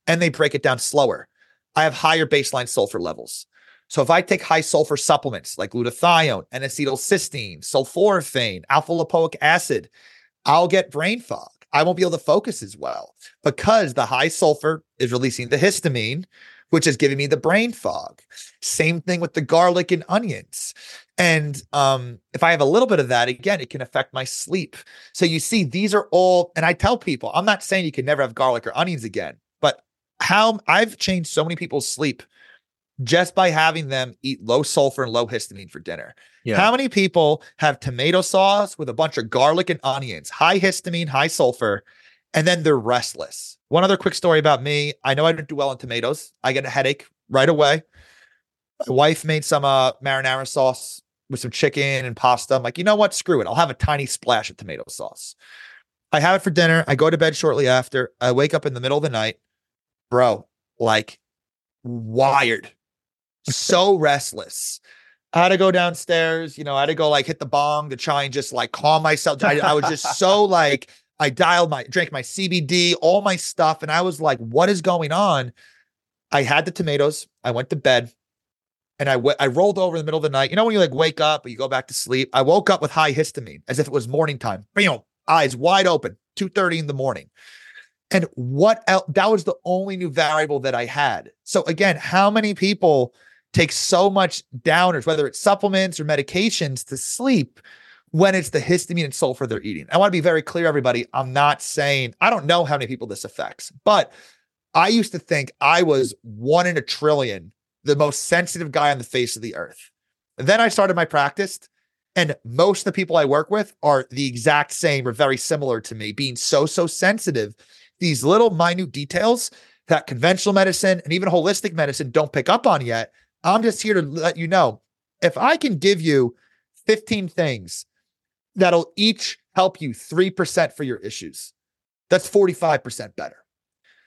and they break it down slower. I have higher baseline sulfur levels. So if I take high sulfur supplements like glutathione, N-acetylcysteine, sulforaphane, alpha-lipoic acid, I'll get brain fog. I won't be able to focus as well because the high sulfur is releasing the histamine, which is giving me the brain fog. Same thing with the garlic and onions. And um, if I have a little bit of that, again, it can affect my sleep. So you see, these are all, and I tell people, I'm not saying you can never have garlic or onions again, but how I've changed so many people's sleep just by having them eat low sulfur and low histamine for dinner. Yeah. How many people have tomato sauce with a bunch of garlic and onions, high histamine, high sulfur, and then they're restless? One other quick story about me. I know I didn't do well on tomatoes. I get a headache right away. My wife made some uh, marinara sauce with some chicken and pasta. I'm like, you know what? Screw it. I'll have a tiny splash of tomato sauce. I have it for dinner. I go to bed shortly after. I wake up in the middle of the night, bro, like wired. So restless. I had to go downstairs, you know, I had to go like hit the bong to try and just like calm myself. I, I was just so like, I dialed my, drank my C B D, all my stuff. And I was like, what is going on? I had the tomatoes. I went to bed and I, w- I rolled over in the middle of the night. You know, when you like wake up, but you go back to sleep. I woke up with high histamine as if it was morning time, you know, eyes wide open, two thirty in the morning. And what else? That was the only new variable that I had. So again, how many people take so much downers, whether it's supplements or medications to sleep when it's the histamine and sulfur they're eating? I want to be very clear, everybody. I'm not saying, I don't know how many people this affects, but I used to think I was one in a trillion, the most sensitive guy on the face of the earth. And then I started my practice, and most of the people I work with are the exact same or very similar to me, being so, so sensitive. These little minute details that conventional medicine and even holistic medicine don't pick up on yet. I'm just here to let you know, if I can give you fifteen things that'll each help you three percent for your issues, that's forty-five percent better.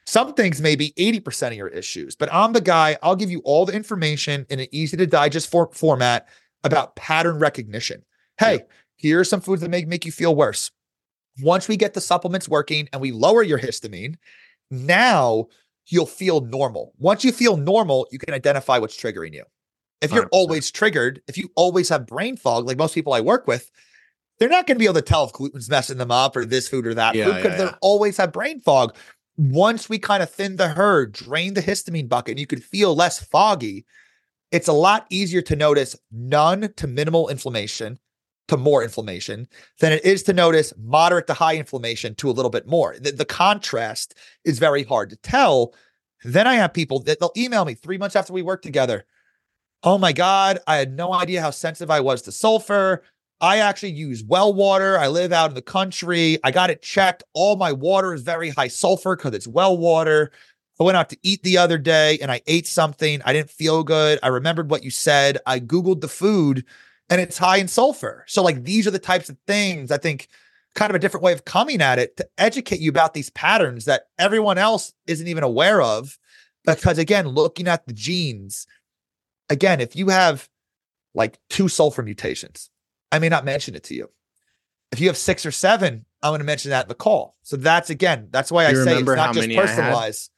Some things may be eighty percent of your issues, but I'm the guy, I'll give you all the information in an easy to digest for- format about pattern recognition. Hey, yeah. Here are some foods that make, make you feel worse. Once we get the supplements working and we lower your histamine, now you'll feel normal. Once you feel normal, you can identify what's triggering you. If you're one hundred percent always triggered, if you always have brain fog, like most people I work with, they're not going to be able to tell if gluten's messing them up or this food or that yeah, food because yeah, they'll yeah. always have brain fog. Once we kind of thin the herd, drain the histamine bucket, and you could feel less foggy, it's a lot easier to notice none to minimal inflammation to more inflammation than it is to notice moderate to high inflammation to a little bit more. The, the contrast is very hard to tell. Then I have people that they'll email me three months after we work together. Oh my God, I had no idea how sensitive I was to sulfur. I actually use well water. I live out in the country. I got it checked. All my water is very high sulfur because it's well water. I went out to eat the other day and I ate something. I didn't feel good. I remembered what you said. I Googled the food and it's high in sulfur. So like, these are the types of things, I think, kind of a different way of coming at it to educate you about these patterns that everyone else isn't even aware of. Because again, looking at the genes, again, if you have like two sulfur mutations, I may not mention it to you. If you have six or seven, I'm going to mention that in the call. So that's, again, that's why I say it's not just personalized.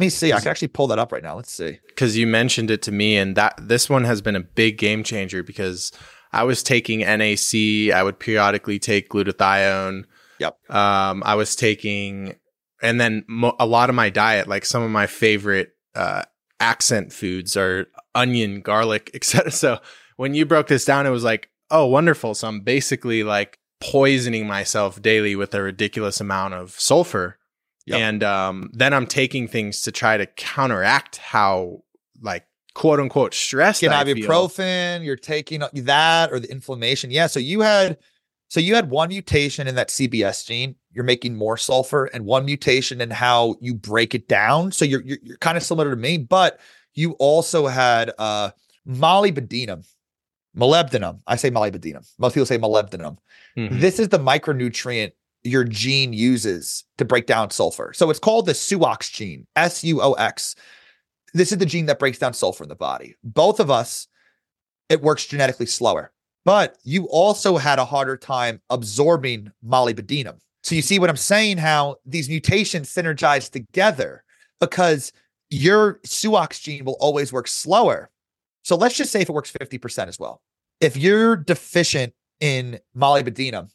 Let me see. I can actually pull that up right now. Let's see. Because you mentioned it to me, and that this one has been a big game changer because I was taking N A C. I would periodically take glutathione. Yep. Um, I was taking, and then mo- a lot of my diet, like some of my favorite uh, accent foods are onion, garlic, et cetera. So when you broke this down, it was like, oh, wonderful. So I'm basically like poisoning myself daily with a ridiculous amount of sulfur. Yep. And um, then I'm taking things to try to counteract how, like, quote unquote, stressed I feel. Ibuprofen, you're taking that or the inflammation. Yeah. So you had, so you had one mutation in that C B S gene. You're making more sulfur, and one mutation in how you break it down. So you're you're, you're kind of similar to me, but you also had uh, molybdenum, molybdenum. I say molybdenum. Most people say molybdenum. Mm-hmm. This is the micronutrient your gene uses to break down sulfur. So it's called the SUOX gene, S U O X. This is the gene that breaks down sulfur in the body. Both of us, it works genetically slower, but you also had a harder time absorbing molybdenum. So you see what I'm saying, how these mutations synergize together because your SUOX gene will always work slower. So let's just say if it works fifty percent as well. If you're deficient in molybdenum,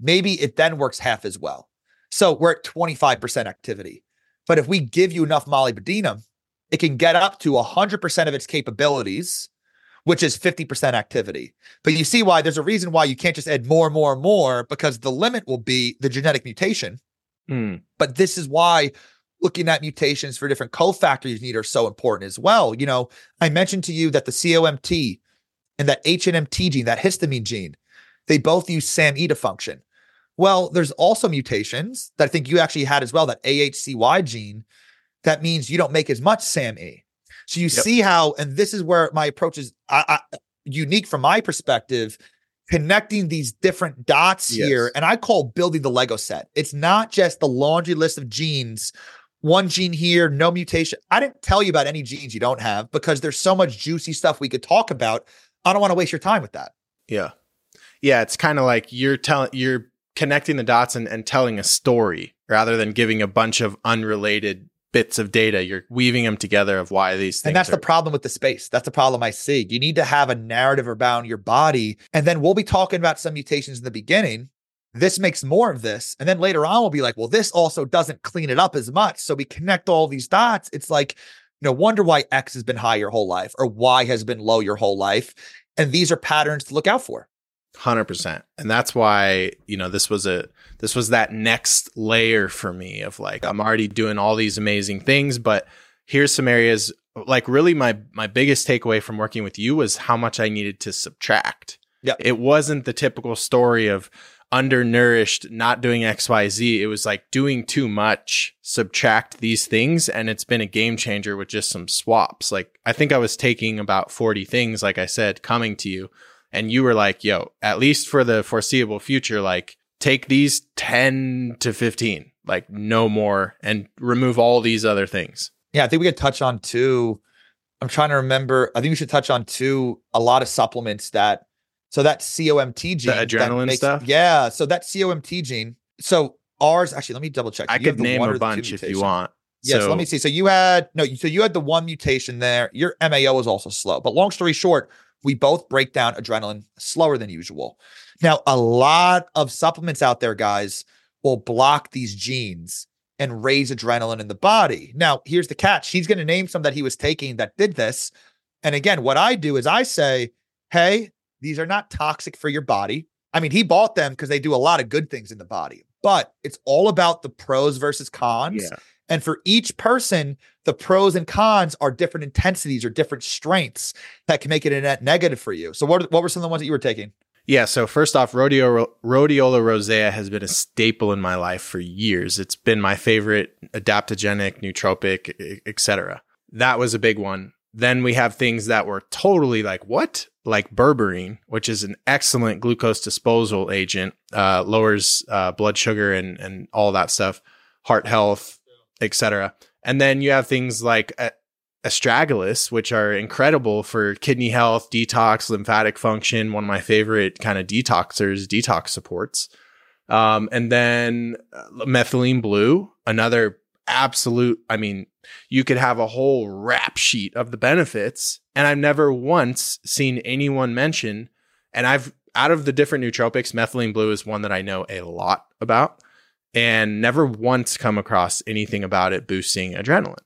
maybe it then works half as well. So we're at twenty-five percent activity. But if we give you enough molybdenum, it can get up to one hundred percent of its capabilities, which is fifty percent activity. But you see why there's a reason why you can't just add more, more, more, because the limit will be the genetic mutation. Mm. But this is why looking at mutations for different cofactors you need are so important as well. You know, I mentioned to you that the C O M T and that H N M T gene, that histamine gene, they both use SAMe to function. Well, there's also mutations that I think you actually had as well, that A H C Y gene, that means you don't make as much SAMe. So you yep. see how, and this is where my approach is I, I, unique from my perspective, connecting these different dots yes. here. And I call building the Lego set. It's not just the laundry list of genes, one gene here, no mutation. I didn't tell you about any genes you don't have because there's so much juicy stuff we could talk about. I don't want to waste your time with that. Yeah. Yeah. It's kind of like you're telling, you're connecting the dots and, and telling a story rather than giving a bunch of unrelated bits of data. You're weaving them together of why these things. And that's are- the problem with the space. That's the problem I see. You need to have a narrative around your body. And then we'll be talking about some mutations in the beginning. This makes more of this. And then later on, we'll be like, well, this also doesn't clean it up as much. So we connect all these dots. It's like, no wonder why X has been high your whole life or Y has been low your whole life. And these are patterns to look out for. one hundred percent. And that's why, you know, this was a this was that next layer for me of like, I'm already doing all these amazing things, but here's some areas like really my my biggest takeaway from working with you was how much I needed to subtract. Yeah. It wasn't the typical story of undernourished, not doing X Y Z. It was like doing too much, subtract these things. And it's been a game changer with just some swaps. Like I think I was taking about forty things, like I said, coming to you. And you were like, yo, at least for the foreseeable future, like take these ten to fifteen, like no more, and remove all these other things. Yeah, I think we could touch on two. I'm trying to remember. I think we should touch on two, a lot of supplements that, so that C O M T gene. The adrenaline makes, stuff? Yeah, so that C O M T gene. So ours, actually, let me double check. I you could name a bunch if you want. Yes, yeah, so, so let me see. So you had, no, so you had the one mutation there. Your M A O was also slow. But long story short, we both break down adrenaline slower than usual. Now, a lot of supplements out there, guys, will block these genes and raise adrenaline in the body. Now, here's the catch. He's going to name some that he was taking that did this. And again, what I do is I say, hey, these are not toxic for your body. I mean, he bought them because they do a lot of good things in the body, but it's all about the pros versus cons. Yeah. And for each person, the pros and cons are different intensities or different strengths that can make it a net negative for you. So what, what were some of the ones that you were taking? Yeah. So first off, Rhodiola rosea has been a staple in my life for years. It's been my favorite adaptogenic, nootropic, et cetera. That was a big one. Then we have things that were totally like, what? Like berberine, which is an excellent glucose disposal agent, uh, lowers uh, blood sugar and, and all that stuff, heart health, et cetera. And then you have things like uh, astragalus, which are incredible for kidney health, detox, lymphatic function. One of my favorite kind of detoxers, detox supports. Um, and then uh, methylene blue, another absolute. I mean, you could have a whole rap sheet of the benefits. And I've never once seen anyone mention, and I've out of the different nootropics, methylene blue is one that I know a lot about. And never once come across anything about it boosting adrenaline.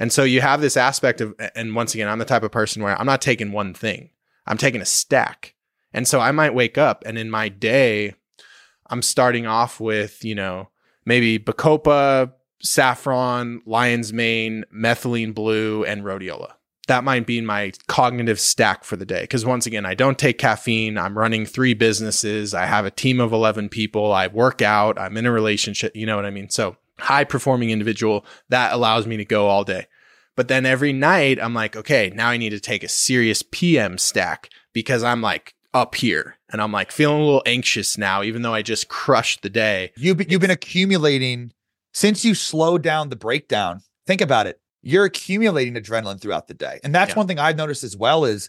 And so you have this aspect of, and once again, I'm the type of person where I'm not taking one thing. I'm taking a stack. And so I might wake up and in my day, I'm starting off with, you know, maybe bacopa, saffron, lion's mane, methylene blue, and rhodiola. That might be my cognitive stack for the day. Because once again, I don't take caffeine. I'm running three businesses. I have a team of eleven people. I work out. I'm in a relationship. You know what I mean? So high performing individual that allows me to go all day. But then every night I'm like, okay, now I need to take a serious P M stack because I'm like up here and I'm like feeling a little anxious now, even though I just crushed the day. You've been, you've been accumulating since you slowed down the breakdown. Think about it. You're accumulating adrenaline throughout the day. And that's yeah. one thing I've noticed as well is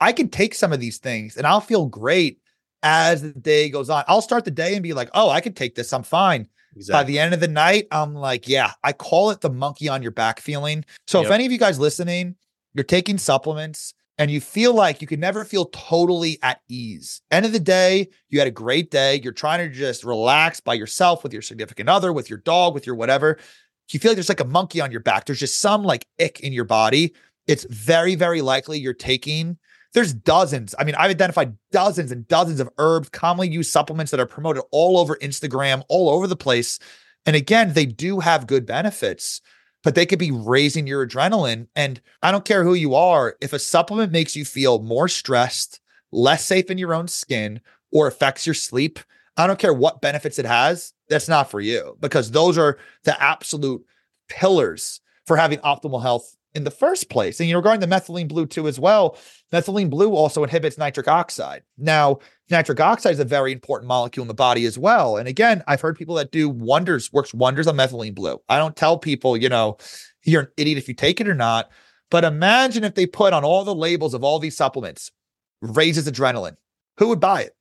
I can take some of these things and I'll feel great as the day goes on. I'll start the day and be like, oh, I can take this. I'm fine. Exactly. By the end of the night, I'm like, yeah, I call it the monkey on your back feeling. So yep. if any of you guys listening, you're taking supplements, and you feel like you can never feel totally at ease. End of the day, you had a great day. You're trying to just relax by yourself with your significant other, with your dog, with your whatever. You feel like there's like a monkey on your back. There's just some like ick in your body. It's very, very likely you're taking... There's dozens. I mean, I've identified dozens and dozens of herbs, commonly used supplements that are promoted all over Instagram, all over the place. And again, they do have good benefits, but they could be raising your adrenaline. And I don't care who you are, if a supplement makes you feel more stressed, less safe in your own skin, or affects your sleep, I don't care what benefits it has, that's not for you, because those are the absolute pillars for having optimal health in the first place. And you know, regarding the methylene blue too as well, methylene blue also inhibits nitric oxide. Now, nitric oxide is a very important molecule in the body as well. And again, I've heard people that do wonders, works wonders on methylene blue. I don't tell people, you know, you're an idiot if you take it or not, but imagine if they put on all the labels of all these supplements, raises adrenaline, who would buy it?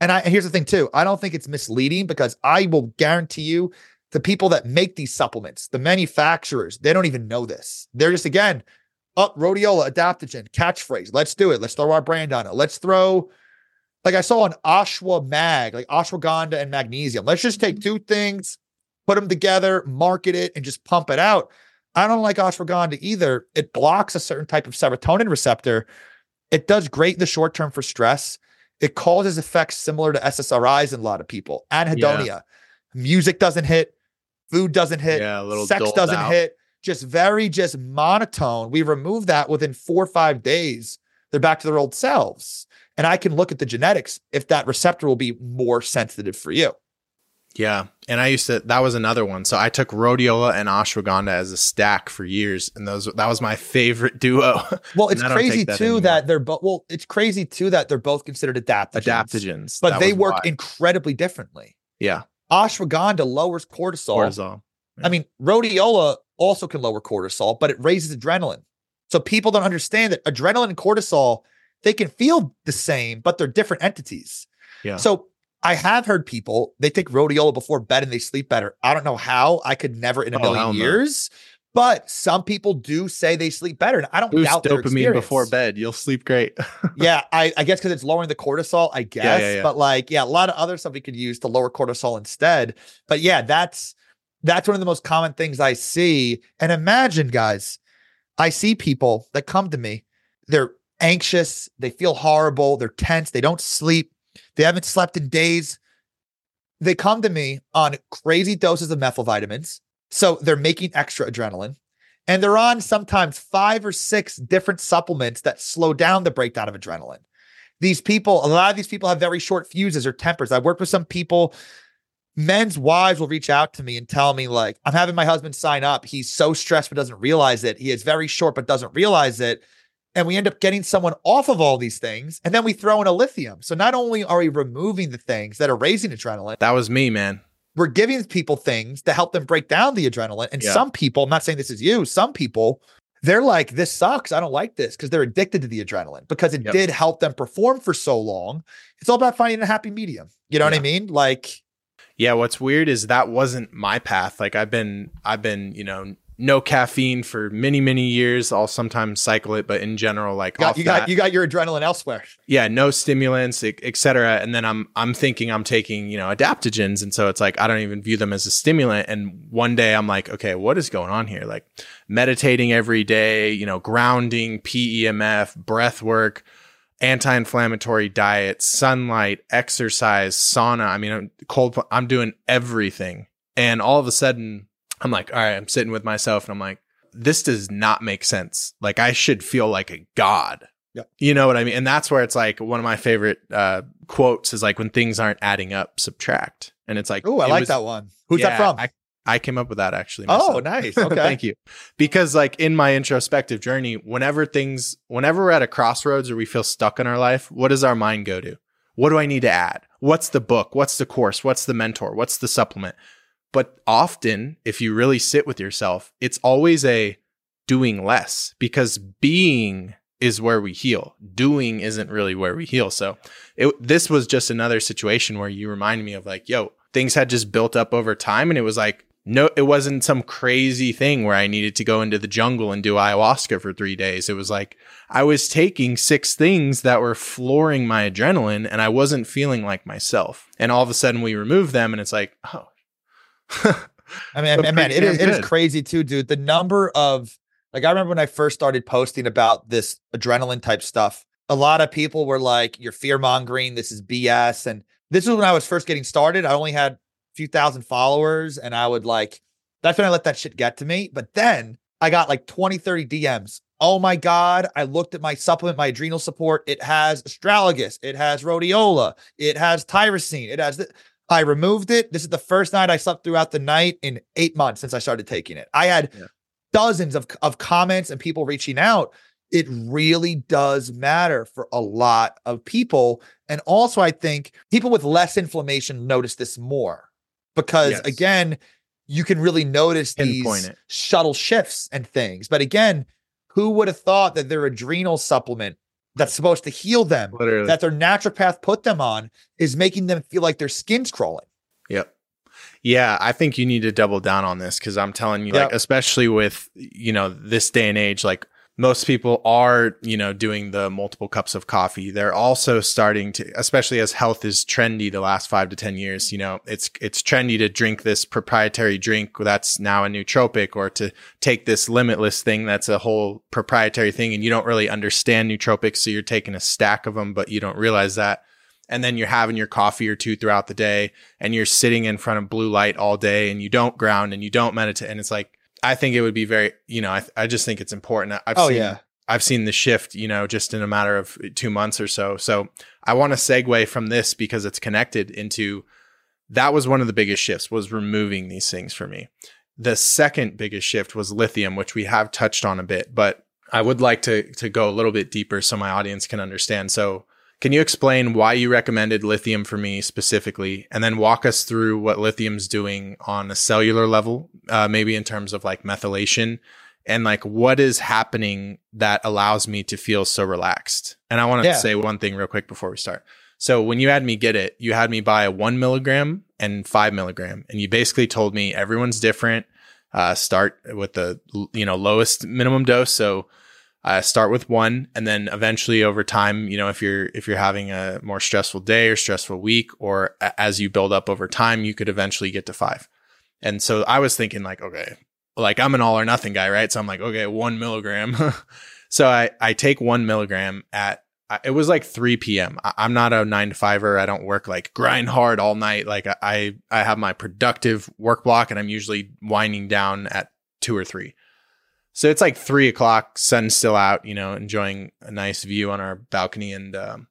And, I, and here's the thing too, I don't think it's misleading, because I will guarantee you the people that make these supplements, the manufacturers, they don't even know this. They're just, again, up oh, rhodiola, adaptogen, catchphrase. Let's do it. Let's throw our brand on it. Let's throw, like I saw an Ashwa Mag, like ashwagandha and magnesium. Let's just take two things, put them together, market it, and just pump it out. I don't like ashwagandha either. It blocks a certain type of serotonin receptor. It does great in the short term for stress. It causes effects similar to S S R Is in a lot of people. Anhedonia. Yeah. Music doesn't hit. Food doesn't hit. Yeah, sex doesn't out. hit. Just very, just monotone. We remove that within four or five days. They're back to their old selves. And I can look at the genetics if that receptor will be more sensitive for you. Yeah. And I used to, that was another one. So I took rhodiola and ashwagandha as a stack for years. And those, that was my favorite duo. Well, it's crazy that too anymore. that they're both, well, it's crazy too that they're both considered adaptogens. Adaptogens. But that they work why. incredibly differently. Yeah. Ashwagandha lowers cortisol. cortisol. Yeah. I mean, rhodiola also can lower cortisol, but it raises adrenaline. So people don't understand that adrenaline and cortisol, they can feel the same, but they're different entities. Yeah. So I have heard people, they take rhodiola before bed and they sleep better. I don't know how. I could never in a oh, million years. No. But some people do say they sleep better. And I don't Boost doubt their experience. Dopamine before bed. You'll sleep great. yeah, I, I guess because it's lowering the cortisol, I guess. Yeah, yeah, yeah. But like, yeah, a lot of other stuff we could use to lower cortisol instead. But yeah, that's that's one of the most common things I see. And imagine, guys, I see people that come to me. They're anxious. They feel horrible. They're tense. They don't sleep. They haven't slept in days. They come to me on crazy doses of methyl vitamins. So they're making extra adrenaline, and they're on sometimes five or six different supplements that slow down the breakdown of adrenaline. These people, a lot of these people have very short fuses or tempers. I've worked with some people, men's wives will reach out to me and tell me like, I'm having my husband sign up. He's so stressed, but doesn't realize it. He is very short, but doesn't realize it. And we end up getting someone off of all these things. And then we throw in a lithium. So not only are we removing the things that are raising adrenaline. That was me, man. We're giving people things to help them break down the adrenaline. And yeah. some people, I'm not saying this is you, some people, they're like, this sucks. I don't like this, because they're addicted to the adrenaline because it yep. did help them perform for so long. It's all about finding a happy medium. You know yeah. what I mean? Like, yeah, what's weird is that wasn't my path. Like I've been, I've been, you know, no caffeine for many, many years. I'll sometimes cycle it, but in general, like you got, off you, got that, you got your adrenaline elsewhere. Yeah, no stimulants, et, et cetera. And then I'm I'm thinking I'm taking, you know, adaptogens. And so it's like, I don't even view them as a stimulant. And one day I'm like, okay, what is going on here? Like meditating every day, you know, grounding, P E M F, breath work, anti-inflammatory diet, sunlight, exercise, sauna. I mean, I'm cold, I'm doing everything. And all of a sudden, I'm like, all right, I'm sitting with myself and I'm like, this does not make sense. Like I should feel like a god. Yep. You know what I mean? And that's where it's like one of my favorite uh, quotes is like, when things aren't adding up, subtract. And it's like, oh, I like was, that one. Who's yeah, that from? I, I came up with that actually. Myself. Oh, nice. Okay. Thank you. Because like in my introspective journey, whenever things, whenever we're at a crossroads or we feel stuck in our life, what does our mind go to? What do I need to add? What's the book? What's the course? What's the mentor? What's the supplement? But often, if you really sit with yourself, it's always a doing less, because being is where we heal. Doing isn't really where we heal. So it, this was just another situation where you reminded me of like, yo, things had just built up over time. And it was like, No, it wasn't some crazy thing where I needed to go into the jungle and do ayahuasca for three days. It was like I was taking six things that were flooring my adrenaline and I wasn't feeling like myself. And all of a sudden we remove them and it's like, oh. I mean, I man, it is, it is crazy too, dude. The number of, like, I remember when I first started posting about this adrenaline type stuff, a lot of people were like, you're fear mongering. This is B S. And this is when I was first getting started. I only had few thousand followers, and I would like, that's when I let that shit get to me. But then I got like twenty, thirty D Ms. Oh my God. I looked at my supplement, my adrenal support. It has astragalus. It has rhodiola. It has tyrosine. It has, th- I removed it. This is the first night I slept throughout the night in eight months since I started taking it. I had yeah. dozens of, of comments and people reaching out. It really does matter for a lot of people. And also I think people with less inflammation notice this more. Because yes. again, you can really notice these subtle shifts and things. But again, who would have thought that their adrenal supplement that's supposed to heal them, Literally. that their naturopath put them on, is making them feel like their skin's crawling? Yep. Yeah, I think you need to double down on this, because I'm telling you, yep. like, especially with, you know, this day and age, like, most people are, you know, doing the multiple cups of coffee. They're also starting to, especially as health is trendy the last five to ten years, you know, it's, it's trendy to drink this proprietary drink that's now a nootropic, or to take this Limitless thing that's a whole proprietary thing. And you don't really understand nootropics. So you're taking a stack of them, but you don't realize that. And then you're having your coffee or two throughout the day, and you're sitting in front of blue light all day, and you don't ground and you don't meditate. And it's like, I think it would be very, you know, I I just think it's important. I've oh, seen, yeah. I've seen the shift, you know, just in a matter of two months or so. So I want to segue from this, because it's connected into, that was one of the biggest shifts, was removing these things for me. The second biggest shift was lithium, which we have touched on a bit, but I would like to to go a little bit deeper so my audience can understand. So can you explain why you recommended lithium for me specifically, and then walk us through what lithium's doing on a cellular level, uh, maybe in terms of like methylation, and like what is happening that allows me to feel so relaxed? And I want to yeah. say one thing real quick before we start. So when you had me get it, you had me buy a one milligram and five milligram. And you basically told me everyone's different. Uh, start with the, you know, lowest minimum dose. So Uh, start with one, and then eventually over time, you know, if you're if you're having a more stressful day or stressful week, or a- as you build up over time, you could eventually get to five. And so I was thinking like, okay, like I'm an all or nothing guy, right? So I'm like, okay, one milligram. So I, I take one milligram at, it was like three p.m. I, I'm not a nine to fiver. I don't work like grind hard all night. Like I, I have my productive work block, and I'm usually winding down at two or three. So it's like three o'clock, sun's still out, you know, enjoying a nice view on our balcony. And um,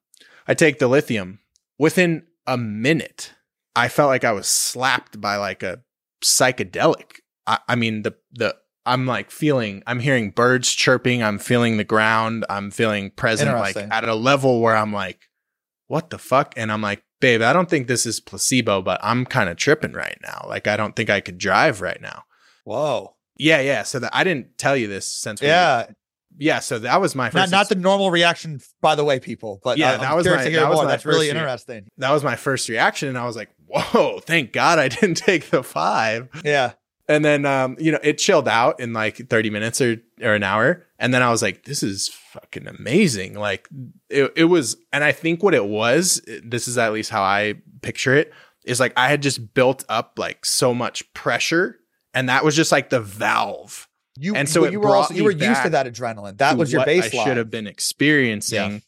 I take the lithium. Within a minute, I felt like I was slapped by like a psychedelic. I, I mean, the the I'm like feeling, I'm hearing birds chirping. I'm feeling the ground. I'm feeling present, like at a level where I'm like, what the fuck? And I'm like, babe, I don't think this is placebo, but I'm kind of tripping right now. Like, I don't think I could drive right now. Whoa. Yeah, yeah. So that I didn't tell you this since. We yeah, were, yeah. So that was my first. Not, not the normal reaction, by the way, people. But yeah, I, that, was my, that, was my That's really re- interesting. That was my first reaction, and I was like, "Whoa! Thank God I didn't take the five." Yeah. And then, um, you know, it chilled out in like thirty minutes or or an hour, and then I was like, "This is fucking amazing!" Like it, it was, and I think what it was, this is at least how I picture it, is like I had just built up like so much pressure. And that was just like the valve. You, and so you were also, you were used to that adrenaline. That was your baseline. I should have been experiencing. Yeah.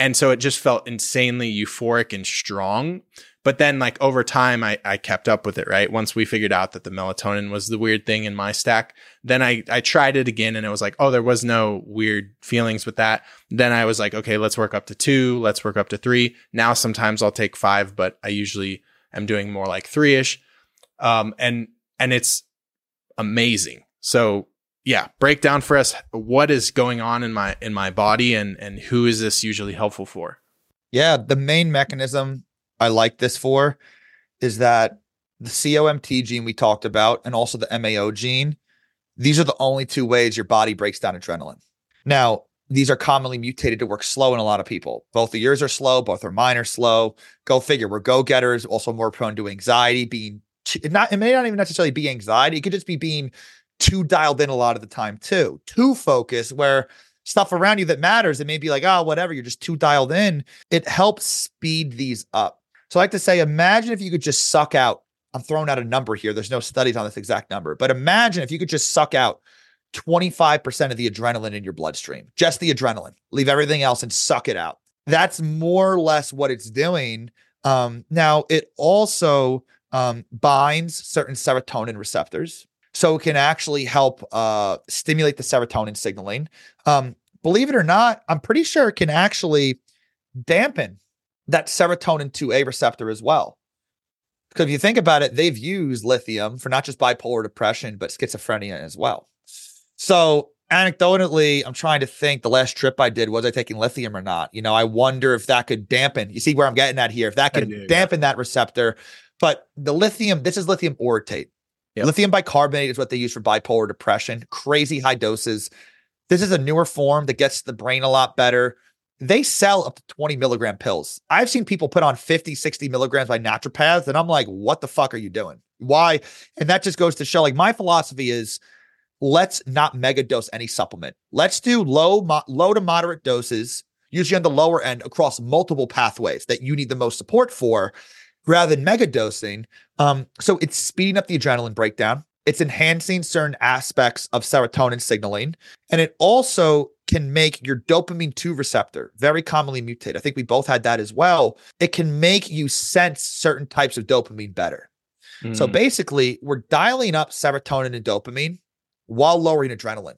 And so it just felt insanely euphoric and strong. But then like over time, I, I kept up with it, right? Once we figured out that the melatonin was the weird thing in my stack, then I, I tried it again, and it was like, oh, there was no weird feelings with that. Then I was like, okay, let's work up to two. Let's work up to three. Now sometimes I'll take five, but I usually am doing more like three-ish. Um, and, and it's amazing. So yeah, break down for us what is going on in my in my body, and and who is this usually helpful for? Yeah, the main mechanism I like this for is that the C O M T gene we talked about, and also the M A O gene, these are the only two ways your body breaks down adrenaline. Now, these are commonly mutated to work slow in a lot of people. Both of yours are slow, both of mine are slow. Go figure. We're go-getters, also more prone to anxiety, being too, not, it may not even necessarily be anxiety. It could just be being too dialed in a lot of the time too, too focused, where stuff around you that matters, it may be like, oh, whatever, you're just too dialed in. It helps speed these up. So I like to say, imagine if you could just suck out, I'm throwing out a number here, there's no studies on this exact number, but imagine if you could just suck out twenty-five percent of the adrenaline in your bloodstream, just the adrenaline, leave everything else and suck it out. That's more or less what it's doing. Um, now, it also um, binds certain serotonin receptors, so it can actually help uh, stimulate the serotonin signaling. Um, believe it or not, I'm pretty sure it can actually dampen that serotonin two A receptor as well. Because if you think about it, they've used lithium for not just bipolar depression, but schizophrenia as well. So anecdotally, I'm trying to think, the last trip I did, was I taking lithium or not? You know, I wonder if that could dampen, you see where I'm getting at here, if that could do, dampen yeah. that receptor. But the lithium, this is lithium orotate. Yep. Lithium bicarbonate is what they use for bipolar depression, crazy high doses. This is a newer form that gets the brain a lot better. They sell up to twenty milligram pills. I've seen people put on fifty, sixty milligrams by naturopaths, and I'm like, what the fuck are you doing? Why? And that just goes to show, like, my philosophy is, let's not mega dose any supplement. Let's do low, mo- low to moderate doses, usually on the lower end, across multiple pathways that you need the most support for, rather than mega dosing. Um, so it's speeding up the adrenaline breakdown. It's enhancing certain aspects of serotonin signaling. And it also can make your dopamine two receptor very commonly mutated. I think we both had that as well. It can make you sense certain types of dopamine better. Mm. So basically, we're dialing up serotonin and dopamine while lowering adrenaline.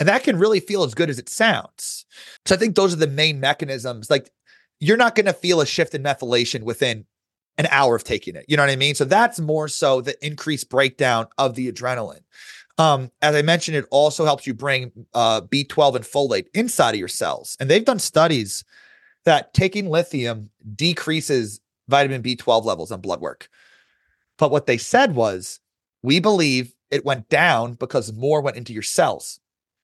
And that can really feel as good as it sounds. So I think those are the main mechanisms. Like, you're not going to feel a shift in methylation within an hour of taking it. You know what I mean? So that's more so the increased breakdown of the adrenaline. Um, as I mentioned, it also helps you bring uh, B twelve and folate inside of your cells. And they've done studies that taking lithium decreases vitamin B twelve levels on blood work. But what they said was, we believe it went down because more went into your cells.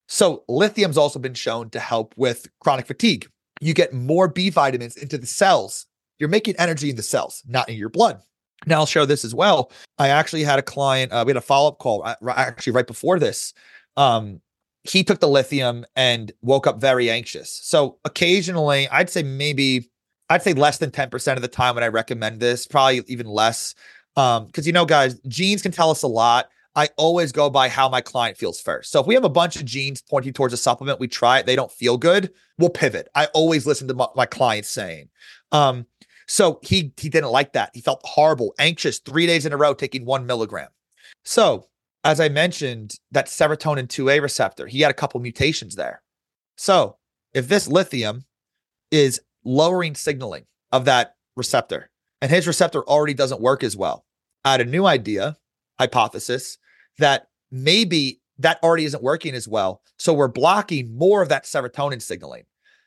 So lithium's also been shown to help with chronic fatigue. You get more B vitamins into the cells. You're making energy in the cells, not in your blood. Now, I'll share this as well. I actually had a client, uh, we had a follow-up call uh, actually right before this. Um, he took the lithium and woke up very anxious. So occasionally, I'd say maybe, I'd say less than ten percent of the time when I recommend this, probably even less. Um, because you know, guys, genes can tell us a lot. I always go by how my client feels first. So if we have a bunch of genes pointing towards a supplement, we try it, they don't feel good, we'll pivot. I always listen to my, my client's saying. Um, so he he didn't like that. He felt horrible, anxious, three days in a row taking one milligram. So as I mentioned, that serotonin two A receptor, he had a couple mutations there. So if this lithium is lowering signaling of that receptor, and his receptor already doesn't work as well, I had a new idea, hypothesis, that maybe that already isn't working as well. So we're blocking more of that serotonin signaling.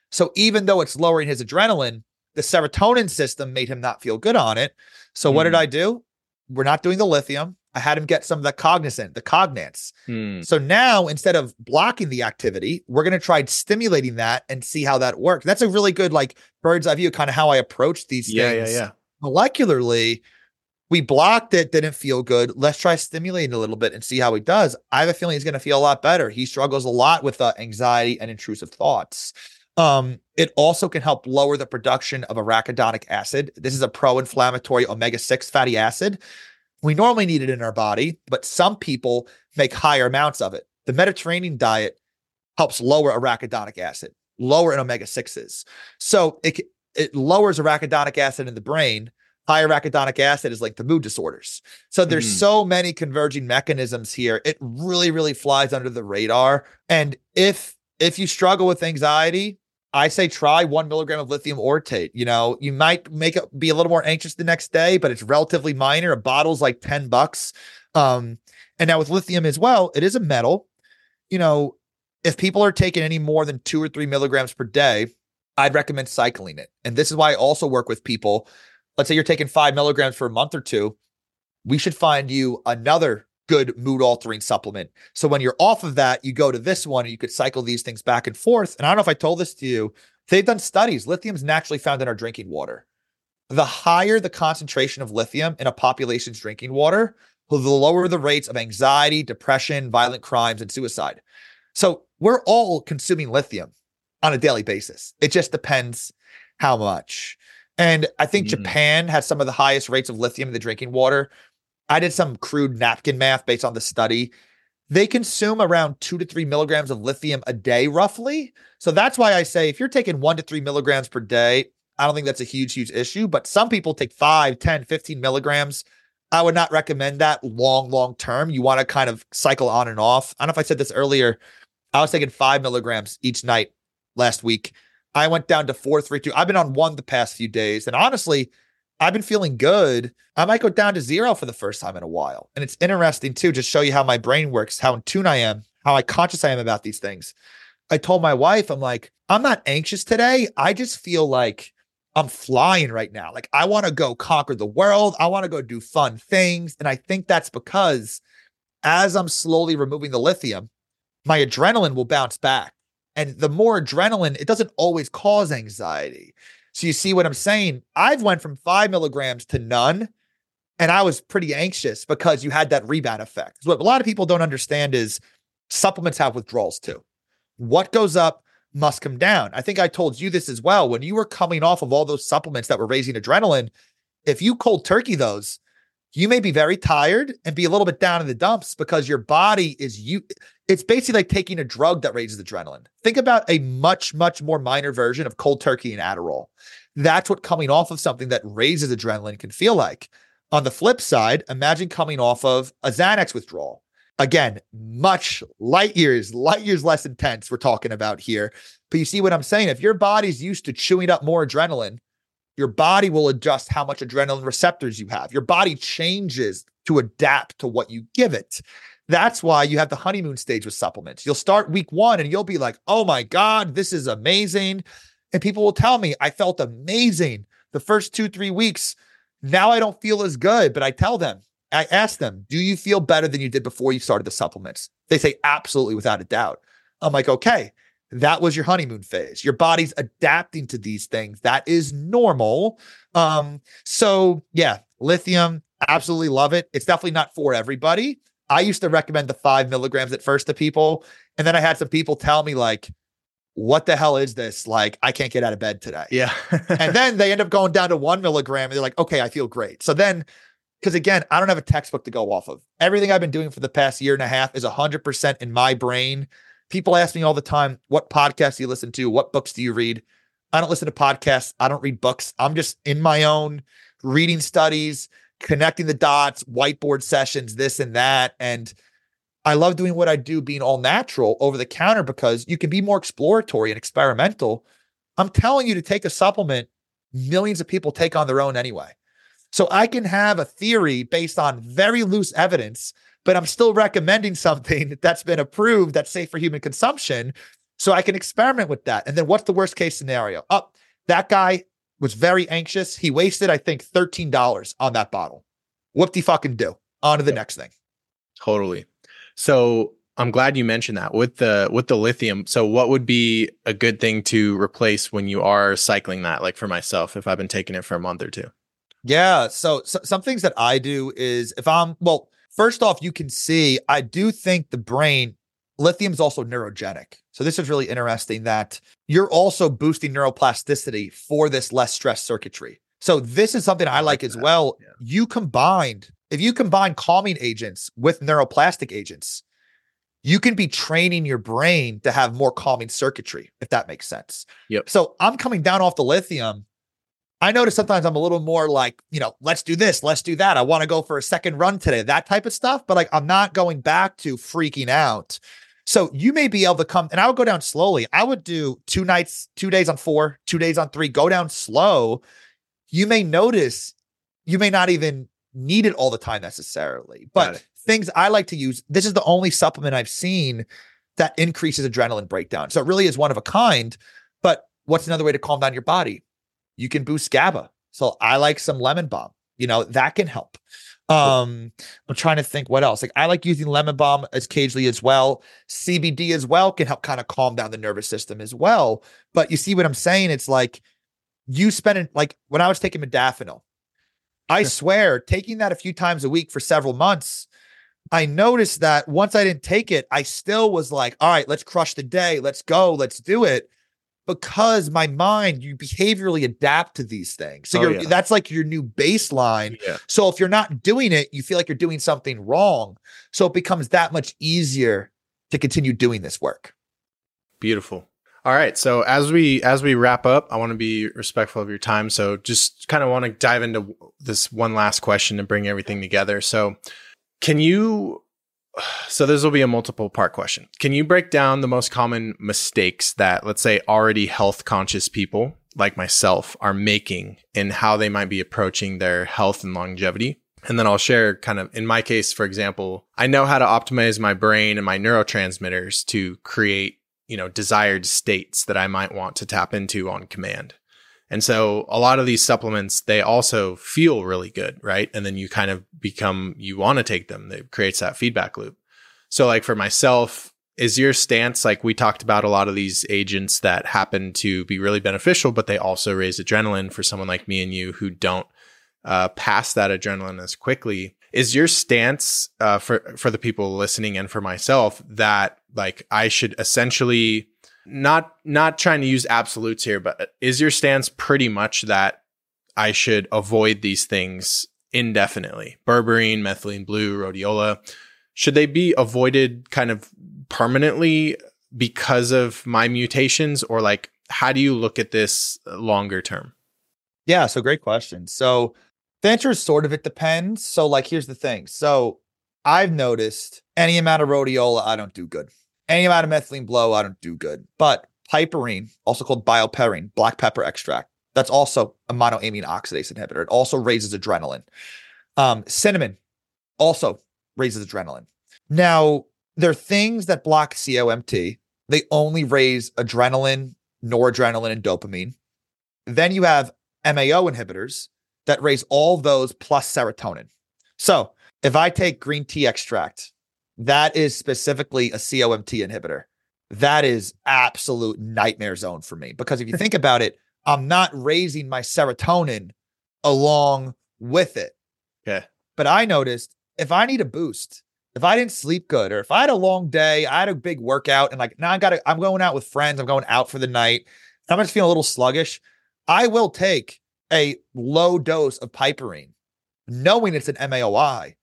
So even though it's lowering his adrenaline, the serotonin system made him not feel good on it. So mm. what did I do? We're not doing the lithium. I had him get some of the cognizant, the cognance. Mm. So now, instead of blocking the activity, we're going to try stimulating that and see how that works. That's a really good, like, bird's eye view, kind of how I approach these yeah, things yeah, yeah. molecularly. We blocked it, didn't feel good. Let's try stimulating a little bit and see how he does. I have a feeling he's going to feel a lot better. He struggles a lot with uh, anxiety and intrusive thoughts. Um, it also can help lower the production of arachidonic acid. This is a pro-inflammatory omega six fatty acid. We normally need it in our body, but some people make higher amounts of it. The Mediterranean diet helps lower arachidonic acid, lower in omega sixes. So it, it lowers arachidonic acid in the brain. High arachidonic acid is linked to mood disorders. So there's mm-hmm. so many converging mechanisms here. It really, really flies under the radar. And if if you struggle with anxiety, I say try one milligram of lithium orotate. You know, you might make it be a little more anxious the next day, but it's relatively minor. A bottle's like ten bucks. Um, and now with lithium as well, it is a metal. You know, if people are taking any more than two or three milligrams per day, I'd recommend cycling it. And this is why I also work with people. Let's say you're taking five milligrams for a month or two, we should find you another good mood altering supplement. So when you're off of that, you go to this one and you could cycle these things back and forth. And I don't know if I told this to you, they've done studies. Lithium's naturally found in our drinking water. the higher the concentration of lithium in a population's drinking water, the lower the rates of anxiety, depression, violent crimes, and suicide. So we're all consuming lithium on a daily basis. It just depends how much. And I think mm-hmm. Japan has some of the highest rates of lithium in the drinking water. I did some crude napkin math based on the study. They consume around two to three milligrams of lithium a day, roughly. So that's why I say if you're taking one to three milligrams per day, I don't think that's a huge, huge issue. But some people take five, ten, fifteen milligrams. I would not recommend that long, long term. You want to kind of cycle on and off. I don't know if I said this earlier. I was taking five milligrams each night last week. I went down to four, three, two. I've been on one the past few days. And honestly, I've been feeling good. I might go down to zero for the first time in a while. And it's interesting too, just show you how my brain works, how in tune I am, how I conscious I am about these things. I told my wife, I'm like, I'm not anxious today. I just feel like I'm flying right now. Like I want to go conquer the world. I want to go do fun things. And I think that's because as I'm slowly removing the lithium, my adrenaline will bounce back. And the more adrenaline, it doesn't always cause anxiety. So you see what I'm saying? I've went from five milligrams to none, and I was pretty anxious because you had that rebound effect. So what a lot of people don't understand is supplements have withdrawals too. What goes up must come down. I think I told you this as well. When you were coming off of all those supplements that were raising adrenaline, if you cold turkey those, you may be very tired and be a little bit down in the dumps because your body is you. It's basically like taking a drug that raises adrenaline. Think about a much, much more minor version of cold turkey and Adderall. That's what coming off of something that raises adrenaline can feel like. On the flip side, imagine coming off of a Xanax withdrawal. Again, much light years, light years less intense we're talking about here. But you see what I'm saying? If your body's used to chewing up more adrenaline, your body will adjust how much adrenaline receptors you have. Your body changes to adapt to what you give it. That's why you have the honeymoon stage with supplements. You'll start week one and you'll be like, oh my God, this is amazing. And people will tell me, I felt amazing the first two, three weeks. Now I don't feel as good, but I tell them, I ask them, do you feel better than you did before you started the supplements? They say, absolutely, without a doubt. I'm like, okay. That was your honeymoon phase. Your body's adapting to these things. That is normal. Um, so yeah, lithium, absolutely love it. It's definitely not for everybody. I used to recommend the five milligrams at first to people. And then I had some people tell me like, what the hell is this? Like, I can't get out of bed today. Yeah. And then they end up going down to one milligram and they're like, okay, I feel great. So then, because again, I don't have a textbook to go off of. Everything I've been doing for the past year and a half is one hundred percent in my brain. People ask me all the time, what podcasts do you listen to? What books do you read? I don't listen to podcasts. I don't read books. I'm just in my own reading studies, connecting the dots, whiteboard sessions, this and that. And I love doing what I do, being all natural over the counter, because you can be more exploratory and experimental. I'm telling you to take a supplement millions of people take on their own anyway. So I can have a theory based on very loose evidence, but I'm still recommending something that's been approved that's safe for human consumption, so I can experiment with that. And then what's the worst case scenario? Oh, that guy was very anxious. He wasted, I think, thirteen dollars on that bottle. Whoop-de-fucking-do. On to the yep. next thing. Totally. So I'm glad you mentioned that with the with the lithium. So what would be a good thing to replace when you are cycling that? Like for myself, if I've been taking it for a month or two. Yeah. So, so some things that I do is if I'm, well, first off, you can see, I do think the brain, lithium is also neurogenic. So this is really interesting that you're also boosting neuroplasticity for this less stress circuitry. So this is something I like as well. Yeah. You combined, if you combine calming agents with neuroplastic agents, you can be training your brain to have more calming circuitry, if that makes sense. Yep. So I'm coming down off the lithium. I notice sometimes I'm a little more like, you know, let's do this, let's do that. I want to go for a second run today, that type of stuff. But like, I'm not going back to freaking out. So you may be able to come, and I would go down slowly. I would do two nights, two days on four, two days on three, go down slow. You may notice you may not even need it all the time necessarily, but things I like to use. This is the only supplement I've seen that increases adrenaline breakdown. So it really is one of a kind, but what's another way to calm down your body? You can boost GABA. So I like some lemon balm, you know, that can help. Um, I'm trying to think what else. Like I like using lemon balm as occasionally as well. C B D as well can help kind of calm down the nervous system as well. But you see what I'm saying? It's like you spend it, like when I was taking modafinil, I sure. swear, taking that a few times a week for several months, I noticed that once I didn't take it, I still was like, all right, let's crush the day. Let's go. Let's do it. Because my mind, you behaviorally adapt to these things. So oh, you're, yeah. that's like your new baseline. Yeah. So if you're not doing it, you feel like you're doing something wrong. So it becomes that much easier to continue doing this work. Beautiful. All right. So as we, as we wrap up, I want to be respectful of your time. So just kind of want to dive into this one last question and bring everything together. So can you, so this will be a multiple part question. Can you break down the most common mistakes that, let's say, already health conscious people like myself are making and how they might be approaching their health and longevity? And then I'll share kind of, in my case, for example, I know how to optimize my brain and my neurotransmitters to create, you know, desired states that I might want to tap into on command. And so a lot of these supplements, they also feel really good, right? And then you kind of become, you want to take them. It creates that feedback loop. So like for myself, is your stance, like we talked about a lot of these agents that happen to be really beneficial, but they also raise adrenaline for someone like me and you who don't uh, pass that adrenaline as quickly. Is your stance uh, for, for the people listening and for myself that like I should essentially... Not not trying to use absolutes here, but is your stance pretty much that I should avoid these things indefinitely? Berberine, methylene blue, rhodiola. Should they be avoided kind of permanently because of my mutations? Or like, how do you look at this longer term? Yeah, so great question. So the answer is sort of it depends. So like, here's the thing. So I've noticed any amount of rhodiola, I don't do good. Any amount of methylene blue, I don't do good. But piperine, also called bioperine, black pepper extract, that's also a monoamine oxidase inhibitor. It also raises adrenaline. Um, cinnamon also raises adrenaline. Now, there are things that block C O M T. They only raise adrenaline, noradrenaline, and dopamine. Then you have M A O inhibitors that raise all those plus serotonin. So if I take green tea extract, that is specifically a C O M T inhibitor. That is absolute nightmare zone for me. Because if you think about it, I'm not raising my serotonin along with it. Okay. But I noticed if I need a boost, if I didn't sleep good, or if I had a long day, I had a big workout and like, now I got to, I'm going out with friends. I'm going out for the night. I'm just feeling a little sluggish. I will take a low dose of piperine knowing it's an M A O I.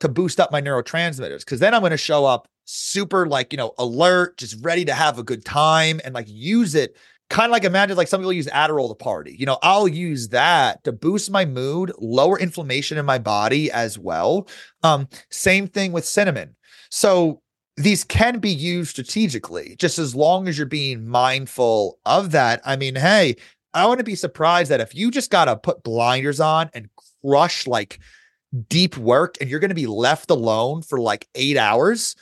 To boost up my neurotransmitters. Cause then I'm going to show up super like, you know, alert, just ready to have a good time and like use it. Kind of like imagine like some people use Adderall to party, you know, I'll use that to boost my mood, lower inflammation in my body as well. Um, same thing with cinnamon. So these can be used strategically, just as long as you're being mindful of that. I mean, hey, I wouldn't be surprised that if you just got to put blinders on and crush like deep work and you're going to be left alone for like eight hours,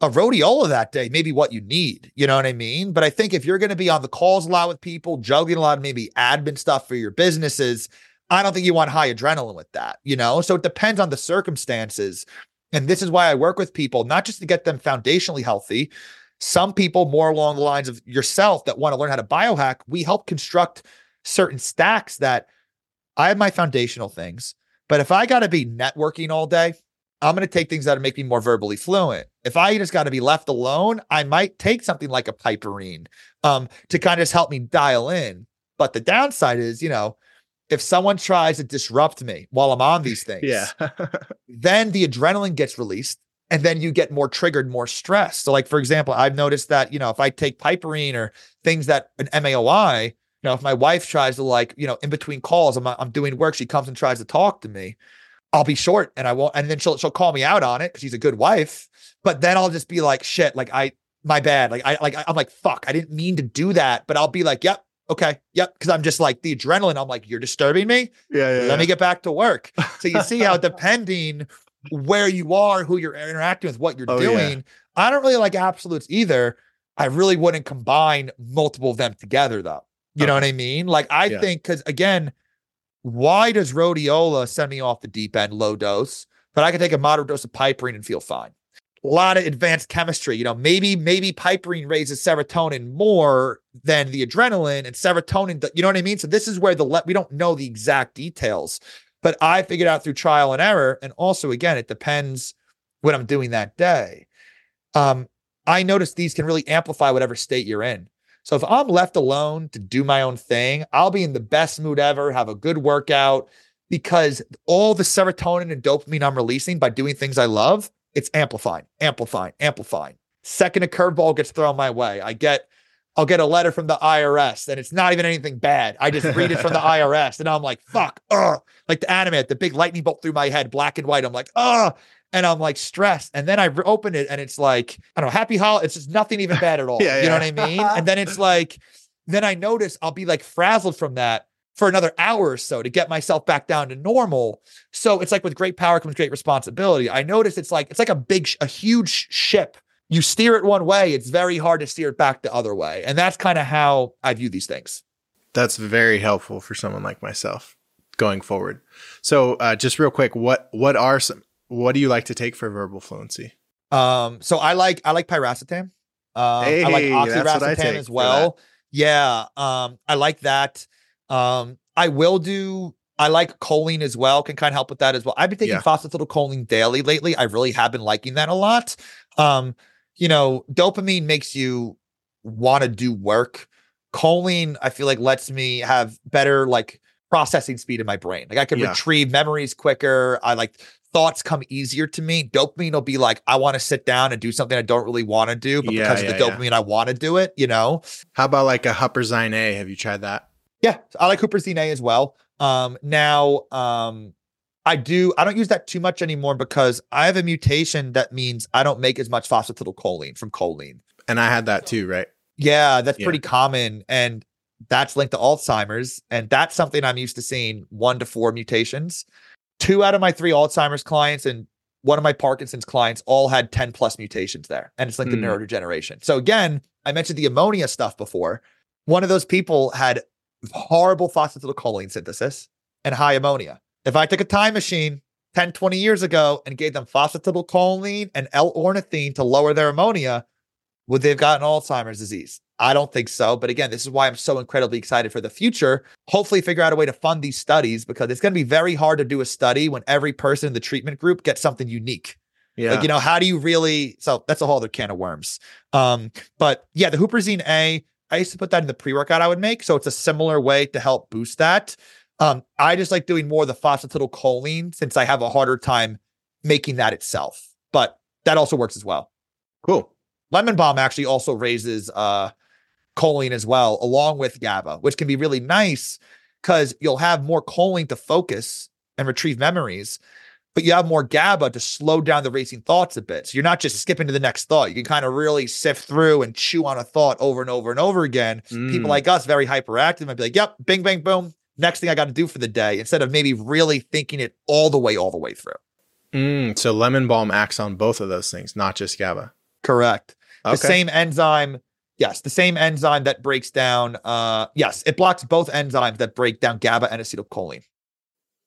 a rhodiola that day may be what you need. You know what I mean? But I think if you're going to be on the calls a lot with people, juggling a lot of maybe admin stuff for your businesses, I don't think you want high adrenaline with that, you know? So it depends on the circumstances. And this is why I work with people, not just to get them foundationally healthy. Some people more along the lines of yourself that want to learn how to biohack, we help construct certain stacks that I have my foundational things. But if I got to be networking all day, I'm going to take things that make me more verbally fluent. If I just got to be left alone, I might take something like a piperine um, to kind of just help me dial in. But the downside is, you know, if someone tries to disrupt me while I'm on these things, yeah. then the adrenaline gets released and then you get more triggered, more stressed. So like, for example, I've noticed that, you know, if I take piperine or things that an M A O I, you know, if my wife tries to like, you know, in between calls, I'm I'm doing work, she comes and tries to talk to me, I'll be short and I won't, and then she'll she'll call me out on it because she's a good wife. But then I'll just be like, shit, like I, my bad, like I, like I'm like, fuck, I didn't mean to do that. But I'll be like, yep, okay, yep, because I'm just like the adrenaline. I'm like, you're disturbing me. Yeah, yeah. Let me get back to work. So you see how depending where you are, who you're interacting with, what you're oh, doing. Yeah. I don't really like absolutes either. I really wouldn't combine multiple of them together though. You know what I mean? Like, I yeah. think, because again, why does rhodiola send me off the deep end, low dose, but I can take a moderate dose of piperine and feel fine? a lot of advanced chemistry. You know, maybe, maybe piperine raises serotonin more than the adrenaline, and serotonin, you know what I mean? So this is where the, le- we don't know the exact details, but I figured out through trial and error. And also, again, it depends what I'm doing that day. Um, I noticed these can really amplify whatever state you're in. So if I'm left alone to do my own thing, I'll be in the best mood ever, have a good workout, because all the serotonin and dopamine I'm releasing by doing things I love, it's amplifying, amplifying, amplifying. Second a curveball gets thrown my way, I get, I'll get a letter from the I R S, and it's not even anything bad. I just read it from the I R S, and I'm like, fuck, ugh. Like the anime, the big lightning bolt through my head, black and white. I'm like, ugh. And I'm like stressed. And then I re- open it and it's like, I don't know, happy holiday. It's just nothing even bad at all. yeah, you yeah. know what I mean? And then it's like, then I notice I'll be like frazzled from that for another hour or so to get myself back down to normal. So it's like with great power comes great responsibility. I notice it's like, it's like a big, sh- a huge ship. You steer it one way, it's very hard to steer it back the other way. And that's kind of how I view these things. That's very helpful for someone like myself going forward. So uh, just real quick, what, what are some, what do you like to take for verbal fluency? Um, so I like I like piracetam. Um, hey, I like oxiracetam I as well. Yeah, um, I like that. Um, I will do. I like choline as well. Can kind of help with that as well. I've been taking yeah. phosphatidylcholine daily lately. I really have been liking that a lot. Um, you know, dopamine makes you want to do work. Choline, I feel like, lets me have better like processing speed in my brain. Like I can yeah. retrieve memories quicker. I like. Thoughts come easier to me. Dopamine will be like, I want to sit down and do something I don't really want to do, but yeah, because yeah, of the dopamine, yeah. I want to do it, you know? How about like a huperzine A? Have you tried that? Yeah, I like huperzine A as well. Um, now, um, I do, I don't use that too much anymore because I have a mutation that means I don't make as much phosphatidylcholine from choline. And I had that too, right? Yeah, that's yeah. pretty common. And that's linked to Alzheimer's. And that's something I'm used to seeing one to four mutations. Two out of my three Alzheimer's clients and one of my Parkinson's clients all had ten plus mutations there. And it's like mm. the neurodegeneration. So again, I mentioned the ammonia stuff before. One of those people had horrible phosphatidylcholine synthesis and high ammonia. If I took a time machine ten, twenty years ago and gave them phosphatidylcholine and L-ornithine to lower their ammonia, would they have gotten Alzheimer's disease? I don't think so. But again, this is why I'm so incredibly excited for the future. Hopefully figure out a way to fund these studies because it's going to be very hard to do a study when every person in the treatment group gets something unique. Yeah. Like, you know, how do you really, so that's a whole other can of worms. Um, but yeah, the huperzine A, I used to put that in the pre-workout I would make. So it's a similar way to help boost that. Um, I just like doing more of the phosphatidylcholine since I have a harder time making that itself, but that also works as well. Cool. Lemon balm actually also raises, uh, choline as well, along with GABA, which can be really nice because you'll have more choline to focus and retrieve memories, but you have more GABA to slow down the racing thoughts a bit. So you're not just skipping to the next thought. You can kind of really sift through and chew on a thought over and over and over again. Mm. People like us, very hyperactive, might be like, yep, bing, bang, boom. Next thing I got to do for the day, instead of maybe really thinking it all the way, all the way through. Mm, so lemon balm acts on both of those things, not just GABA. Correct. Okay. The same enzyme Yes, the same enzyme that breaks down, uh, yes, it blocks both enzymes that break down GABA and acetylcholine.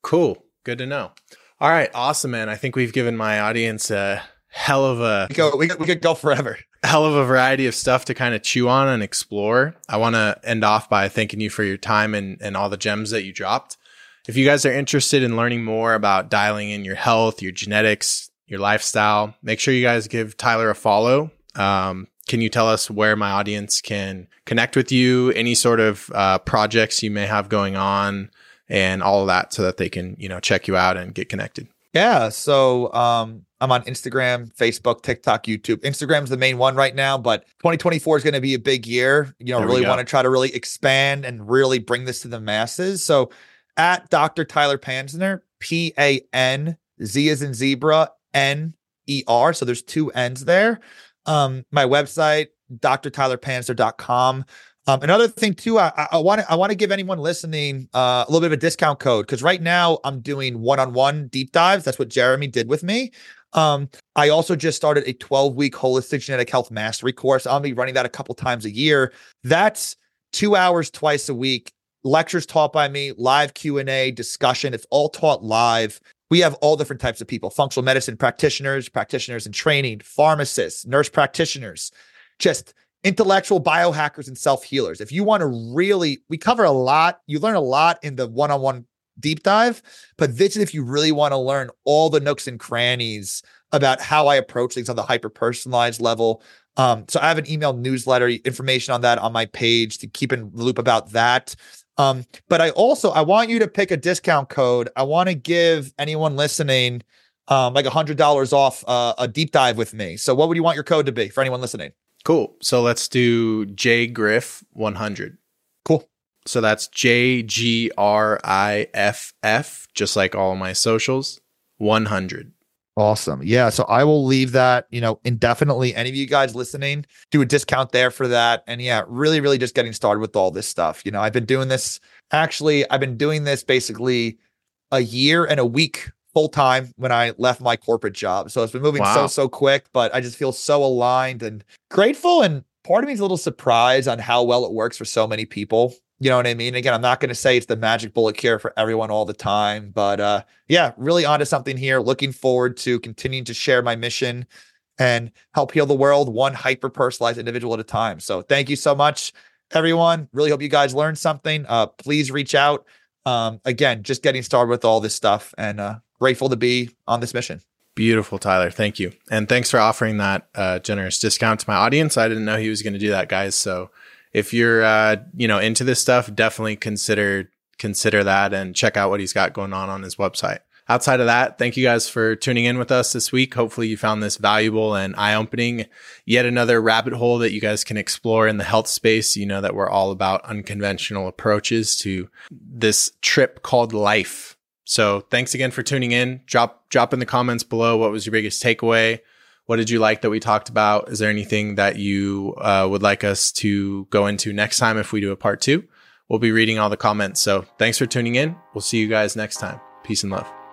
Cool. Good to know. All right. Awesome, man. I think we've given my audience a hell of a... We, go, we, we could go forever. Hell of a variety of stuff to kind of chew on and explore. I want to end off by thanking you for your time and, and all the gems that you dropped. If you guys are interested in learning more about dialing in your health, your genetics, your lifestyle, make sure you guys give Tyler a follow. Um, Can you tell us where my audience can connect with you, any sort of uh, projects you may have going on and all of that so that they can, you know, check you out and get connected? Yeah. So um, I'm on Instagram, Facebook, TikTok, YouTube. Instagram's the main one right now, but twenty twenty-four is going to be a big year. You know, there really want to try to really expand and really bring this to the masses. So at Doctor Tyler Panzner, P A N, Z as in zebra, N E R. So there's two N's there. Um, my website, d r tyler panzer dot com. Um, another thing too, I want to, I want to give anyone listening uh, a little bit of a discount code. Cause right now I'm doing one-on-one deep dives. That's what Jeremy did with me. Um, I also just started a twelve week holistic genetic health mastery course. I'll be running that a couple times a year. That's two hours twice a week. Lectures taught by me, live Q and A discussion. It's all taught live. we have all different types of people, functional medicine practitioners, practitioners in training, pharmacists, nurse practitioners, just intellectual biohackers and self-healers. If you want to really, we cover a lot. You learn a lot in the one-on-one deep dive, but this is if you really want to learn all the nooks and crannies about how I approach things on the hyper-personalized level. Um, so I have an email newsletter, information on that on my page to keep in the loop about that. Um, but I also, I want you to pick a discount code. I want to give anyone listening um, like one hundred dollars off uh, a deep dive with me. So what would you want your code to be for anyone listening? Cool. So let's do J Griff one hundred. Cool. So that's J G R I F F, just like all my socials, one hundred. Awesome. Yeah. So I will leave that, you know, indefinitely. Any of you guys listening, do a discount there for that. And yeah, really, really just getting started with all this stuff. You know, I've been doing this, actually, I've been doing this basically a year and a week full time when I left my corporate job. So it's been moving wow. so, so quick, but I just feel so aligned and grateful. And part of me is a little surprised on how well it works for so many people. You know what I mean? Again, I'm not going to say it's the magic bullet cure for everyone all the time, but uh, yeah, really onto something here. Looking forward to continuing to share my mission and help heal the world one hyper-personalized individual at a time. So thank you so much, everyone. Really hope you guys learned something. Uh, please reach out. Um, again, just getting started with all this stuff and uh, grateful to be on this mission. Beautiful, Tyler. Thank you. And thanks for offering that uh, generous discount to my audience. I didn't know he was going to do that, guys. So if you're, uh, you know, into this stuff, definitely consider consider that and check out what he's got going on on his website. Outside of that, thank you guys for tuning in with us this week. Hopefully you found this valuable and eye-opening. Yet another rabbit hole that you guys can explore in the health space. You know that we're all about unconventional approaches to this trip called life. So thanks again for tuning in. Drop drop in the comments below, what was your biggest takeaway? What did you like that we talked about? Is there anything that you uh, would like us to go into next time if we do a part two? We'll be reading all the comments. So thanks for tuning in. We'll see you guys next time. Peace and love.